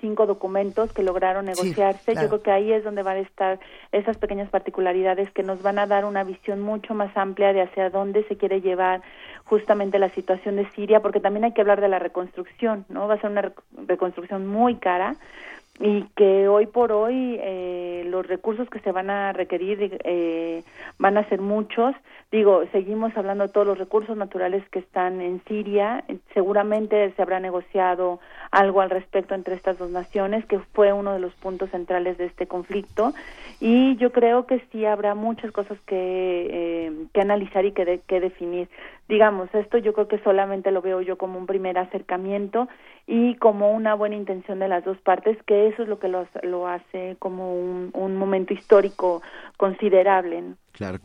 5 documentos que lograron negociarse. Sí, claro. Yo creo que ahí es donde van a estar esas pequeñas particularidades que nos van a dar una visión mucho más amplia de hacia dónde se quiere llevar justamente la situación de Siria, porque también hay que hablar de la reconstrucción, ¿no? Va a ser una reconstrucción muy cara y que hoy por hoy los recursos que se van a requerir van a ser muchos. Digo, seguimos hablando de todos los recursos naturales que están en Siria. Seguramente se habrá negociado algo al respecto entre estas dos naciones, que fue uno de los puntos centrales de este conflicto, y yo creo que sí habrá muchas cosas que analizar y que definir. Digamos, esto yo creo que solamente lo veo yo como un primer acercamiento y como una buena intención de las dos partes, que eso es lo que lo hace como un momento histórico considerable, ¿no? Claro.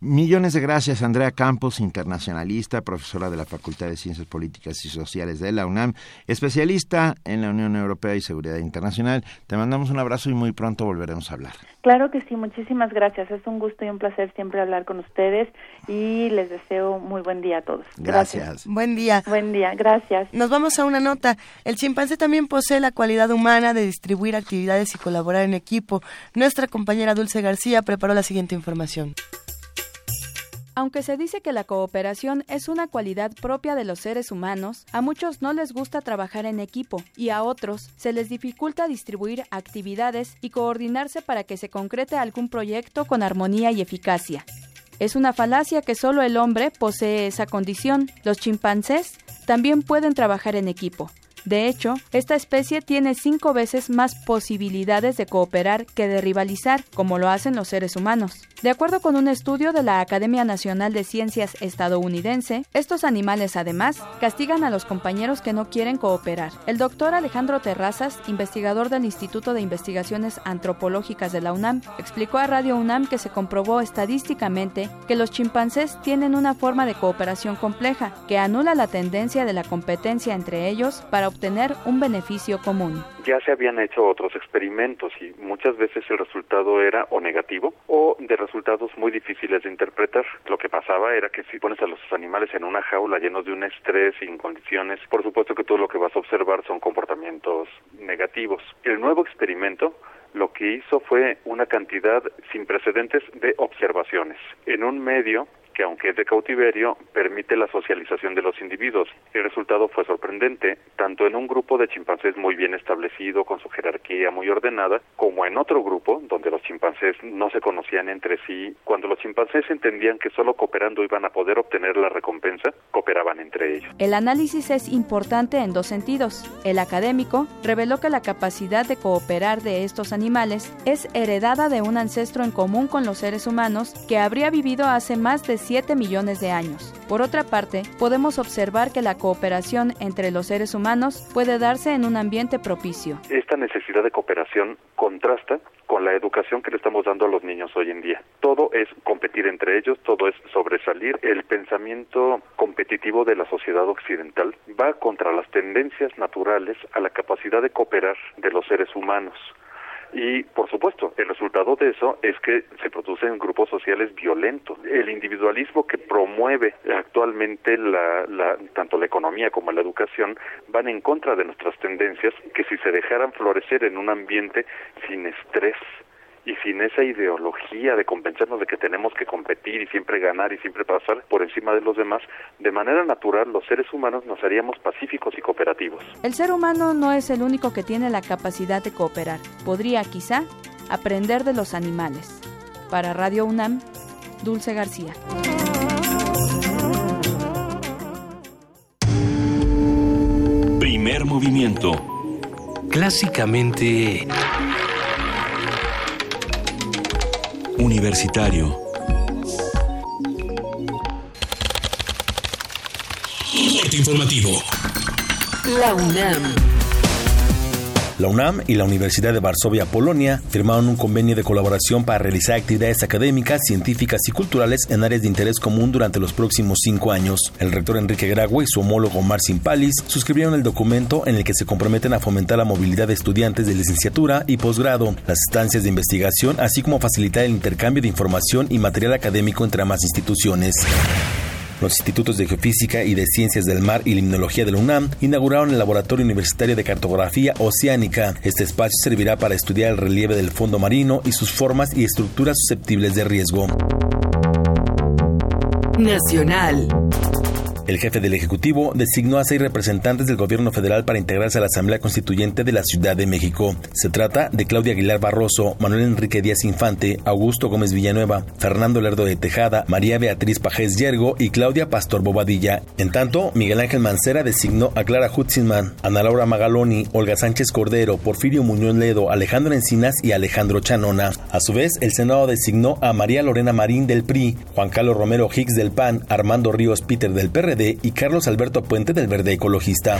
Millones de gracias, Andrea Campos, internacionalista, profesora de la Facultad de Ciencias Políticas y Sociales de la UNAM, especialista en la Unión Europea y Seguridad Internacional. Te mandamos un abrazo y muy pronto volveremos a hablar. Claro que sí, muchísimas gracias. Es un gusto y un placer siempre hablar con ustedes y les deseo muy buen día a todos. Gracias. Buen día, gracias. Nos vamos a una nota. El chimpancé también posee la cualidad humana de distribuir actividades y colaborar en equipo. Nuestra compañera Dulce García preparó la siguiente información. Aunque se dice que la cooperación es una cualidad propia de los seres humanos, a muchos no les gusta trabajar en equipo y a otros se les dificulta distribuir actividades y coordinarse para que se concrete algún proyecto con armonía y eficacia. Es una falacia que solo el hombre posee esa condición. Los chimpancés también pueden trabajar en equipo. De hecho, esta especie tiene 5 veces más posibilidades de cooperar que de rivalizar, como lo hacen los seres humanos. De acuerdo con un estudio de la Academia Nacional de Ciencias estadounidense, estos animales además castigan a los compañeros que no quieren cooperar. El doctor Alejandro Terrazas, investigador del Instituto de Investigaciones Antropológicas de la UNAM, explicó a Radio UNAM que se comprobó estadísticamente que los chimpancés tienen una forma de cooperación compleja que anula la tendencia de la competencia entre ellos para obtener un beneficio común. Ya se habían hecho otros experimentos y muchas veces el resultado era o negativo o de resultados muy difíciles de interpretar. Lo que pasaba era que si pones a los animales en una jaula llenos de un estrés sin condiciones, por supuesto que todo lo que vas a observar son comportamientos negativos. El nuevo experimento lo que hizo fue una cantidad sin precedentes de observaciones en un medio que, aunque es de cautiverio, permite la socialización de los individuos. El resultado fue sorprendente, tanto en un grupo de chimpancés muy bien establecido, con su jerarquía muy ordenada, como en otro grupo, donde los chimpancés no se conocían entre sí. Cuando los chimpancés entendían que solo cooperando iban a poder obtener la recompensa, cooperaban entre ellos. El análisis es importante en dos sentidos. El académico reveló que la capacidad de cooperar de estos animales es heredada de un ancestro en común con los seres humanos que habría vivido hace más de 7 millones de años. Por otra parte, podemos observar que la cooperación entre los seres humanos puede darse en un ambiente propicio. Esta necesidad de cooperación contrasta con la educación que le estamos dando a los niños hoy en día. Todo es competir entre ellos, todo es sobresalir. El pensamiento competitivo de la sociedad occidental va contra las tendencias naturales a la capacidad de cooperar de los seres humanos. Y, por supuesto, el resultado de eso es que se producen grupos sociales violentos. El individualismo que promueve actualmente tanto la economía como la educación van en contra de nuestras tendencias, que si se dejaran florecer en un ambiente sin estrés y sin esa ideología de convencernos de que tenemos que competir y siempre ganar y siempre pasar por encima de los demás, de manera natural los seres humanos nos haríamos pacíficos y cooperativos. El ser humano no es el único que tiene la capacidad de cooperar. Podría, quizá, aprender de los animales. Para Radio UNAM, Dulce García. Primer movimiento. Clásicamente universitario. Corte informativo. La UNAM. La UNAM y la Universidad de Varsovia, Polonia, firmaron un convenio de colaboración para realizar actividades académicas, científicas y culturales en áreas de interés común durante los próximos 5 años. El rector Enrique Graue y su homólogo Marcin Palis suscribieron el documento en el que se comprometen a fomentar la movilidad de estudiantes de licenciatura y posgrado, las estancias de investigación, así como facilitar el intercambio de información y material académico entre ambas instituciones. Los institutos de Geofísica y de Ciencias del Mar y Limnología de la UNAM inauguraron el Laboratorio Universitario de Cartografía Oceánica. Este espacio servirá para estudiar el relieve del fondo marino y sus formas y estructuras susceptibles de riesgo. Nacional. El jefe del Ejecutivo designó a 6 representantes del gobierno federal para integrarse a la Asamblea Constituyente de la Ciudad de México. Se trata de Claudia Aguilar Barroso, Manuel Enrique Díaz Infante, Augusto Gómez Villanueva, Fernando Lerdo de Tejada, María Beatriz Pagés Yergo y Claudia Pastor Badilla. En tanto, Miguel Ángel Mancera designó a Clara Jusidman, Ana Laura Magaloni, Olga Sánchez Cordero, Porfirio Muñoz Ledo, Alejandro Encinas y Alejandro Chanona. A su vez, el Senado designó a María Lorena Marín del PRI, Juan Carlos Romero Hicks del PAN, Armando Ríos Peter del PRD y Carlos Alberto Puente del Verde Ecologista.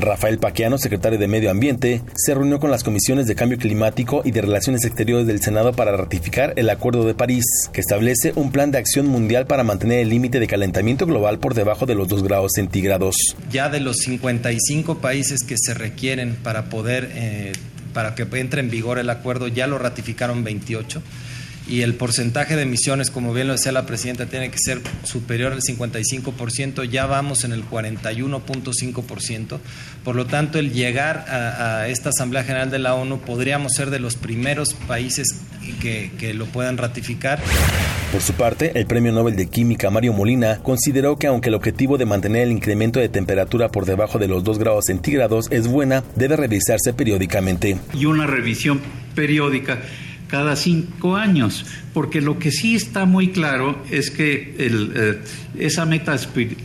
Rafael Paquiano, secretario de Medio Ambiente, se reunió con las comisiones de Cambio Climático y de Relaciones Exteriores del Senado para ratificar el Acuerdo de París, que establece un plan de acción mundial para mantener el límite de calentamiento global por debajo de los 2 grados centígrados. Ya de los 55 países que se requieren para que entre en vigor el acuerdo, ya lo ratificaron 28. Y el porcentaje de emisiones, como bien lo decía la presidenta, tiene que ser superior al 55%, ya vamos en el 41.5%. Por lo tanto, el llegar a esta Asamblea General de la ONU, podríamos ser de los primeros países que lo puedan ratificar. Por su parte, el Premio Nobel de Química Mario Molina consideró que aunque el objetivo de mantener el incremento de temperatura por debajo de los 2 grados centígrados es buena, debe revisarse periódicamente. Y una revisión periódica cada 5 años, porque lo que sí está muy claro es que esa meta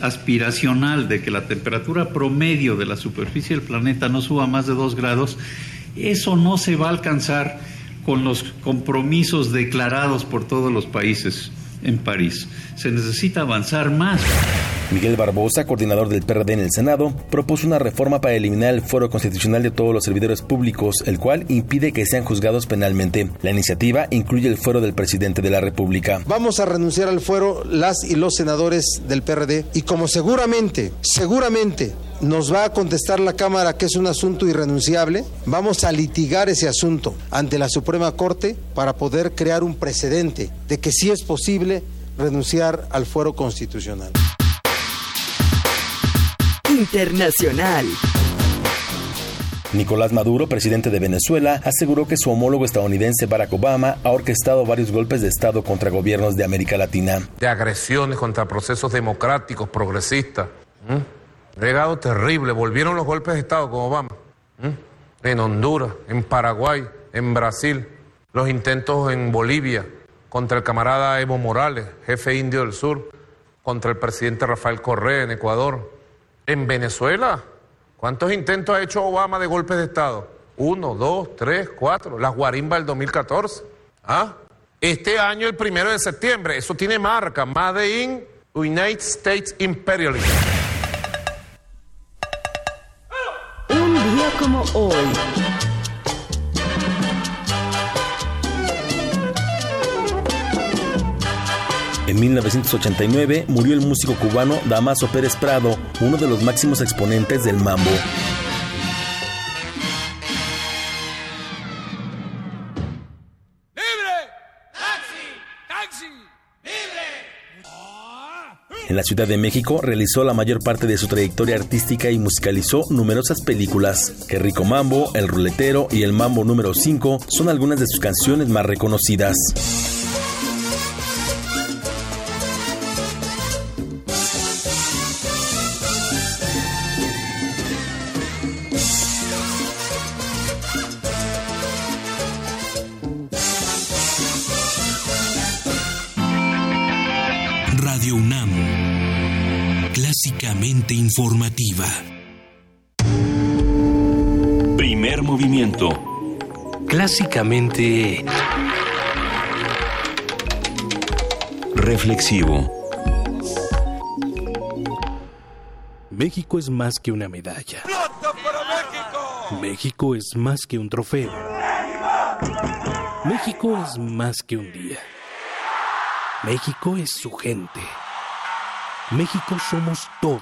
aspiracional de que la temperatura promedio de la superficie del planeta no suba más de 2 grados, eso no se va a alcanzar con los compromisos declarados por todos los países en París. Se necesita avanzar más. Miguel Barbosa, coordinador del PRD en el Senado, propuso una reforma para eliminar el fuero constitucional de todos los servidores públicos, el cual impide que sean juzgados penalmente. La iniciativa incluye el fuero del presidente de la República. Vamos a renunciar al fuero las y los senadores del PRD y como seguramente Nos va a contestar la Cámara que es un asunto irrenunciable. Vamos a litigar ese asunto ante la Suprema Corte para poder crear un precedente de que sí es posible renunciar al fuero constitucional. Internacional. Nicolás Maduro, presidente de Venezuela, aseguró que su homólogo estadounidense Barack Obama ha orquestado varios golpes de Estado contra gobiernos de América Latina. De agresiones contra procesos democráticos, progresistas. Legado terrible. Volvieron los golpes de Estado con Obama. En Honduras, en Paraguay, en Brasil. Los intentos en Bolivia contra el camarada Evo Morales, jefe indio del sur. Contra el presidente Rafael Correa en Ecuador. En Venezuela. ¿Cuántos intentos ha hecho Obama de golpes de Estado? 1, 2, 3, 4. Las guarimbas del 2014. Este año, el 1 de septiembre. Eso tiene marca. Made in United States Imperialism. Un día como hoy. 1989 murió el músico cubano Damaso Pérez Prado, uno de los máximos exponentes del mambo. En la Ciudad de México realizó la mayor parte de su trayectoria artística y musicalizó numerosas películas. El Rico Mambo, El Ruletero y El Mambo número 5 son algunas de sus canciones más reconocidas. Informativa. Primer movimiento. Clásicamente reflexivo. México es más que una medalla. ¡Plata para México! México es más que un trofeo. México es más que un día. México es su gente. México somos todos.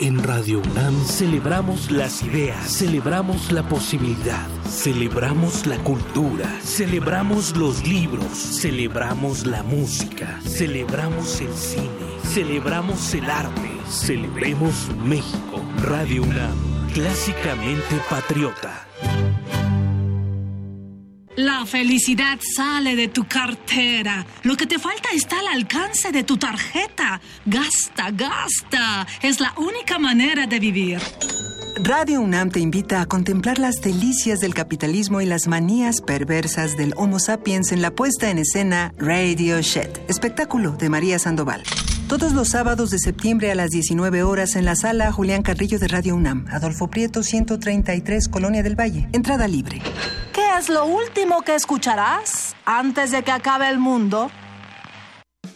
En Radio UNAM celebramos las ideas, celebramos la posibilidad, celebramos la cultura, celebramos los libros, celebramos la música, celebramos el cine, celebramos el arte, celebremos México. Radio UNAM, clásicamente patriota. La felicidad sale de tu cartera. Lo que te falta está al alcance de tu tarjeta. Gasta, gasta. Es la única manera de vivir. Radio UNAM te invita a contemplar las delicias del capitalismo y las manías perversas del Homo sapiens en la puesta en escena Radio Shed, espectáculo de María Sandoval. Todos los sábados de septiembre a las 19 horas en la sala Julián Carrillo de Radio UNAM, Adolfo Prieto 133, Colonia del Valle. Entrada libre. ¿Qué es lo último que escucharás antes de que acabe el mundo?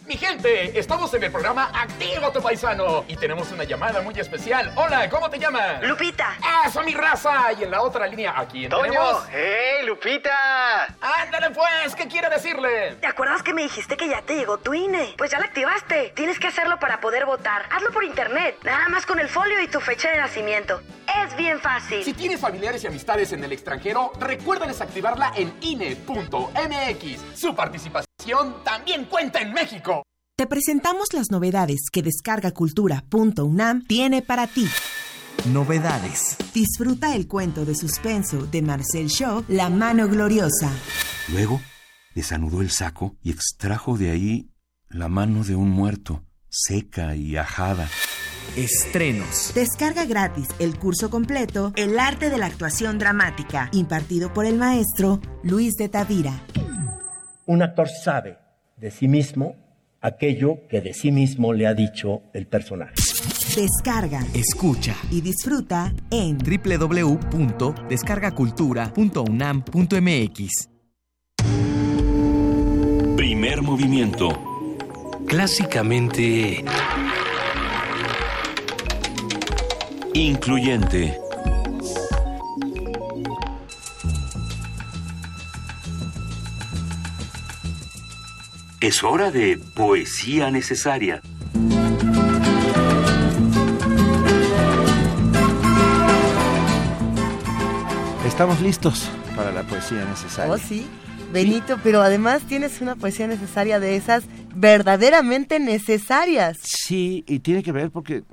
Mi gente, estamos en el programa Activa tu Paisano y tenemos una llamada muy especial. Hola, ¿cómo te llamas? Lupita. ¡Eso, mi raza! Y en la otra línea, ¿a quién tenemos? ¡Hey, Lupita! ¡Ándale, pues! ¿Qué quiero decirle? ¿Te acuerdas que me dijiste que ya te llegó tu INE? Pues ya la activaste. Tienes que hacerlo para poder votar. Hazlo por internet, nada más con el folio y tu fecha de nacimiento. Es bien fácil. Si tienes familiares y amistades en el extranjero, recuérdales activarla en INE.mx. Su participación también cuenta en México. Te presentamos las novedades que descargacultura.unam tiene para ti. Novedades. Disfruta el cuento de suspenso de Marcel Shaw, La mano gloriosa. Luego, desanudó el saco y extrajo de ahí la mano de un muerto, seca y ajada. Estrenos. Descarga gratis el curso completo El arte de la actuación dramática, impartido por el maestro Luis de Tavira. Un actor sabe de sí mismo aquello que de sí mismo le ha dicho el personaje. Descarga, escucha y disfruta en www.descargacultura.unam.mx. Primer movimiento. Clásicamente incluyente. Es hora de poesía necesaria. estamos listos para la poesía necesaria. Oh, sí. Benito, pero además tienes una poesía necesaria de esas verdaderamente necesarias. Sí, y tiene que ver porque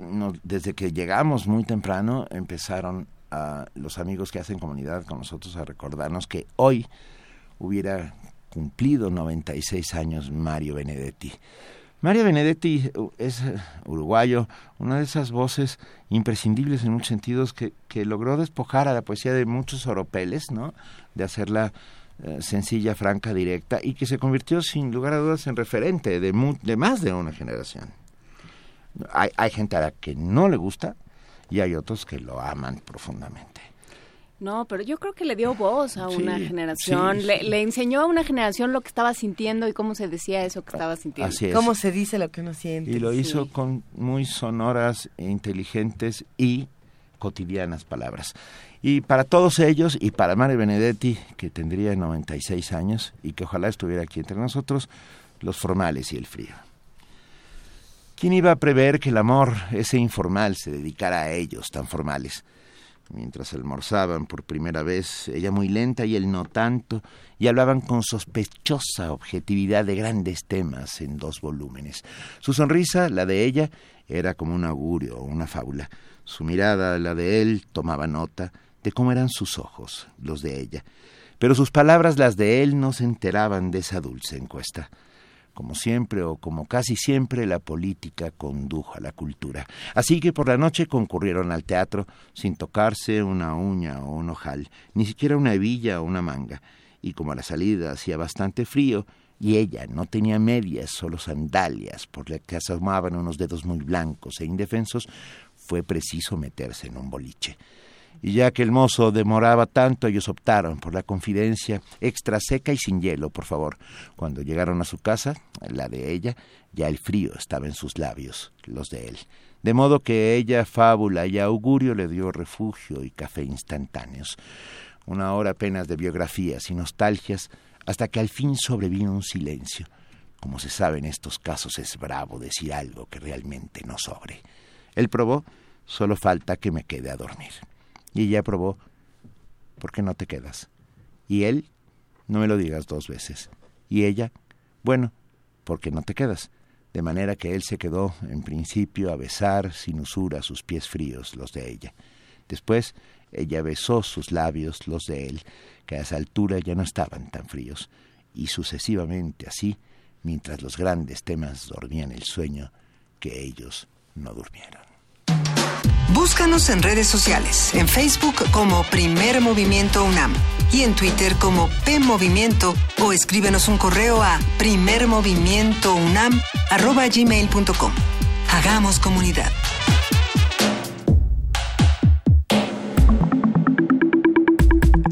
desde que llegamos muy temprano empezaron a los amigos que hacen comunidad con nosotros a recordarnos que hoy hubiera cumplido 96 años Mario Benedetti. Mario Benedetti es uruguayo, una de esas voces imprescindibles en muchos sentidos que logró despojar a la poesía de muchos oropeles, ¿no? De hacerla sencilla, franca, directa, y que se convirtió sin lugar a dudas en referente de más de una generación. Hay gente a la que no le gusta y hay otros que lo aman profundamente. No, pero yo creo que le dio voz a una generación, sí. Le enseñó a una generación lo que estaba sintiendo y cómo se decía eso que estaba sintiendo. Así es. Cómo se dice lo que uno siente. Y lo hizo con muy sonoras, inteligentes y cotidianas palabras. Y para todos ellos, y para Mario Benedetti, que tendría 96 años y que ojalá estuviera aquí entre nosotros, los formales y el frío. ¿Quién iba a prever que el amor, ese informal, se dedicara a ellos tan formales? Mientras almorzaban por primera vez, ella muy lenta y él no tanto, y hablaban con sospechosa objetividad de grandes temas en dos volúmenes. Su sonrisa, la de ella, era como un augurio o una fábula. Su mirada, la de él, tomaba nota de cómo eran sus ojos, los de ella. Pero sus palabras, las de él, no se enteraban de esa dulce encuesta. Como siempre o como casi siempre, la política condujo a la cultura. Así que por la noche concurrieron al teatro sin tocarse una uña o un ojal, ni siquiera una hebilla o una manga. Y como a la salida hacía bastante frío y ella no tenía medias, solo sandalias por las que asomaban unos dedos muy blancos e indefensos, fue preciso meterse en un boliche. Y ya que el mozo demoraba tanto, ellos optaron por la confidencia extra seca y sin hielo, por favor. Cuando llegaron a su casa, la de ella, ya el frío estaba en sus labios, los de él. De modo que ella, fábula y augurio, le dio refugio y café instantáneos. Una hora apenas de biografías y nostalgias, hasta que al fin sobrevino un silencio. Como se sabe en estos casos, es bravo decir algo que realmente no sobre. Él probó, solo falta que me quede a dormir. Y ella probó, ¿por qué no te quedas? Y él, no me lo digas dos veces. Y ella, bueno, ¿por qué no te quedas? De manera que él se quedó, en principio, a besar sin usura sus pies fríos, los de ella. Después, ella besó sus labios, los de él, que a esa altura ya no estaban tan fríos. Y sucesivamente así, mientras los grandes temas dormían el sueño que ellos no durmieron. Búscanos en redes sociales, en Facebook como Primer Movimiento UNAM y en Twitter como PMovimiento, o escríbenos un correo a primermovimientounam@gmail.com. Hagamos comunidad.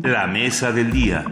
La mesa del día.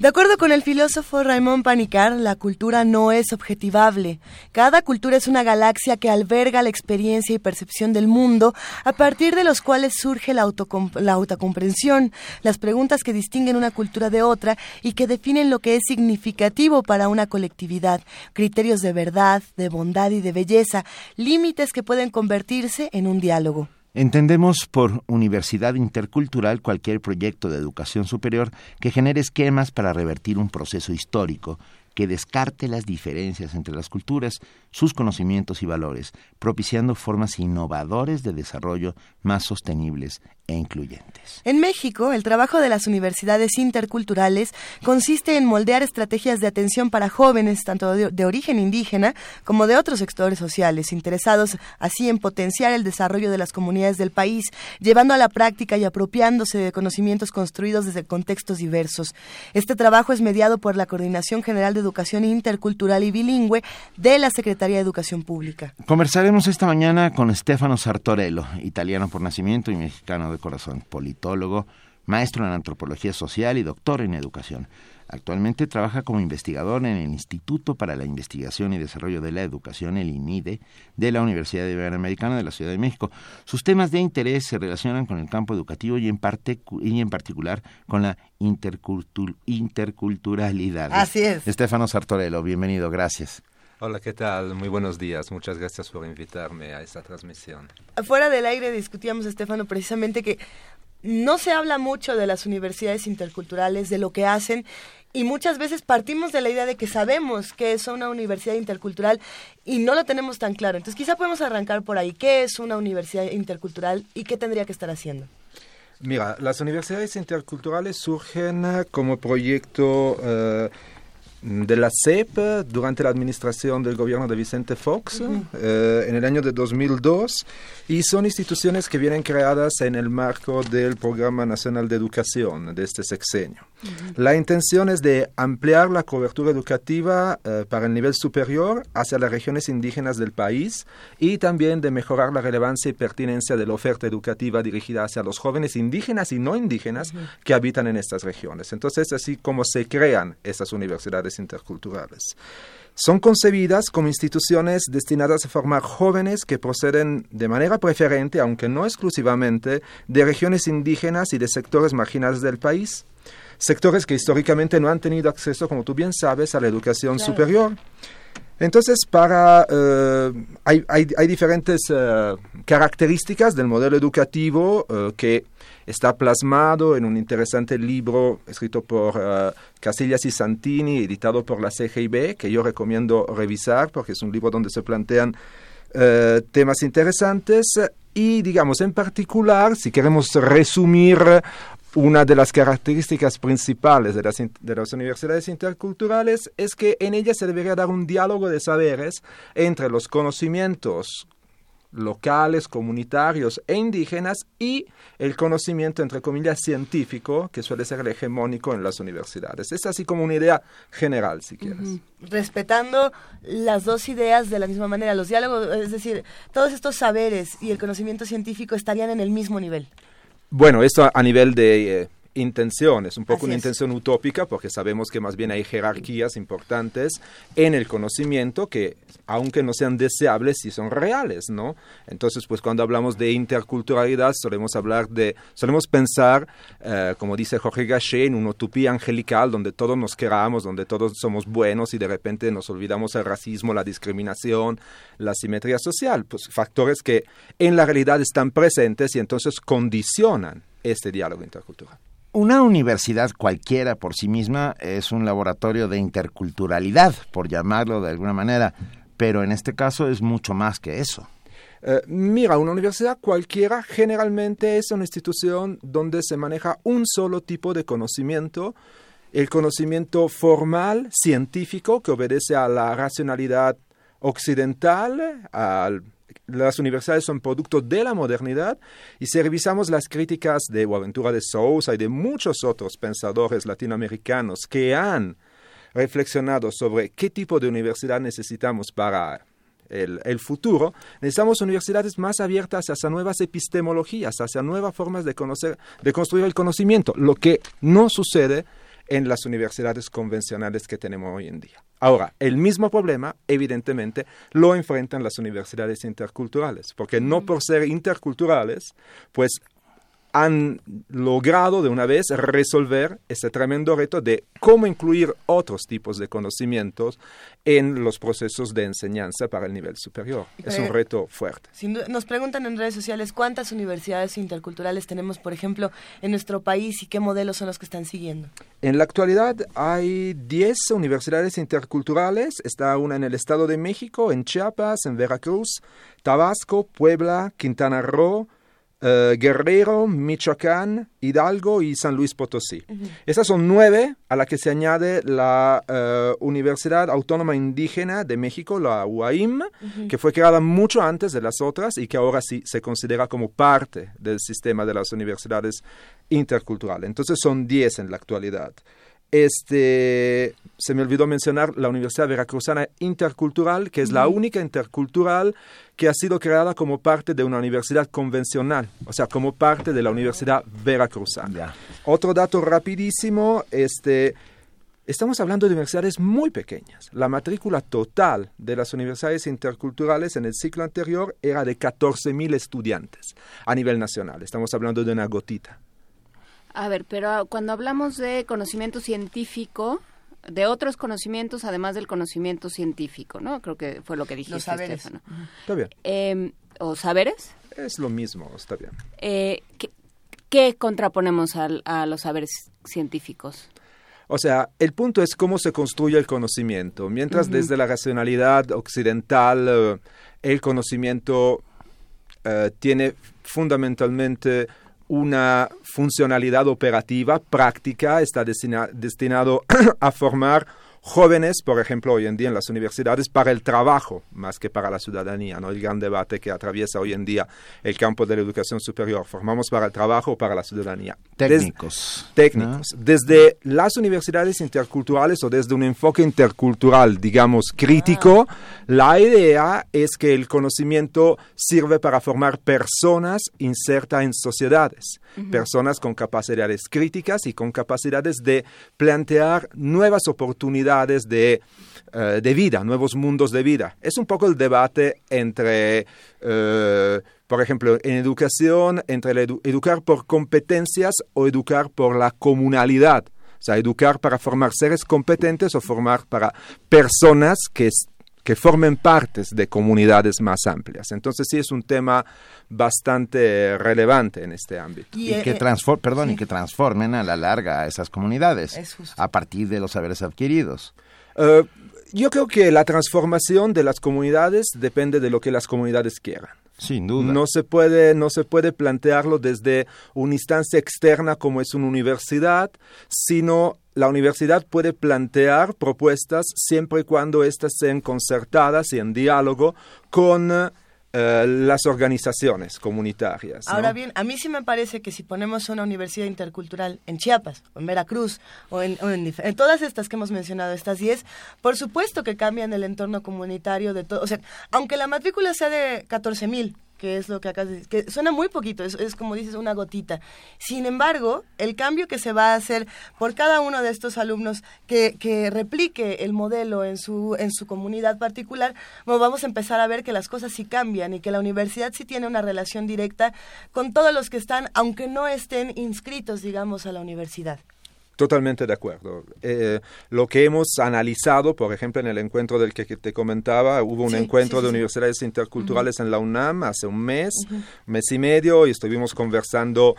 De acuerdo con el filósofo Raymond Panicard, la cultura no es objetivable. Cada cultura es una galaxia que alberga la experiencia y percepción del mundo, a partir de los cuales surge la autocomprensión, las preguntas que distinguen una cultura de otra y que definen lo que es significativo para una colectividad, criterios de verdad, de bondad y de belleza, límites que pueden convertirse en un diálogo. Entendemos por universidad intercultural cualquier proyecto de educación superior que genere esquemas para revertir un proceso histórico, que descarte las diferencias entre las culturas, sus conocimientos y valores, propiciando formas innovadoras de desarrollo más sostenibles e incluyentes. En México, el trabajo de las universidades interculturales consiste en moldear estrategias de atención para jóvenes, tanto de origen indígena como de otros sectores sociales, interesados así en potenciar el desarrollo de las comunidades del país, llevando a la práctica y apropiándose de conocimientos construidos desde contextos diversos. Este trabajo es mediado por la Coordinación General de Educación Intercultural y Bilingüe de la Secretaría de Educación Pública. Conversaremos esta mañana con Estefano Sartorello, italiano por nacimiento y mexicano de corazón, politólogo, maestro en antropología social y doctor en educación. Actualmente trabaja como investigador en el Instituto para la Investigación y Desarrollo de la Educación, el INIDE, de la Universidad Iberoamericana de la Ciudad de México. Sus temas de interés se relacionan con el campo educativo y en particular con la interculturalidad. Así es. Estefano Sartorello, bienvenido, gracias. Hola, ¿qué tal? Muy buenos días. Muchas gracias por invitarme a esta transmisión. Fuera del aire discutíamos, Estefano, precisamente que no se habla mucho de las universidades interculturales, de lo que hacen, y muchas veces partimos de la idea de que sabemos qué es una universidad intercultural y no lo tenemos tan claro. Entonces, quizá podemos arrancar por ahí. ¿Qué es una universidad intercultural y qué tendría que estar haciendo? Mira, las universidades interculturales surgen como proyecto de la CEP durante la administración del gobierno de Vicente Fox, uh-huh, en el año de 2002, y son instituciones que vienen creadas en el marco del Programa Nacional de Educación de este sexenio. Uh-huh. La intención es de ampliar la cobertura educativa para el nivel superior hacia las regiones indígenas del país, y también de mejorar la relevancia y pertinencia de la oferta educativa dirigida hacia los jóvenes indígenas y no indígenas, uh-huh, que habitan en estas regiones. Entonces, así como se crean estas universidades interculturales. Son concebidas como instituciones destinadas a formar jóvenes que proceden de manera preferente, aunque no exclusivamente, de regiones indígenas y de sectores marginales del país. Sectores que históricamente no han tenido acceso, como tú bien sabes, a la educación, claro, superior. Entonces, hay diferentes características del modelo educativo que está plasmado en un interesante libro escrito por Casillas y Santini, editado por la CGIB, que yo recomiendo revisar porque es un libro donde se plantean temas interesantes. Y, digamos, en particular, si queremos resumir una de las características principales de las universidades interculturales, es que en ellas se debería dar un diálogo de saberes entre los conocimientos locales, comunitarios e indígenas y el conocimiento, entre comillas, científico, que suele ser el hegemónico en las universidades. Es así como una idea general, si quieres. Uh-huh. Respetando las dos ideas de la misma manera, los diálogos, es decir, todos estos saberes y el conocimiento científico estarían en el mismo nivel. Bueno, esto a nivel de intenciones, un poco una intención utópica, porque sabemos que más bien hay jerarquías importantes en el conocimiento que, aunque no sean deseables, sí son reales, ¿no? Entonces, pues cuando hablamos de interculturalidad solemos pensar, como dice Jorge Gachet, en una utopía angelical donde todos nos queramos, donde todos somos buenos y de repente nos olvidamos el racismo, la discriminación, la asimetría social, pues factores que en la realidad están presentes y entonces condicionan este diálogo intercultural. Una universidad cualquiera por sí misma es un laboratorio de interculturalidad, por llamarlo de alguna manera, pero en este caso es mucho más que eso. Mira, una universidad cualquiera generalmente es una institución donde se maneja un solo tipo de conocimiento, el conocimiento formal, científico, que obedece a la racionalidad occidental, Las universidades son producto de la modernidad, y si revisamos las críticas de Boaventura de Sousa y de muchos otros pensadores latinoamericanos que han reflexionado sobre qué tipo de universidad necesitamos para el futuro, necesitamos universidades más abiertas hacia nuevas epistemologías, hacia nuevas formas de construir el conocimiento, lo que no sucede en las universidades convencionales que tenemos hoy en día. Ahora, el mismo problema, evidentemente, lo enfrentan las universidades interculturales, porque no por ser interculturales, pues han logrado de una vez resolver ese tremendo reto de cómo incluir otros tipos de conocimientos en los procesos de enseñanza para el nivel superior. Es un reto fuerte. Nos preguntan en redes sociales cuántas universidades interculturales tenemos, por ejemplo, en nuestro país y qué modelos son los que están siguiendo. En la actualidad hay 10 universidades interculturales. Está una en el Estado de México, en Chiapas, en Veracruz, Tabasco, Puebla, Quintana Roo, Guerrero, Michoacán, Hidalgo y San Luis Potosí. Uh-huh. Esas son 9, a la que se añade la Universidad Autónoma Indígena de México, la UAIM, uh-huh, que fue creada mucho antes de las otras y que ahora sí se considera como parte del sistema de las universidades interculturales. Entonces son 10 en la actualidad. Se me olvidó mencionar la Universidad Veracruzana Intercultural, que es la única intercultural que ha sido creada como parte de una universidad convencional, o sea, como parte de la Universidad Veracruzana. Yeah. Otro dato rapidísimo, estamos hablando de universidades muy pequeñas. La matrícula total de las universidades interculturales en el ciclo anterior era de 14,000 estudiantes a nivel nacional. Estamos hablando de una gotita. A ver, pero cuando hablamos de conocimiento científico, de otros conocimientos además del conocimiento científico, ¿no? Creo que fue lo que dijiste, Estefano. Está bien. ¿O saberes? Es lo mismo, está bien. ¿qué contraponemos a los saberes científicos? O sea, el punto es cómo se construye el conocimiento. Mientras desde la racionalidad occidental el conocimiento tiene fundamentalmente una funcionalidad operativa, práctica, está destinado a formar jóvenes, por ejemplo, hoy en día en las universidades, para el trabajo, más que para la ciudadanía, ¿no? El gran debate que atraviesa hoy en día el campo de la educación superior. ¿Formamos para el trabajo o para la ciudadanía? Técnicos. ¿No? Desde las universidades interculturales o desde un enfoque intercultural, digamos, crítico, la idea es que el conocimiento sirve para formar personas insertas en sociedades, personas con capacidades críticas y con capacidades de plantear nuevas oportunidades de vida, nuevos mundos de vida. Es un poco el debate entre, por ejemplo, en educación, entre educar por competencias o educar por la comunalidad. O sea, educar para formar seres competentes o formar para personas que formen partes de comunidades más amplias. Entonces sí es un tema bastante relevante en este ámbito. Y que transformen a la larga a esas comunidades a partir de los saberes adquiridos. Yo creo que la transformación de las comunidades depende de lo que las comunidades quieran. Sin duda. No se puede plantearlo desde una instancia externa como es una universidad, sino la universidad puede plantear propuestas siempre y cuando éstas sean concertadas y en diálogo con las organizaciones comunitarias, ¿no? Ahora bien, a mí sí me parece que si ponemos una universidad intercultural en Chiapas, o en Veracruz, o en todas estas que hemos mencionado, estas 10, por supuesto que cambian el entorno comunitario de todo. O sea, aunque la matrícula sea de 14,000, que es lo que acá que suena muy poquito, es como dices, una gotita. Sin embargo, el cambio que se va a hacer por cada uno de estos alumnos que replique el modelo en su comunidad particular, bueno, vamos a empezar a ver que las cosas sí cambian y que la universidad sí tiene una relación directa con todos los que están, aunque no estén inscritos, digamos, a la universidad. Totalmente de acuerdo. Lo que hemos analizado, por ejemplo, en el encuentro del que te comentaba, hubo un encuentro de universidades interculturales en la UNAM hace un mes y medio, y estuvimos conversando,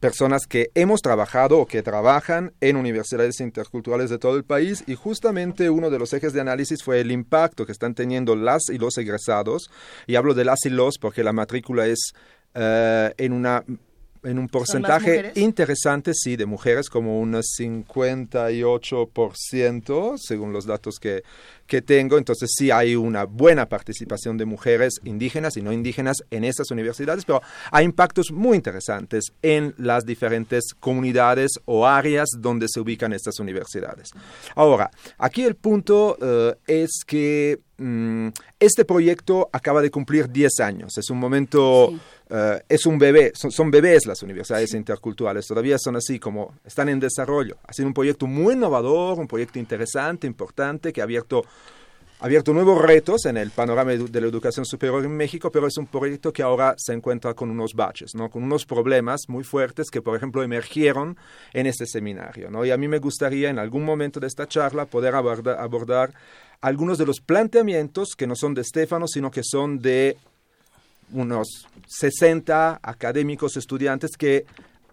personas que hemos trabajado o que trabajan en universidades interculturales de todo el país, y justamente uno de los ejes de análisis fue el impacto que están teniendo las y los egresados, y hablo de las y los porque la matrícula es en un porcentaje interesante, sí, de mujeres, como un 58%, según los datos que tengo. Entonces sí hay una buena participación de mujeres indígenas y no indígenas en esas universidades, pero hay impactos muy interesantes en las diferentes comunidades o áreas donde se ubican estas universidades. Ahora, aquí el punto es que este proyecto acaba de cumplir 10 años. Es un momento, es un bebé, son bebés las universidades interculturales, todavía son así como están en desarrollo. Ha sido un proyecto muy innovador, un proyecto interesante, importante, que ha abierto nuevos retos en el panorama de la educación superior en México, pero es un proyecto que ahora se encuentra con unos baches, ¿no? Con unos problemas muy fuertes que, por ejemplo, emergieron en este seminario, ¿no? Y a mí me gustaría en algún momento de esta charla poder abordar algunos de los planteamientos que no son de Estefano, sino que son de unos 60 académicos estudiantes que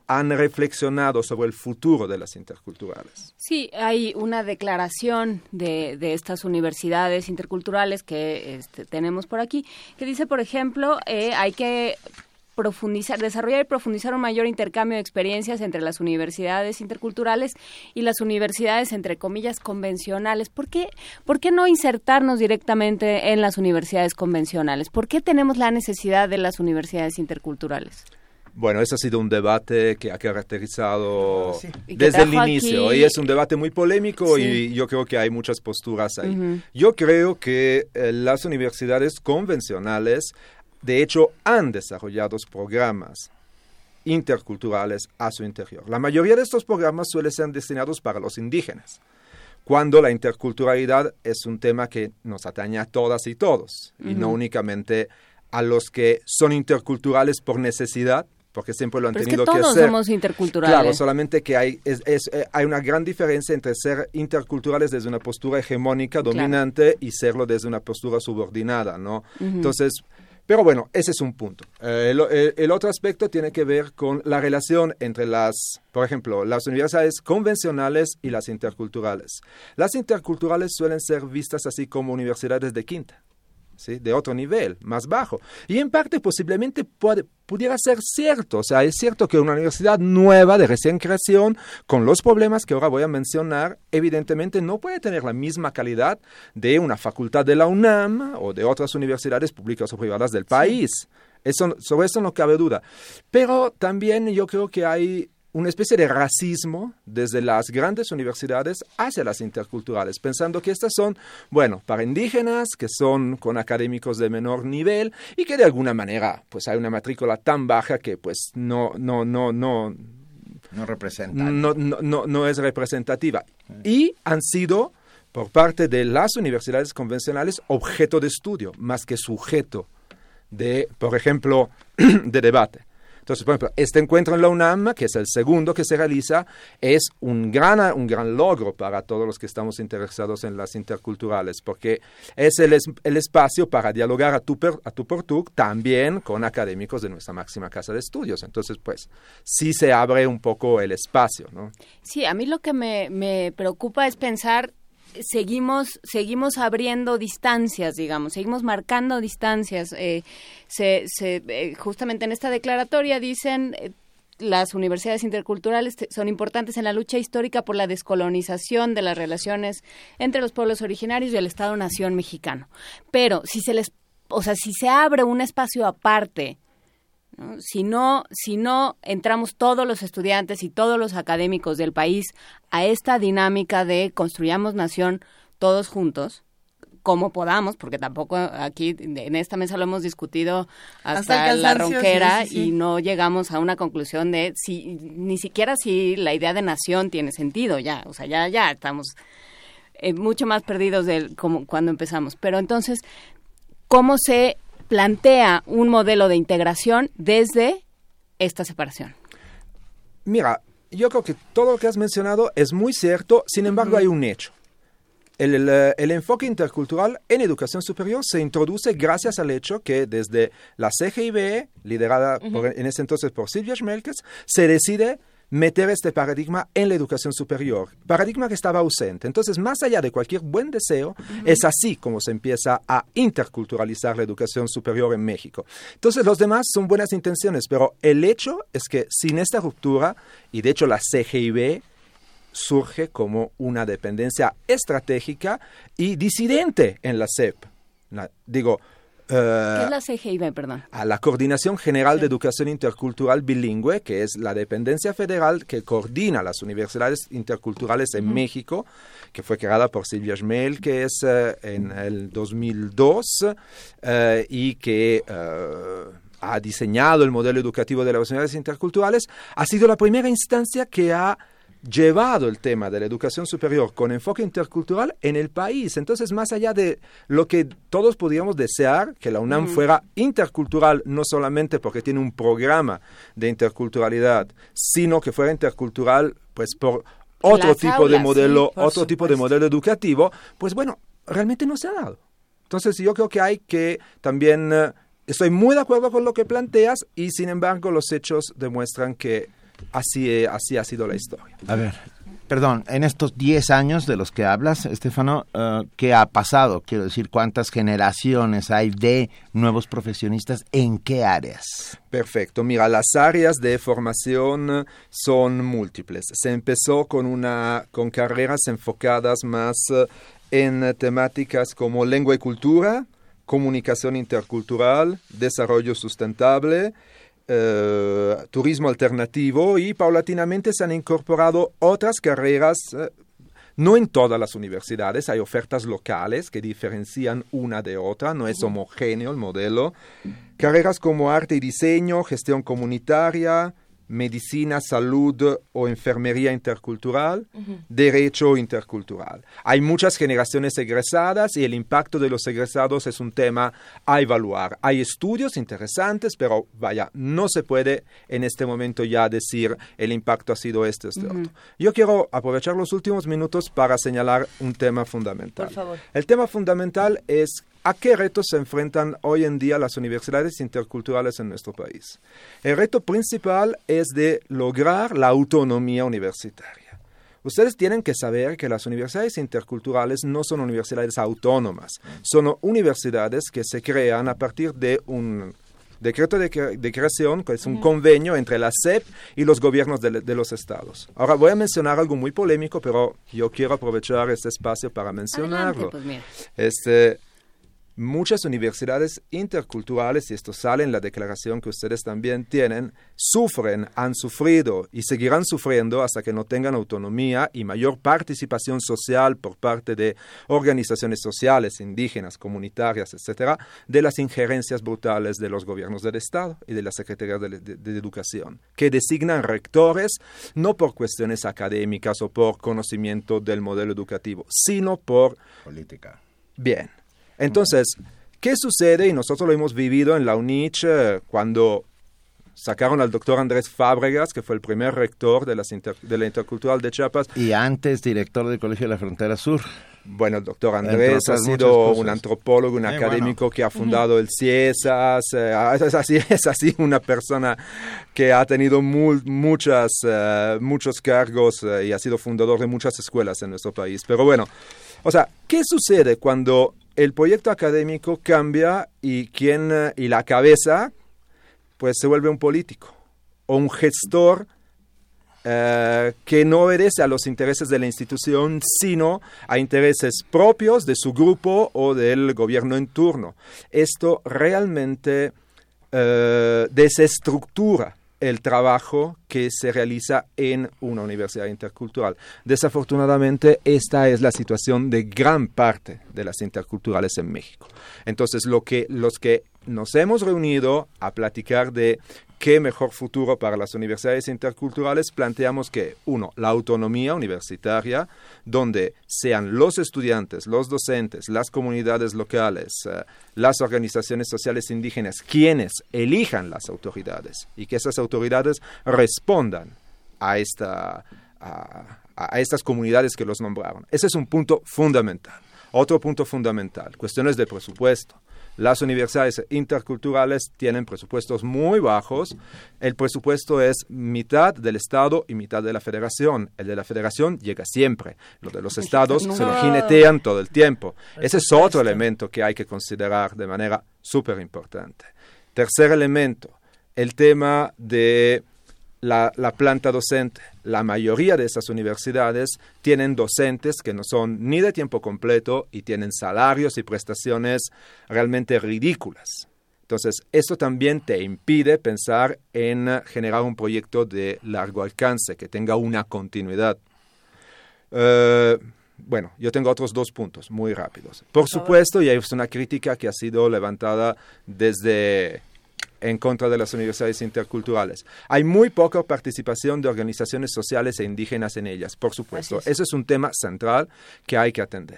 han reflexionado sobre el futuro de las interculturales. Sí, hay una declaración de estas universidades interculturales que tenemos por aquí, que dice, por ejemplo, hay que desarrollar y profundizar un mayor intercambio de experiencias entre las universidades interculturales y las universidades, entre comillas, convencionales. ¿Por qué no insertarnos directamente en las universidades convencionales? ¿Por qué tenemos la necesidad de las universidades interculturales? Bueno, ese ha sido un debate que ha caracterizado desde el inicio aquí, y es un debate muy polémico y yo creo que hay muchas posturas ahí. Yo creo que las universidades convencionales, de hecho, han desarrollado programas interculturales a su interior. La mayoría de estos programas suelen ser destinados para los indígenas, cuando la interculturalidad es un tema que nos atañe a todas y todos, y no únicamente a los que son interculturales por necesidad, porque siempre lo han tenido que hacer. Pero es que todos somos interculturales. Claro, solamente que hay una gran diferencia entre ser interculturales desde una postura hegemónica, dominante, y serlo desde una postura subordinada, ¿no? Entonces, Pero bueno, ese es un punto. El otro aspecto tiene que ver con la relación entre por ejemplo, las universidades convencionales y las interculturales. Las interculturales suelen ser vistas así como universidades de quinta, ¿sí? De otro nivel, más bajo. Y en parte posiblemente pudiera ser cierto. O sea, es cierto que una universidad nueva, de recién creación, con los problemas que ahora voy a mencionar, evidentemente no puede tener la misma calidad de una facultad de la UNAM o de otras universidades públicas o privadas del país. Sí. Sobre eso no cabe duda. Pero también yo creo que hay una especie de racismo desde las grandes universidades hacia las interculturales, pensando que estas son, bueno, para indígenas, que son con académicos de menor nivel y que de alguna manera, pues hay una matrícula tan baja que pues no es representativa. Y han sido, por parte de las universidades convencionales, objeto de estudio, más que sujeto de, por ejemplo, de debate. Entonces, por ejemplo, este encuentro en la UNAM, que es el segundo que se realiza, es un gran logro para todos los que estamos interesados en las interculturales, porque es el espacio para dialogar a tu por tú también con académicos de nuestra máxima casa de estudios. Entonces, pues, sí se abre un poco el espacio, ¿no? Sí, a mí lo que me preocupa es pensar, seguimos abriendo distancias, digamos, seguimos marcando distancias. Justamente en esta declaratoria dicen las universidades interculturales son importantes en la lucha histórica por la descolonización de las relaciones entre los pueblos originarios y el Estado-Nación mexicano. Pero si se abre un espacio aparte, ¿no? Si no entramos todos los estudiantes y todos los académicos del país a esta dinámica de construyamos nación todos juntos, como podamos, porque tampoco aquí en esta mesa lo hemos discutido hasta la ronquera, sí. Y no llegamos a una conclusión de ni siquiera si la idea de nación tiene sentido ya, o sea, ya estamos mucho más perdidos como cuando empezamos. Pero entonces, ¿cómo se plantea un modelo de integración desde esta separación? Mira, yo creo que todo lo que has mencionado es muy cierto, sin embargo hay un hecho. El enfoque intercultural en educación superior se introduce gracias al hecho que desde la CGIB, liderada en ese entonces por Silvia Schmelkes, se decide meter este paradigma en la educación superior, paradigma que estaba ausente. Entonces, más allá de cualquier buen deseo, es así como se empieza a interculturalizar la educación superior en México. Entonces, los demás son buenas intenciones, pero el hecho es que sin esta ruptura, y de hecho la CGIB surge como una dependencia estratégica y disidente en la CEP. ¿Qué es la CGIB, perdón? A la Coordinación General de Educación Intercultural Bilingüe, que es la dependencia federal que coordina las universidades interculturales en México, que fue creada por Silvia Schmel, que es en el 2002 y que ha diseñado el modelo educativo de las universidades interculturales, ha sido la primera instancia que ha llevado el tema de la educación superior con enfoque intercultural en el país. Entonces, más allá de lo que todos podríamos desear, que la UNAM fuera intercultural, no solamente porque tiene un programa de interculturalidad, sino que fuera intercultural pues por otro tipo de modelo, otro tipo de modelo educativo, pues bueno, realmente no se ha dado. Entonces, yo creo que hay que también, estoy muy de acuerdo con lo que planteas y sin embargo los hechos demuestran que así ha sido la historia. A ver, perdón, en estos 10 años de los que hablas, Estefano, ¿qué ha pasado? Quiero decir, ¿cuántas generaciones hay de nuevos profesionistas? ¿En qué áreas? Perfecto. Mira, las áreas de formación son múltiples. Se empezó con carreras enfocadas más en temáticas como lengua y cultura, comunicación intercultural, desarrollo sustentable, turismo alternativo, y paulatinamente se han incorporado otras carreras, no en todas las universidades, hay ofertas locales que diferencian una de otra, no es homogéneo el modelo, carreras como arte y diseño, gestión comunitaria, medicina, salud o enfermería intercultural, derecho intercultural. Hay muchas generaciones egresadas y el impacto de los egresados es un tema a evaluar. Hay estudios interesantes, pero vaya, no se puede en este momento ya decir el impacto ha sido este otro. Yo quiero aprovechar los últimos minutos para señalar un tema fundamental. Por favor. El tema fundamental es ¿A qué retos se enfrentan hoy en día las universidades interculturales en nuestro país? El reto principal es de lograr la autonomía universitaria. Ustedes tienen que saber que las universidades interculturales no son universidades autónomas, son universidades que se crean a partir de un decreto de creación, que es un convenio entre la SEP y los gobiernos de los estados. Ahora voy a mencionar algo muy polémico, pero yo quiero aprovechar este espacio para mencionarlo. Adelante, pues, muchas universidades interculturales, y esto sale en la declaración que ustedes también tienen, sufren, han sufrido y seguirán sufriendo hasta que no tengan autonomía y mayor participación social por parte de organizaciones sociales, indígenas, comunitarias, etcétera, de las injerencias brutales de los gobiernos del Estado y de la Secretaría de Educación, que designan rectores no por cuestiones académicas o por conocimiento del modelo educativo, sino por política. Bien. Entonces, ¿qué sucede? Y nosotros lo hemos vivido en la UNICH cuando sacaron al doctor Andrés Fábregas, que fue el primer rector de la Intercultural de Chiapas. Y antes director del Colegio de la Frontera Sur. Bueno, el doctor Andrés ha sido un antropólogo, un académico que ha fundado el CIESAS, es así una persona que ha tenido muchos cargos y ha sido fundador de muchas escuelas en nuestro país. Pero bueno, o sea, ¿qué sucede cuando el proyecto académico cambia y la cabeza pues se vuelve un político o un gestor que no obedece a los intereses de la institución, sino a intereses propios de su grupo o del gobierno en turno? Esto realmente desestructura el trabajo que se realiza en una universidad intercultural. Desafortunadamente, esta es la situación de gran parte de las interculturales en México. Entonces, los que nos hemos reunido a platicar de qué mejor futuro para las universidades interculturales, planteamos que, uno, la autonomía universitaria, donde sean los estudiantes, los docentes, las comunidades locales, las organizaciones sociales indígenas, quienes elijan las autoridades y que esas autoridades respondan a estas comunidades que los nombraron. Ese es un punto fundamental. Otro punto fundamental, cuestiones de presupuesto. Las universidades interculturales tienen presupuestos muy bajos. El presupuesto es mitad del Estado y mitad de la Federación. El de la Federación llega siempre. Lo de los Estados se lo jinetean todo el tiempo. Ese es otro elemento que hay que considerar de manera súper importante. Tercer elemento, el tema de la planta docente. La mayoría de esas universidades tienen docentes que no son ni de tiempo completo y tienen salarios y prestaciones realmente ridículas. Entonces, esto también te impide pensar en generar un proyecto de largo alcance, que tenga una continuidad. Bueno, yo tengo otros dos puntos muy rápidos. Por supuesto, y hay una crítica que ha sido levantada desde en contra de las universidades interculturales. Hay muy poca participación de organizaciones sociales e indígenas en ellas, por supuesto. Ese es un tema central que hay que atender.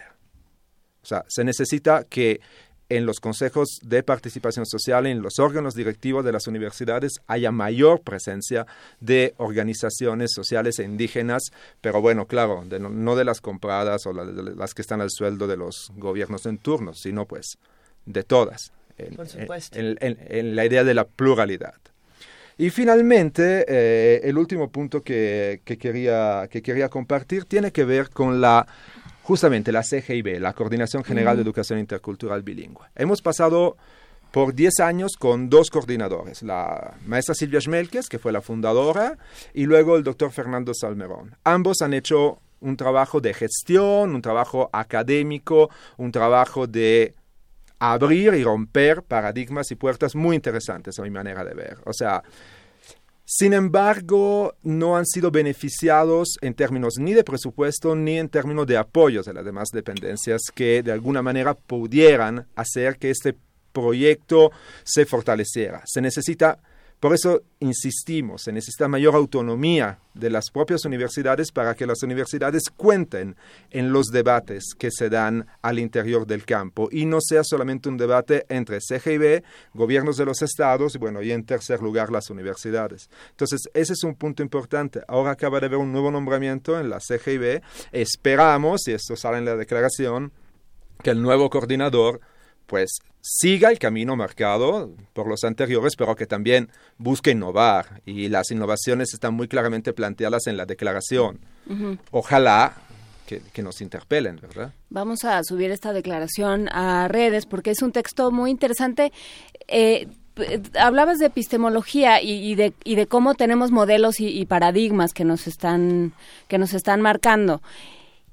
O sea, se necesita que en los consejos de participación social, en los órganos directivos de las universidades, haya mayor presencia de organizaciones sociales e indígenas, pero bueno, claro, no de las compradas o de las que están al sueldo de los gobiernos en turno, sino pues de todas. En la idea de la pluralidad. Y finalmente, el último punto que quería compartir tiene que ver con justamente la CGIB, la Coordinación General de Educación Intercultural Bilingüe. Hemos pasado por 10 años con dos coordinadores, la maestra Silvia Schmelkes, que fue la fundadora, y luego el doctor Fernando Salmerón. Ambos han hecho un trabajo de gestión, un trabajo académico, un trabajo de abrir y romper paradigmas y puertas muy interesantes a mi manera de ver. O sea, sin embargo, no han sido beneficiados en términos ni de presupuesto ni en términos de apoyos de las demás dependencias que de alguna manera pudieran hacer que este proyecto se fortaleciera. Por eso insistimos, se necesita mayor autonomía de las propias universidades para que las universidades cuenten en los debates que se dan al interior del campo y no sea solamente un debate entre CGIB, gobiernos de los estados y en tercer lugar las universidades. Entonces, ese es un punto importante. Ahora acaba de haber un nuevo nombramiento en la CGIB. Esperamos, y esto sale en la declaración, que el nuevo coordinador pues siga el camino marcado por los anteriores, pero que también busque innovar, y las innovaciones están muy claramente planteadas en la declaración. Uh-huh. Ojalá que nos interpelen, ¿verdad? Vamos a subir esta declaración a redes porque es un texto muy interesante. Hablabas de epistemología y de cómo tenemos modelos y paradigmas que nos están marcando.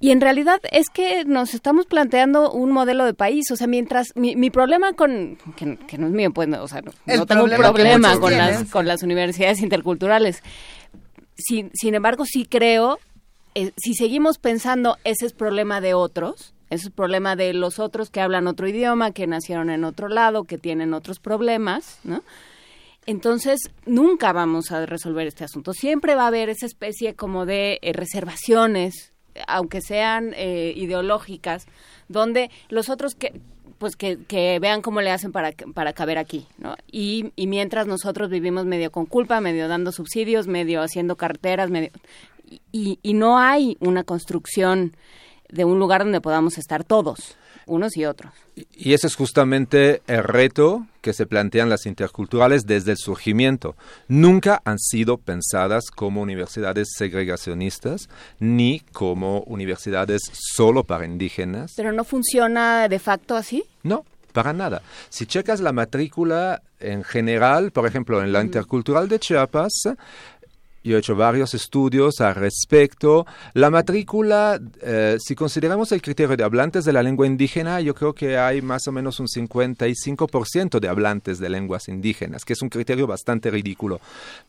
Y en realidad es que nos estamos planteando un modelo de país. O sea, mientras mi problema con... que no es mío, pues, no, o sea, no tengo un problema con las universidades interculturales. Sin embargo, sí creo, si seguimos pensando, ese es problema de otros, ese es problema de los otros que hablan otro idioma, que nacieron en otro lado, que tienen otros problemas, ¿no? Entonces, nunca vamos a resolver este asunto. Siempre va a haber esa especie como de reservaciones, aunque sean ideológicas, donde los otros que vean cómo le hacen para caber aquí, ¿no? Y mientras nosotros vivimos medio con culpa, medio dando subsidios, medio haciendo carteras, y no hay una construcción de un lugar donde podamos estar todos, unos y otros. Y ese es justamente el reto que se plantean las interculturales desde el surgimiento. Nunca han sido pensadas como universidades segregacionistas ni como universidades solo para indígenas. ¿Pero no funciona de facto así? No, para nada. Si checas la matrícula en general, por ejemplo, en la intercultural de Chiapas, yo he hecho varios estudios al respecto. La matrícula, si consideramos el criterio de hablantes de la lengua indígena, yo creo que hay más o menos un 55% de hablantes de lenguas indígenas, que es un criterio bastante ridículo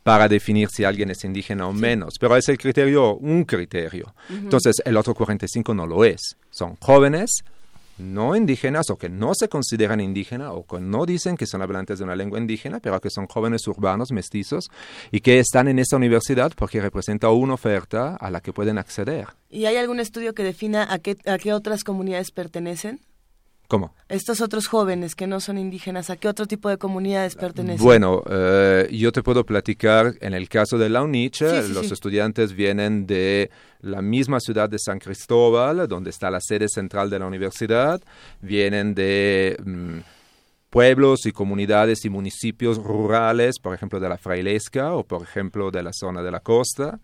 para definir si alguien es indígena o menos. Pero es el criterio, un criterio. Uh-huh. Entonces, el otro 45% no lo es. Son jóvenes no indígenas o que no se consideran indígenas o que no dicen que son hablantes de una lengua indígena, pero que son jóvenes urbanos, mestizos, y que están en esta universidad porque representa una oferta a la que pueden acceder. ¿Y hay algún estudio que defina a qué otras comunidades pertenecen? ¿Cómo? Estos otros jóvenes que no son indígenas, ¿a qué otro tipo de comunidades pertenecen? Bueno, yo te puedo platicar, en el caso de la UNICH, los estudiantes vienen de la misma ciudad de San Cristóbal, donde está la sede central de la universidad, vienen de pueblos y comunidades y municipios rurales, por ejemplo, de la Frailesca o, por ejemplo, de la zona de la costa.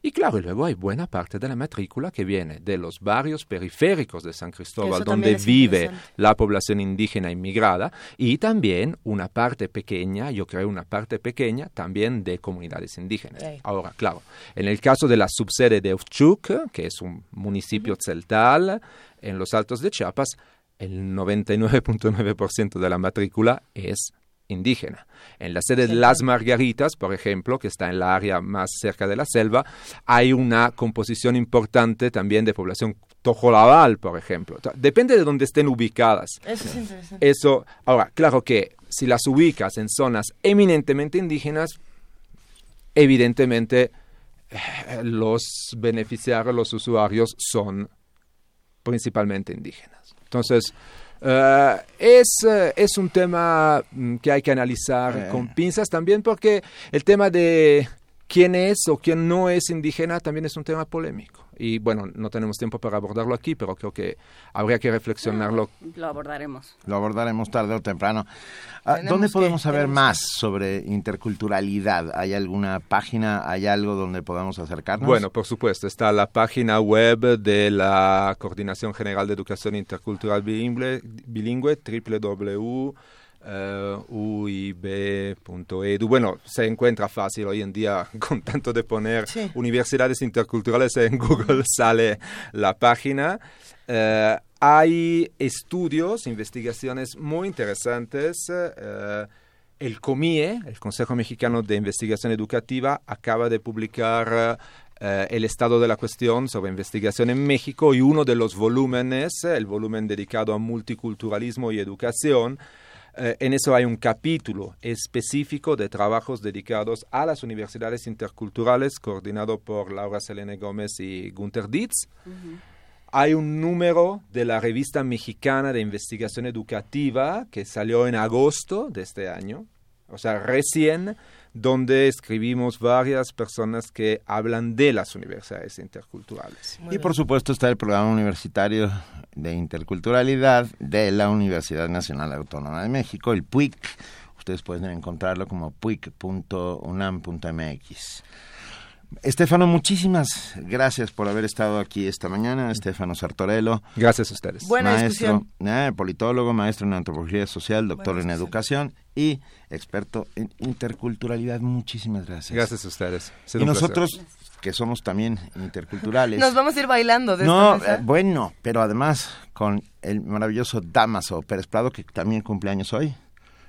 Y claro, y luego hay buena parte de la matrícula que viene de los barrios periféricos de San Cristóbal, donde vive la población indígena inmigrada, y también una parte pequeña, también de comunidades indígenas. Sí. Ahora, claro, en el caso de la subsede de Uchuc, que es un municipio tzeltal en los Altos de Chiapas, el 99.9% de la matrícula es indígena. En la sede de Las Margaritas, por ejemplo, que está en la área más cerca de la selva, hay una composición importante también de población tojolabal, por ejemplo. Depende de dónde estén ubicadas. Eso es interesante. Eso, ahora, claro que si las ubicas en zonas eminentemente indígenas, evidentemente los beneficiarios, los usuarios son principalmente indígenas. Entonces, es un tema que hay que analizar con pinzas también, porque el tema de quién es o quién no es indígena también es un tema polémico. Y bueno, no tenemos tiempo para abordarlo aquí, pero creo que habría que reflexionarlo. Lo abordaremos. Lo abordaremos tarde o temprano. ¿Dónde podemos saber más sobre interculturalidad? ¿Hay alguna página, hay algo donde podamos acercarnos? Bueno, por supuesto, está la página web de la Coordinación General de Educación Intercultural Bilingüe, www.uib.edu. Bueno, se encuentra fácil hoy en día, con tanto de poner universidades interculturales en Google sale la página. Hay estudios, investigaciones muy interesantes. El COMIE, el Consejo Mexicano de Investigación Educativa, acaba de publicar el estado de la cuestión sobre investigación en México, y uno de los volúmenes, el volumen dedicado a multiculturalismo y educación, en eso hay un capítulo específico de trabajos dedicados a las universidades interculturales, coordinado por Laura Selene Gómez y Gunter Dietz. Uh-huh. Hay un número de la Revista Mexicana de Investigación Educativa que salió en agosto de este año, o sea, recién, donde escribimos varias personas que hablan de las universidades interculturales. Y por supuesto está el Programa Universitario de Interculturalidad de la Universidad Nacional Autónoma de México, el PUIC. Ustedes pueden encontrarlo como puic.unam.mx. Estefano, muchísimas gracias por haber estado aquí esta mañana. Estefano Sartorello. Gracias a ustedes. Buena maestro, politólogo, maestro en antropología social, doctor en educación y experto en interculturalidad. Muchísimas gracias. Gracias a ustedes. Y nosotros, que somos también interculturales. Nos vamos a ir bailando. Bueno, pero además con el maravilloso Damaso Pérez Prado, que también cumple años hoy.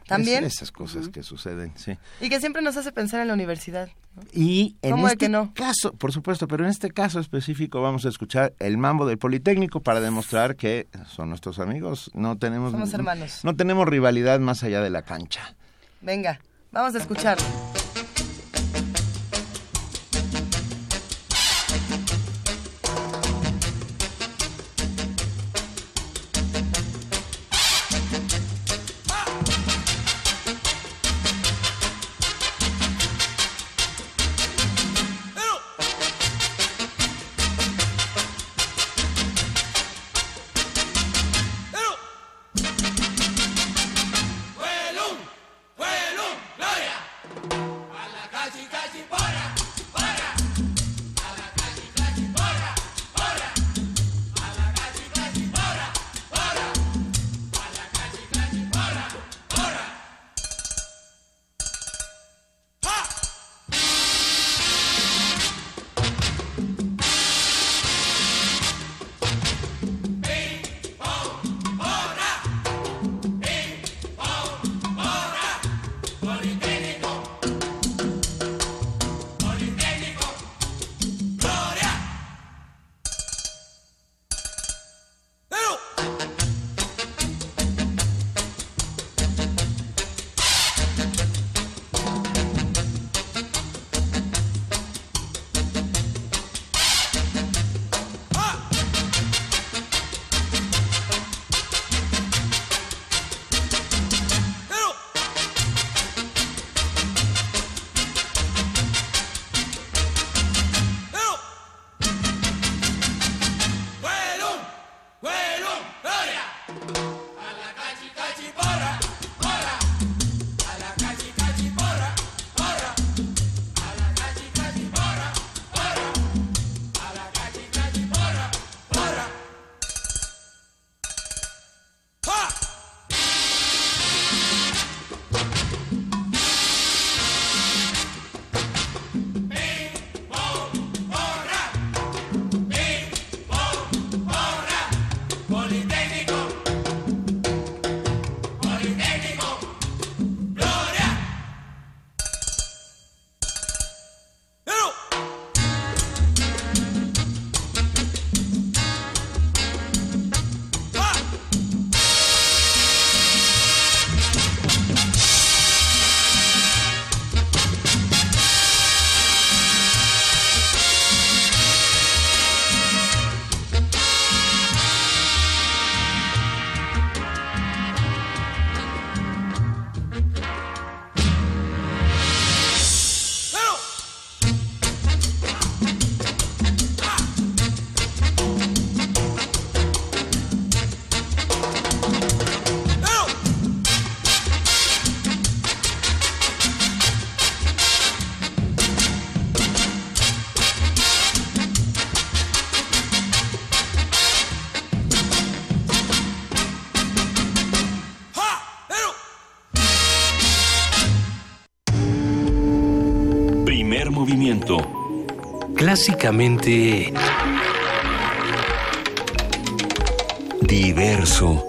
También. Esas cosas que suceden, sí. Y que siempre nos hace pensar en la universidad, ¿no? Y en este caso, por supuesto, pero en este caso específico vamos a escuchar el mambo del Politécnico para demostrar que son nuestros amigos, somos hermanos. No tenemos rivalidad más allá de la cancha. Venga, vamos a escucharlo. Clásicamente diverso.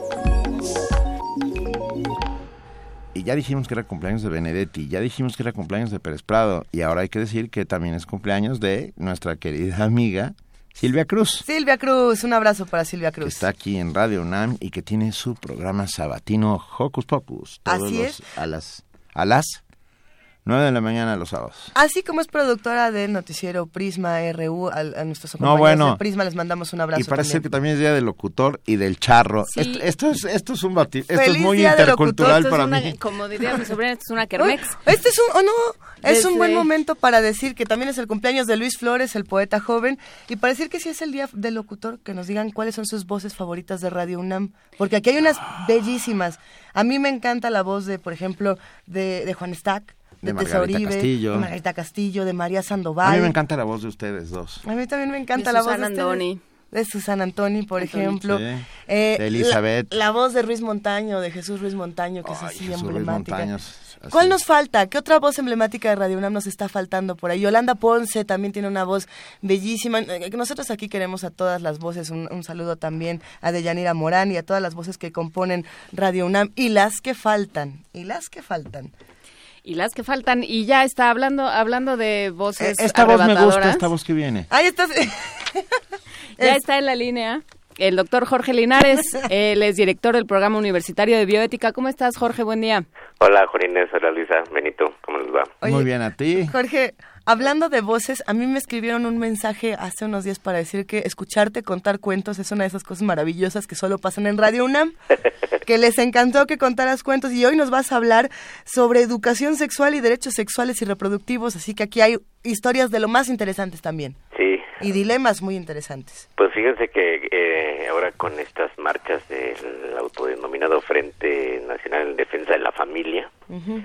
Y ya dijimos que era cumpleaños de Benedetti, ya dijimos que era cumpleaños de Pérez Prado, y ahora hay que decir que también es cumpleaños de nuestra querida amiga Silvia Cruz. Silvia Cruz, un abrazo para Silvia Cruz. Que está aquí en Radio UNAM y que tiene su programa sabatino Hocus Pocus. Así es. A las 9 de la mañana los sábados. Así como es productora del noticiero Prisma RU, a nuestros compañeros de Prisma les mandamos un abrazo. Y parece también que también es día del locutor y del charro. Sí. Esto es un batir, esto es muy intercultural para mí. Como diría mi sobrina, esto es una kermex. Es un buen momento para decir que también es el cumpleaños de Luis Flores, el poeta joven, y para decir que si es el día del locutor, que nos digan cuáles son sus voces favoritas de Radio UNAM, porque aquí hay unas bellísimas. A mí me encanta la voz de, por ejemplo, de Juan Stack. De Margarita Castillo. De Margarita Castillo, de María Sandoval. A mí me encanta la voz de ustedes dos. A mí también me encanta la voz de Andoni. De Susana Antoni, por ejemplo. Sí. De Elizabeth. La voz de Ruiz Montaño, de Jesús Ruiz Montaño, que es así Jesús emblemática. ¿Cuál nos falta? ¿Qué otra voz emblemática de Radio UNAM nos está faltando por ahí? Yolanda Ponce también tiene una voz bellísima. Nosotros aquí queremos a todas las voces. Un saludo también a Deyanira Morán y a todas las voces que componen Radio UNAM. Y las que faltan. Y ya está hablando de voces arrebatadoras. Esta voz me gusta, esta voz que viene. Ahí está. Ya está en la línea el doctor Jorge Linares, él es director del Programa Universitario de Bioética. ¿Cómo estás, Jorge? Buen día. Hola, Jorines, hola, Luisa, Benito, ¿cómo les va? Oye, muy bien, ¿a ti? Jorge, hablando de voces, a mí me escribieron un mensaje hace unos días para decir que escucharte contar cuentos es una de esas cosas maravillosas que solo pasan en Radio UNAM, que les encantó que contaras cuentos, y hoy nos vas a hablar sobre educación sexual y derechos sexuales y reproductivos, así que aquí hay historias de lo más interesantes también. Sí. Y dilemas muy interesantes. Pues fíjense que ahora con estas marchas del autodenominado Frente Nacional en Defensa de la Familia, uh-huh,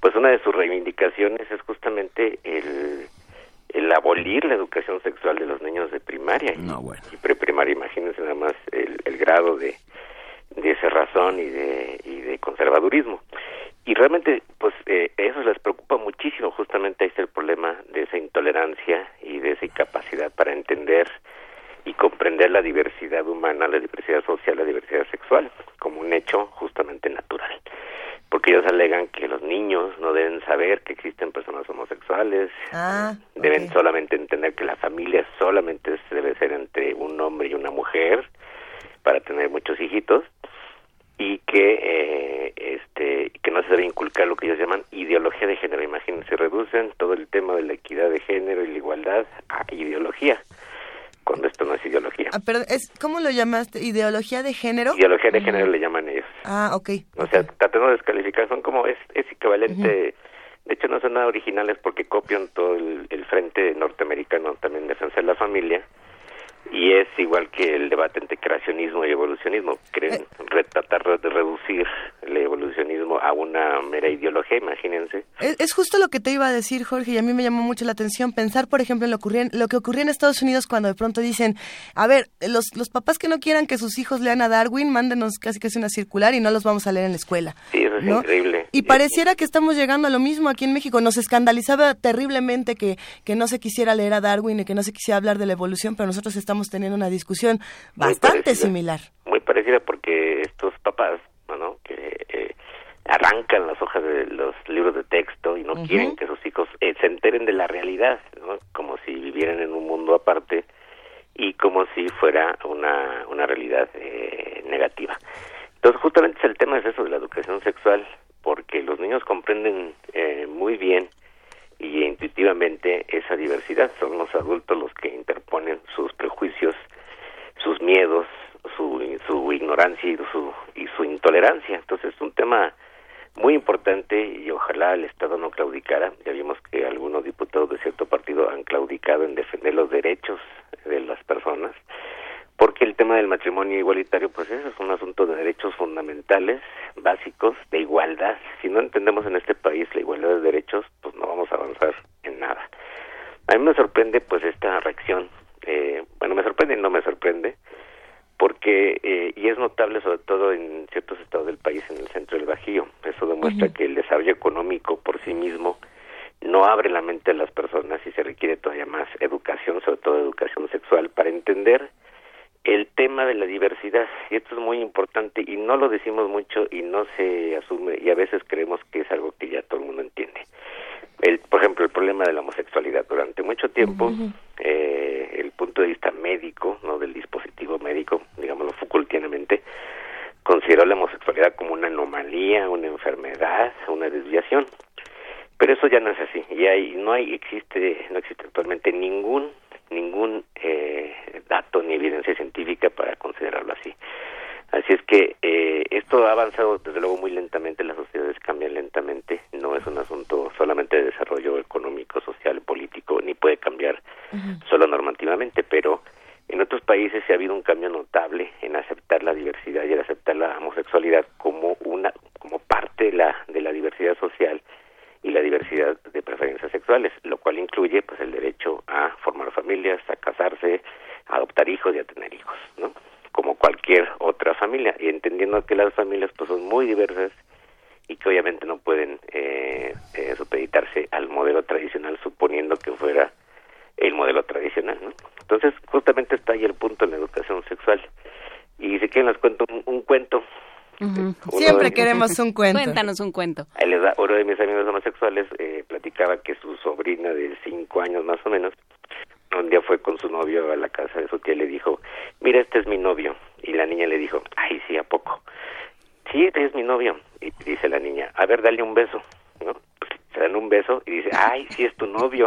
pues una de sus reivindicaciones es justamente el abolir la educación sexual de los niños de primaria y preprimaria. Imagínense nada más el grado de cerrazón y de conservadurismo. Y realmente, pues, eso les preocupa muchísimo. Justamente ahí está el problema de esa intolerancia y de esa incapacidad para entender y comprender la diversidad humana, la diversidad social, la diversidad sexual, como un hecho justamente natural. Porque ellos alegan que los niños no deben saber que existen personas homosexuales, deben solamente entender que la familia solamente debe ser entre un hombre y una mujer para tener muchos hijitos, y que no se debe inculcar lo que ellos llaman ideología de género. Imagínense, reducen todo el tema de la equidad de género y la igualdad a ideología, cuando esto no es ideología. Ah, pero ¿cómo lo llamaste? ¿Ideología de género? Ideología de género le llaman ellos. Ah, okay. O sea, tratando de descalificar, son como, es equivalente, uh-huh, de hecho no son nada originales porque copian todo el frente norteamericano también de defensa de la familia. Y es igual que el debate entre creacionismo y evolucionismo. Creen tratar de reducir el evolucionismo a una mera ideología, imagínense. Es justo lo que te iba a decir, Jorge, y a mí me llamó mucho la atención pensar, por ejemplo, en lo que ocurría en Estados Unidos cuando de pronto dicen, a ver, los papás que no quieran que sus hijos lean a Darwin, mándenos casi una circular y no los vamos a leer en la escuela. Sí, eso es increíble. Y pareciera que estamos llegando a lo mismo aquí en México. Nos escandalizaba terriblemente que no se quisiera leer a Darwin y que no se quisiera hablar de la evolución, pero nosotros estamos teniendo una discusión bastante similar. Muy parecida, porque estos papás, ¿no?, que arrancan las hojas de los libros de texto y no, uh-huh, quieren que sus hijos se enteren de la realidad, ¿no?, como si vivieran en un mundo aparte y como si fuera una realidad negativa. Entonces justamente el tema es eso de la educación sexual, porque los niños comprenden muy bien y intuitivamente esa diversidad. Son los adultos los que interponen sus prejuicios, sus miedos, su ignorancia y su intolerancia. Entonces es un tema muy importante y ojalá el Estado no claudicara. Ya vimos que algunos diputados de cierto partido han claudicado en defender los derechos de las personas, porque el tema del matrimonio igualitario, pues eso es un asunto de derechos fundamentales, básicos, de igualdad. Si no entendemos en este país la igualdad de derechos, pues no vamos a avanzar en nada. A mí me sorprende, pues, esta reacción. Bueno, me sorprende y no me sorprende, porque, y es notable sobre todo en ciertos estados del país, en el centro del Bajío. Eso demuestra, uh-huh, que el desarrollo económico por sí mismo no abre la mente a las personas y se requiere todavía más educación, sobre todo educación sexual, para entender el tema de la diversidad. Y esto es muy importante y no lo decimos mucho y no se asume, y a veces creemos que es algo que ya todo el mundo entiende. Por ejemplo, el problema de la homosexualidad. Durante mucho tiempo, uh-huh, el punto de vista médico, no del dispositivo médico, digámoslo Foucaultianamente, consideró la homosexualidad como una anomalía, una enfermedad, una desviación. pero eso ya no es así, y no existe actualmente ningún dato ni evidencia científica para considerarlo así. Así es que esto ha avanzado desde luego muy lentamente, las sociedades cambian lentamente, no es un asunto solamente de desarrollo económico, social, político, ni puede cambiar solo normativamente, pero en otros países se ha habido un cambio notable en aceptar la diversidad y en aceptar la homosexualidad como parte de la diversidad social y la diversidad de preferencias sexuales, lo cual incluye pues el derecho a formar familias, a casarse, a adoptar hijos y a tener hijos, ¿no? Como cualquier otra familia, y entendiendo que las familias pues son muy diversas y que obviamente no pueden supeditarse al modelo tradicional, suponiendo que fuera el modelo tradicional, ¿no? Entonces justamente está ahí el punto en la educación sexual, y si quieren les cuento un cuento. Uh-huh. Siempre queremos un cuento. Cuéntanos un cuento. Uno de mis amigos homosexuales platicaba que su sobrina de 5 años más o menos un día fue con su novio a la casa de su tía y le dijo, mira, este es mi novio. Y la niña le dijo, ay, sí, ¿a poco? Sí, este es mi novio. Y dice la niña, a ver, dale un beso, ¿no? Se dan un beso y dice, ay, sí, es tu novio.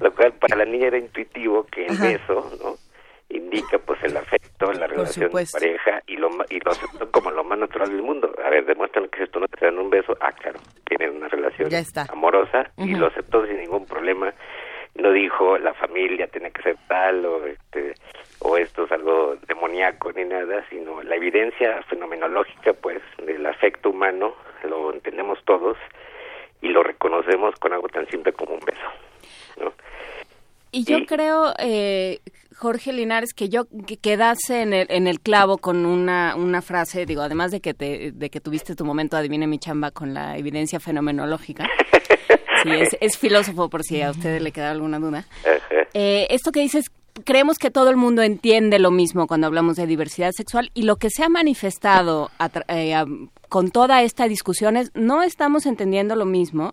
Lo cual para la niña era intuitivo que el beso, ¿no?, indica pues el afecto, la relación de pareja, y lo aceptan como lo más natural del mundo. A ver, demuéstrame que si tú no te dan un beso, ah, claro, tienen una relación amorosa, y lo aceptó sin ningún problema. No dijo la familia tiene que ser tal o esto es algo demoníaco ni nada, sino la evidencia fenomenológica pues del afecto humano lo entendemos todos y lo reconocemos con algo tan simple como un beso, ¿no? Y yo creo, Jorge Linares, que quedase en el clavo con una frase, digo, además de que tuviste tu momento adivine mi chamba con la evidencia fenomenológica. Sí, es filósofo, por si a ustedes le queda alguna duda. Esto que dices, creemos que todo el mundo entiende lo mismo cuando hablamos de diversidad sexual, y lo que se ha manifestado con toda esta discusión es, no estamos entendiendo lo mismo,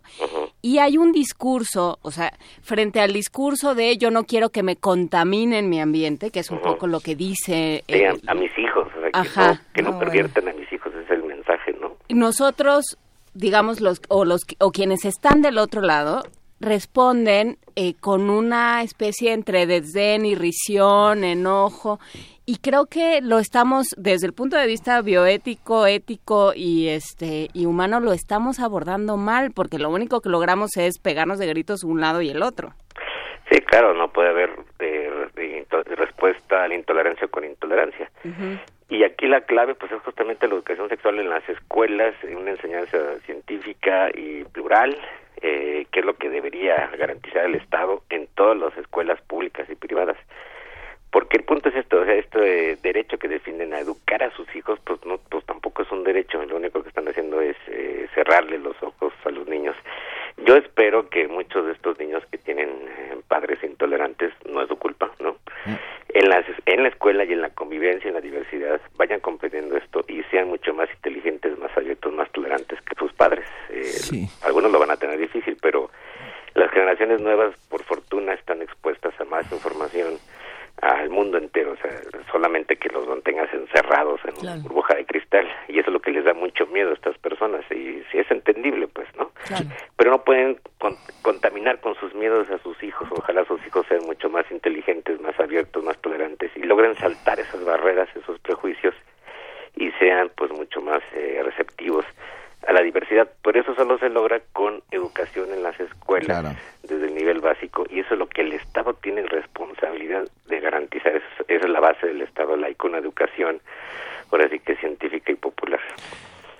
y hay un discurso, o sea, frente al discurso de yo no quiero que me contaminen mi ambiente, que es un poco lo que dice... a mis hijos, o sea, que no perviertan a mis hijos, es el mensaje, ¿no? Nosotros... digamos, los quienes están del otro lado responden con una especie entre desdén, irrisión, enojo, y creo que lo estamos, desde el punto de vista bioético, ético y humano, lo estamos abordando mal, porque lo único que logramos es pegarnos de gritos un lado y el otro. Sí, claro, no puede haber respuesta a la intolerancia con intolerancia. Uh-huh. Y aquí la clave pues es justamente la educación sexual en las escuelas, en una enseñanza científica y plural, que es lo que debería garantizar el Estado en todas las escuelas públicas y privadas. Porque el punto es esto, o sea, este derecho que defienden a educar a sus hijos, pues tampoco es un derecho, lo único que están haciendo es cerrarle los ojos a los niños. Yo espero que muchos de estos niños que tienen padres intolerantes, no es su culpa, ¿no? En la escuela y en la convivencia, en la diversidad, vayan comprendiendo esto y sean mucho más inteligentes, más abiertos, más tolerantes que sus padres. Algunos lo van a tener difícil, pero las generaciones nuevas, por fortuna, están expuestas a más información, al mundo entero, o sea, solamente que los mantengas encerrados en una burbuja de cristal, y eso es lo que les da mucho miedo a estas personas, y si es entendible, pues, ¿no? Claro. Pero no pueden contaminar con sus miedos a sus hijos, ojalá sus hijos sean mucho más inteligentes, más abiertos, más tolerantes, y logren saltar esas barreras, esos prejuicios, y sean, pues, mucho más receptivos a la diversidad. Por eso solo se logra con educación en las escuelas, desde el nivel básico, y eso es lo que el Estado tiene responsabilidad de garantizar. Esa es la base del Estado laico, una educación, ahora sí que científica y popular.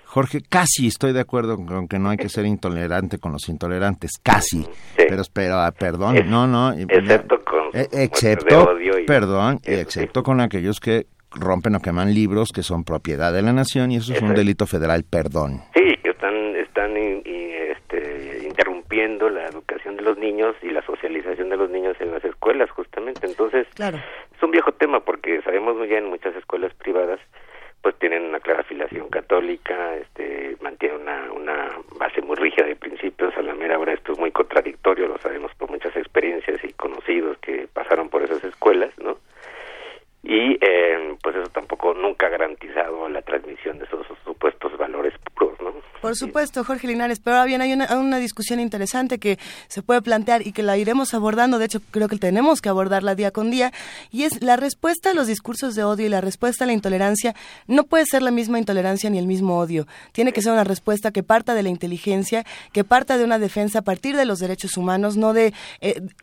Jorge, casi estoy de acuerdo con que no hay que ser intolerante con los intolerantes, casi, sí. Excepto con aquellos que rompen o queman libros que son propiedad de la nación, y eso es un delito federal, perdón. Sí, están interrumpiendo la educación de los niños y la socialización de los niños en las escuelas, justamente. Entonces, es un viejo tema, porque sabemos muy bien, muchas escuelas privadas pues tienen una clara afiliación católica, mantienen una base muy rígida de principios. A la mera hora esto es muy contradictorio, lo sabemos por muchas experiencias y conocidos que pasaron por esas escuelas, ¿no? Y pues eso tampoco nunca ha garantizado la transmisión de esos supuestos valores puros, ¿no? Por supuesto, Jorge Linares, pero ahora bien, hay una discusión interesante que se puede plantear y que la iremos abordando, de hecho creo que tenemos que abordarla día con día, y es la respuesta a los discursos de odio y la respuesta a la intolerancia. No puede ser la misma intolerancia ni el mismo odio, tiene que ser una respuesta que parta de la inteligencia, que parta de una defensa a partir de los derechos humanos, no de,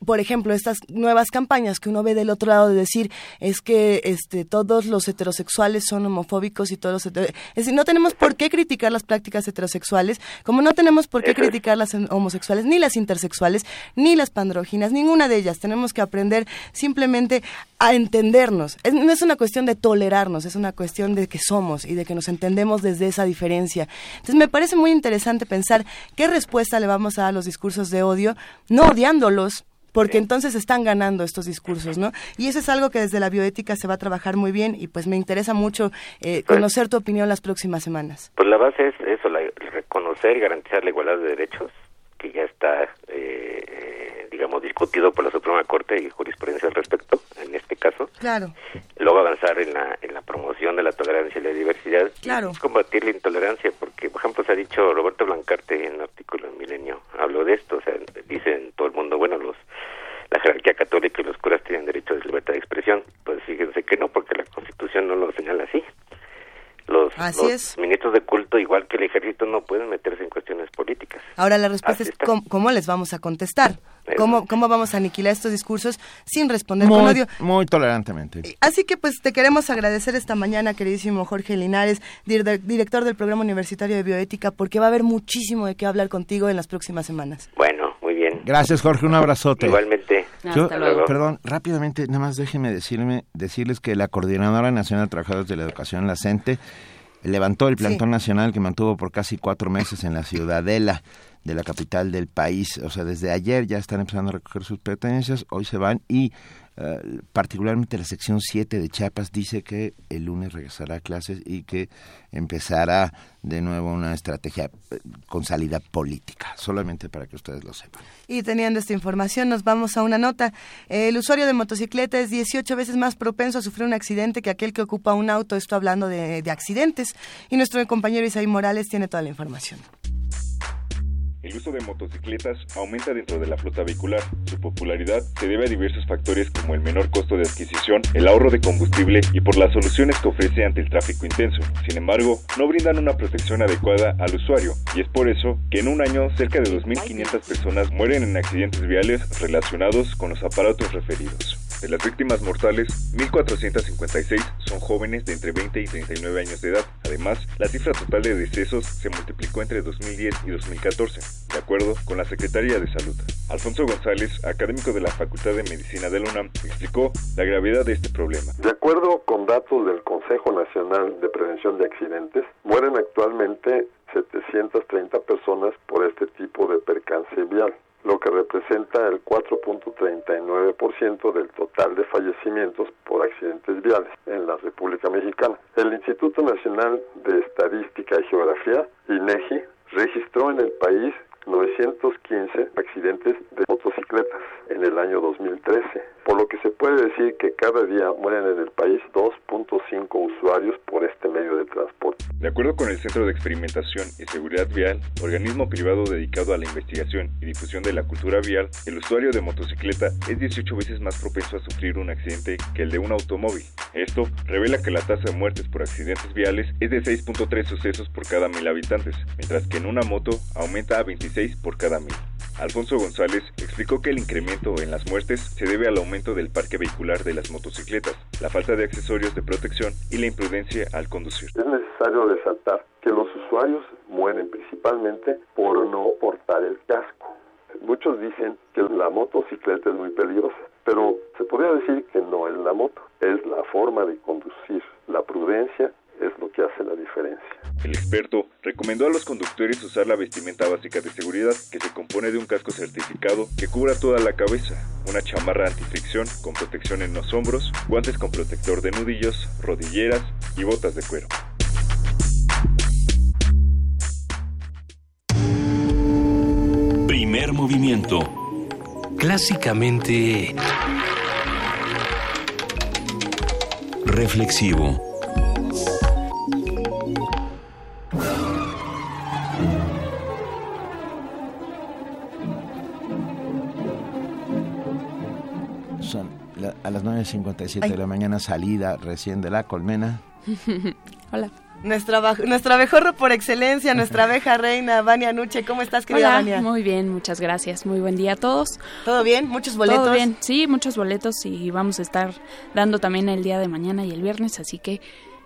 por ejemplo, estas nuevas campañas que uno ve del otro lado de decir, es que todos los heterosexuales son homofóbicos y todos los heterosexuales, es decir, no tenemos por qué criticar las prácticas heterosexuales, como no tenemos por qué criticar las homosexuales, ni las intersexuales, ni las pandróginas, ninguna de ellas. Tenemos que aprender simplemente a entendernos. No es una cuestión de tolerarnos, es una cuestión de que somos y de que nos entendemos desde esa diferencia. Entonces me parece muy interesante pensar qué respuesta le vamos a dar a los discursos de odio, no odiándolos, porque entonces están ganando estos discursos, ¿no? Y eso es algo que desde la bioética se va a trabajar muy bien y pues me interesa mucho conocer tu opinión las próximas semanas. Pues la base es eso, reconocer y garantizar la igualdad de derechos, que ya está, digamos, discutido por la Suprema Corte y jurisprudencia al respecto, en este caso. Claro. Luego avanzar en la promoción de la tolerancia y la diversidad. Claro. Y combatir la intolerancia, porque, por ejemplo, se ha dicho Roberto Blancarte en un artículo en Milenio, habló de esto, o sea, dicen todo el mundo, bueno, la jerarquía católica y los curas tienen derecho de libertad de expresión. Pues fíjense que no, porque la Constitución no lo señala así. Los ministros de culto, igual que el ejército, no pueden meterse en cuestiones políticas. Ahora la respuesta es ¿cómo les vamos a contestar? ¿Cómo vamos a aniquilar estos discursos sin responder con odio? Muy tolerantemente. Así que pues te queremos agradecer esta mañana, queridísimo Jorge Linares, director del Programa Universitario de Bioética, porque va a haber muchísimo de qué hablar contigo en las próximas semanas. Bueno, muy bien. Gracias, Jorge, un abrazote. Igualmente. Hasta luego. Perdón, rápidamente, nada más déjenme decirles que la Coordinadora Nacional de Trabajadores de la Educación, la CENTE, levantó el plantón nacional que mantuvo por casi 4 meses en la Ciudadela de la capital del país. O sea, desde ayer ya están empezando a recoger sus pertenencias, hoy se van y particularmente la sección 7 de Chiapas dice que el lunes regresará a clases y que empezará de nuevo una estrategia con salida política, solamente para que ustedes lo sepan. Y teniendo esta información nos vamos a una nota. El usuario de motocicleta es 18 veces más propenso a sufrir un accidente que aquel que ocupa un auto, esto hablando de accidentes, y nuestro compañero Isaí Morales tiene toda la información. El uso de motocicletas aumenta dentro de la flota vehicular. Su popularidad se debe a diversos factores como el menor costo de adquisición, el ahorro de combustible y por las soluciones que ofrece ante el tráfico intenso. Sin embargo, no brindan una protección adecuada al usuario y es por eso que en un año cerca de 2.500 personas mueren en accidentes viales relacionados con los aparatos referidos. De las víctimas mortales, 1.456 son jóvenes de entre 20 y 39 años de edad. Además, la cifra total de decesos se multiplicó entre 2010 y 2014, de acuerdo con la Secretaría de Salud. Alfonso González, académico de la Facultad de Medicina de la UNAM, explicó la gravedad de este problema. De acuerdo con datos del Consejo Nacional de Prevención de Accidentes, mueren actualmente 730 personas por este tipo de percance vial, lo que representa el 4.39% del total de fallecimientos por accidentes viales en la República Mexicana. El Instituto Nacional de Estadística y Geografía, INEGI, registró en el país 915 accidentes de motocicletas en el año 2013, por lo que se puede decir que cada día mueren en el país 2.5 usuarios por este medio de transporte. De acuerdo con el Centro de Experimentación y Seguridad Vial, organismo privado dedicado a la investigación y difusión de la cultura vial, el usuario de motocicleta es 18 veces más propenso a sufrir un accidente que el de un automóvil. Esto revela que la tasa de muertes por accidentes viales es de 6.3 sucesos por cada 1.000 habitantes, mientras que en una moto aumenta a 26 por cada 1.000. Alfonso González explicó que el incremento en las muertes se debe al aumento del parque vehicular de las motocicletas, la falta de accesorios de protección y la imprudencia al conducir. Es necesario resaltar que los usuarios mueren principalmente por no portar el casco. Muchos dicen que la motocicleta es muy peligrosa, pero se podría decir que no es la moto, es la forma de conducir, la prudencia es lo que hace la diferencia. El experto recomendó a los conductores usar la vestimenta básica de seguridad, que se compone de un casco certificado que cubra toda la cabeza, una chamarra antifricción con protección en los hombros, guantes con protector de nudillos, rodilleras y botas de cuero. Primer movimiento. Clásicamente reflexivo. a las 9:57 de la mañana, salida recién de la colmena. Hola. Nuestra abejorro por excelencia, nuestra abeja reina, Vania Nuche. ¿Cómo estás, querida Hola, Vania? Muy bien, muchas gracias. Muy buen día a todos. ¿Todo bien? ¿Muchos boletos? Todo bien, sí, muchos boletos, y vamos a estar dando también el día de mañana y el viernes, así que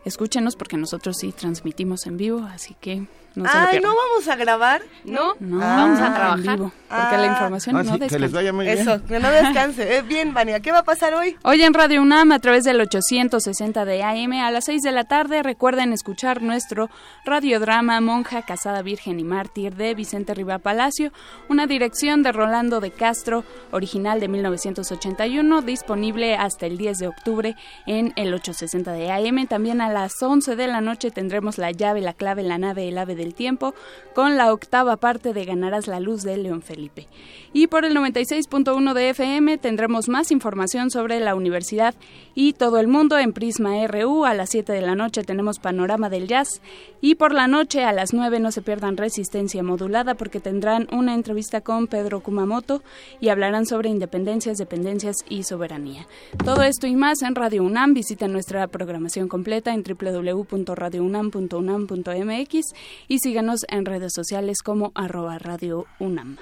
escúchenos porque nosotros sí transmitimos en vivo, así que no se lo pierdan. ¿No vamos a grabar? ¿No? No, vamos a trabajar en vivo, porque la información no descansa. Que les vaya muy bien. Eso, que no descanse. Bien, Vania, ¿qué va a pasar hoy? Hoy en Radio UNAM, a través del 860 de AM, a las 6 de la tarde, recuerden escuchar nuestro radiodrama Monja, Casada, Virgen y Mártir, de Vicente Riva Palacio, una dirección de Rolando de Castro, original de 1981, disponible hasta el 10 de octubre en el 860 de AM. También a las 11 de la noche tendremos La Llave, La Clave, La Nave, El Ave del Tiempo, con la octava parte de Ganarás la Luz, de León Felipe. Y por el 96.1 de FM tendremos más información sobre la universidad y todo el mundo en Prisma RU. A las 7 de la noche tenemos Panorama del Jazz, y por la noche a las 9 no se pierdan Resistencia Modulada, porque tendrán una entrevista con Pedro Kumamoto y hablarán sobre independencias, dependencias y soberanía. Todo esto y más en Radio UNAM. Visita nuestra programación completa en www.radiounam.unam.mx y síganos en redes sociales como @radiounam.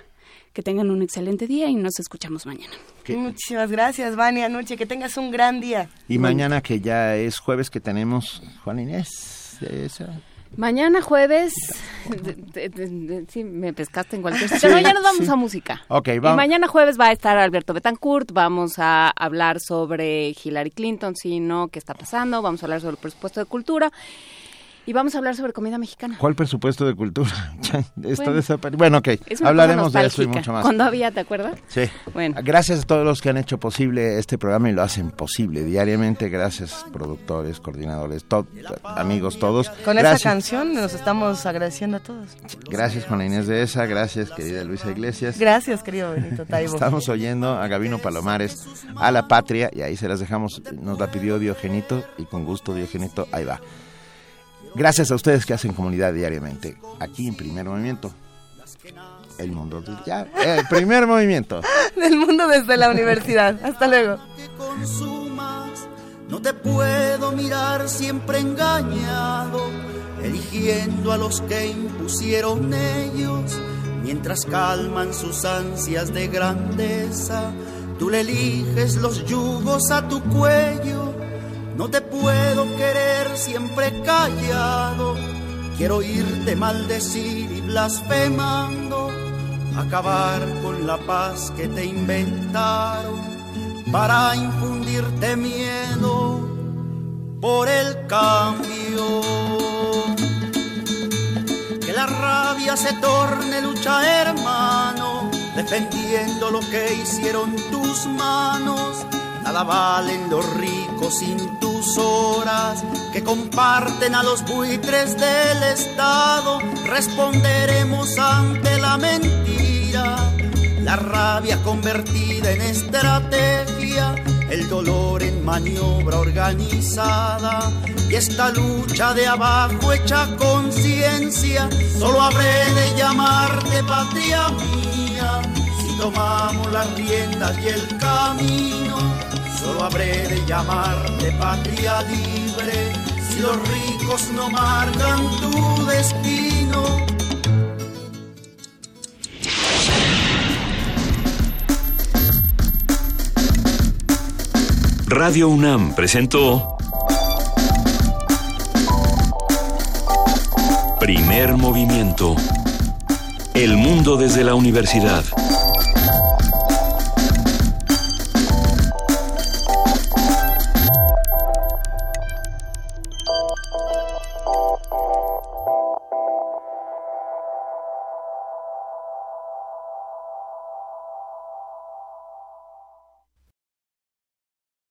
Que tengan un excelente día y nos escuchamos mañana. Muchísimas gracias, Vania Noche, que tengas un gran día. Y mañana, que ya es jueves, que tenemos, Juan Inés, mañana jueves, sí, me pescaste en cualquier sitio. Mañana nos vamos a música. Okay, vamos. Y mañana jueves va a estar Alberto Betancourt, vamos a hablar sobre Hillary Clinton, si no, qué está pasando, vamos a hablar sobre el presupuesto de cultura. Y vamos a hablar sobre comida mexicana. ¿Cuál presupuesto de cultura? Bueno, ok, hablaremos de eso y mucho más. ¿Cuándo había, te acuerdas? Sí. Bueno. Gracias a todos los que han hecho posible este programa y lo hacen posible diariamente. Gracias, productores, coordinadores, amigos todos. Con esta canción nos estamos agradeciendo a todos. Gracias, Juana Inés de Esa. Gracias, querida Luisa Iglesias. Gracias, querido Benito Taibo. Estamos oyendo a Gabino Palomares, A la Patria, y ahí se las dejamos. Nos la pidió Diogenito, y con gusto, Diogenito, ahí va. Gracias a ustedes que hacen comunidad diariamente, aquí en Primer Movimiento. El mundo del ya, el Primer Movimiento. Del mundo desde la universidad. Hasta luego. Que consumas, no te puedo mirar siempre engañado, eligiendo a los que impusieron ellos, mientras calman sus ansias de grandeza. Tú le eliges los yugos a tu cuello. No te puedo querer siempre callado, quiero oírte maldecir y blasfemando, acabar con la paz que te inventaron para infundirte miedo por el cambio. Que la rabia se torne lucha, hermano, defendiendo lo que hicieron tus manos. Nada valen los ricos sin tus horas, que comparten a los buitres del Estado. Responderemos ante la mentira, la rabia convertida en estrategia, el dolor en maniobra organizada, y esta lucha de abajo hecha conciencia. Solo habré de llamarte patria mía, si tomamos las riendas y el camino. Solo habré de llamarte patria libre, si los ricos no marcan tu destino. Radio UNAM presentó Primer Movimiento. El mundo desde la universidad.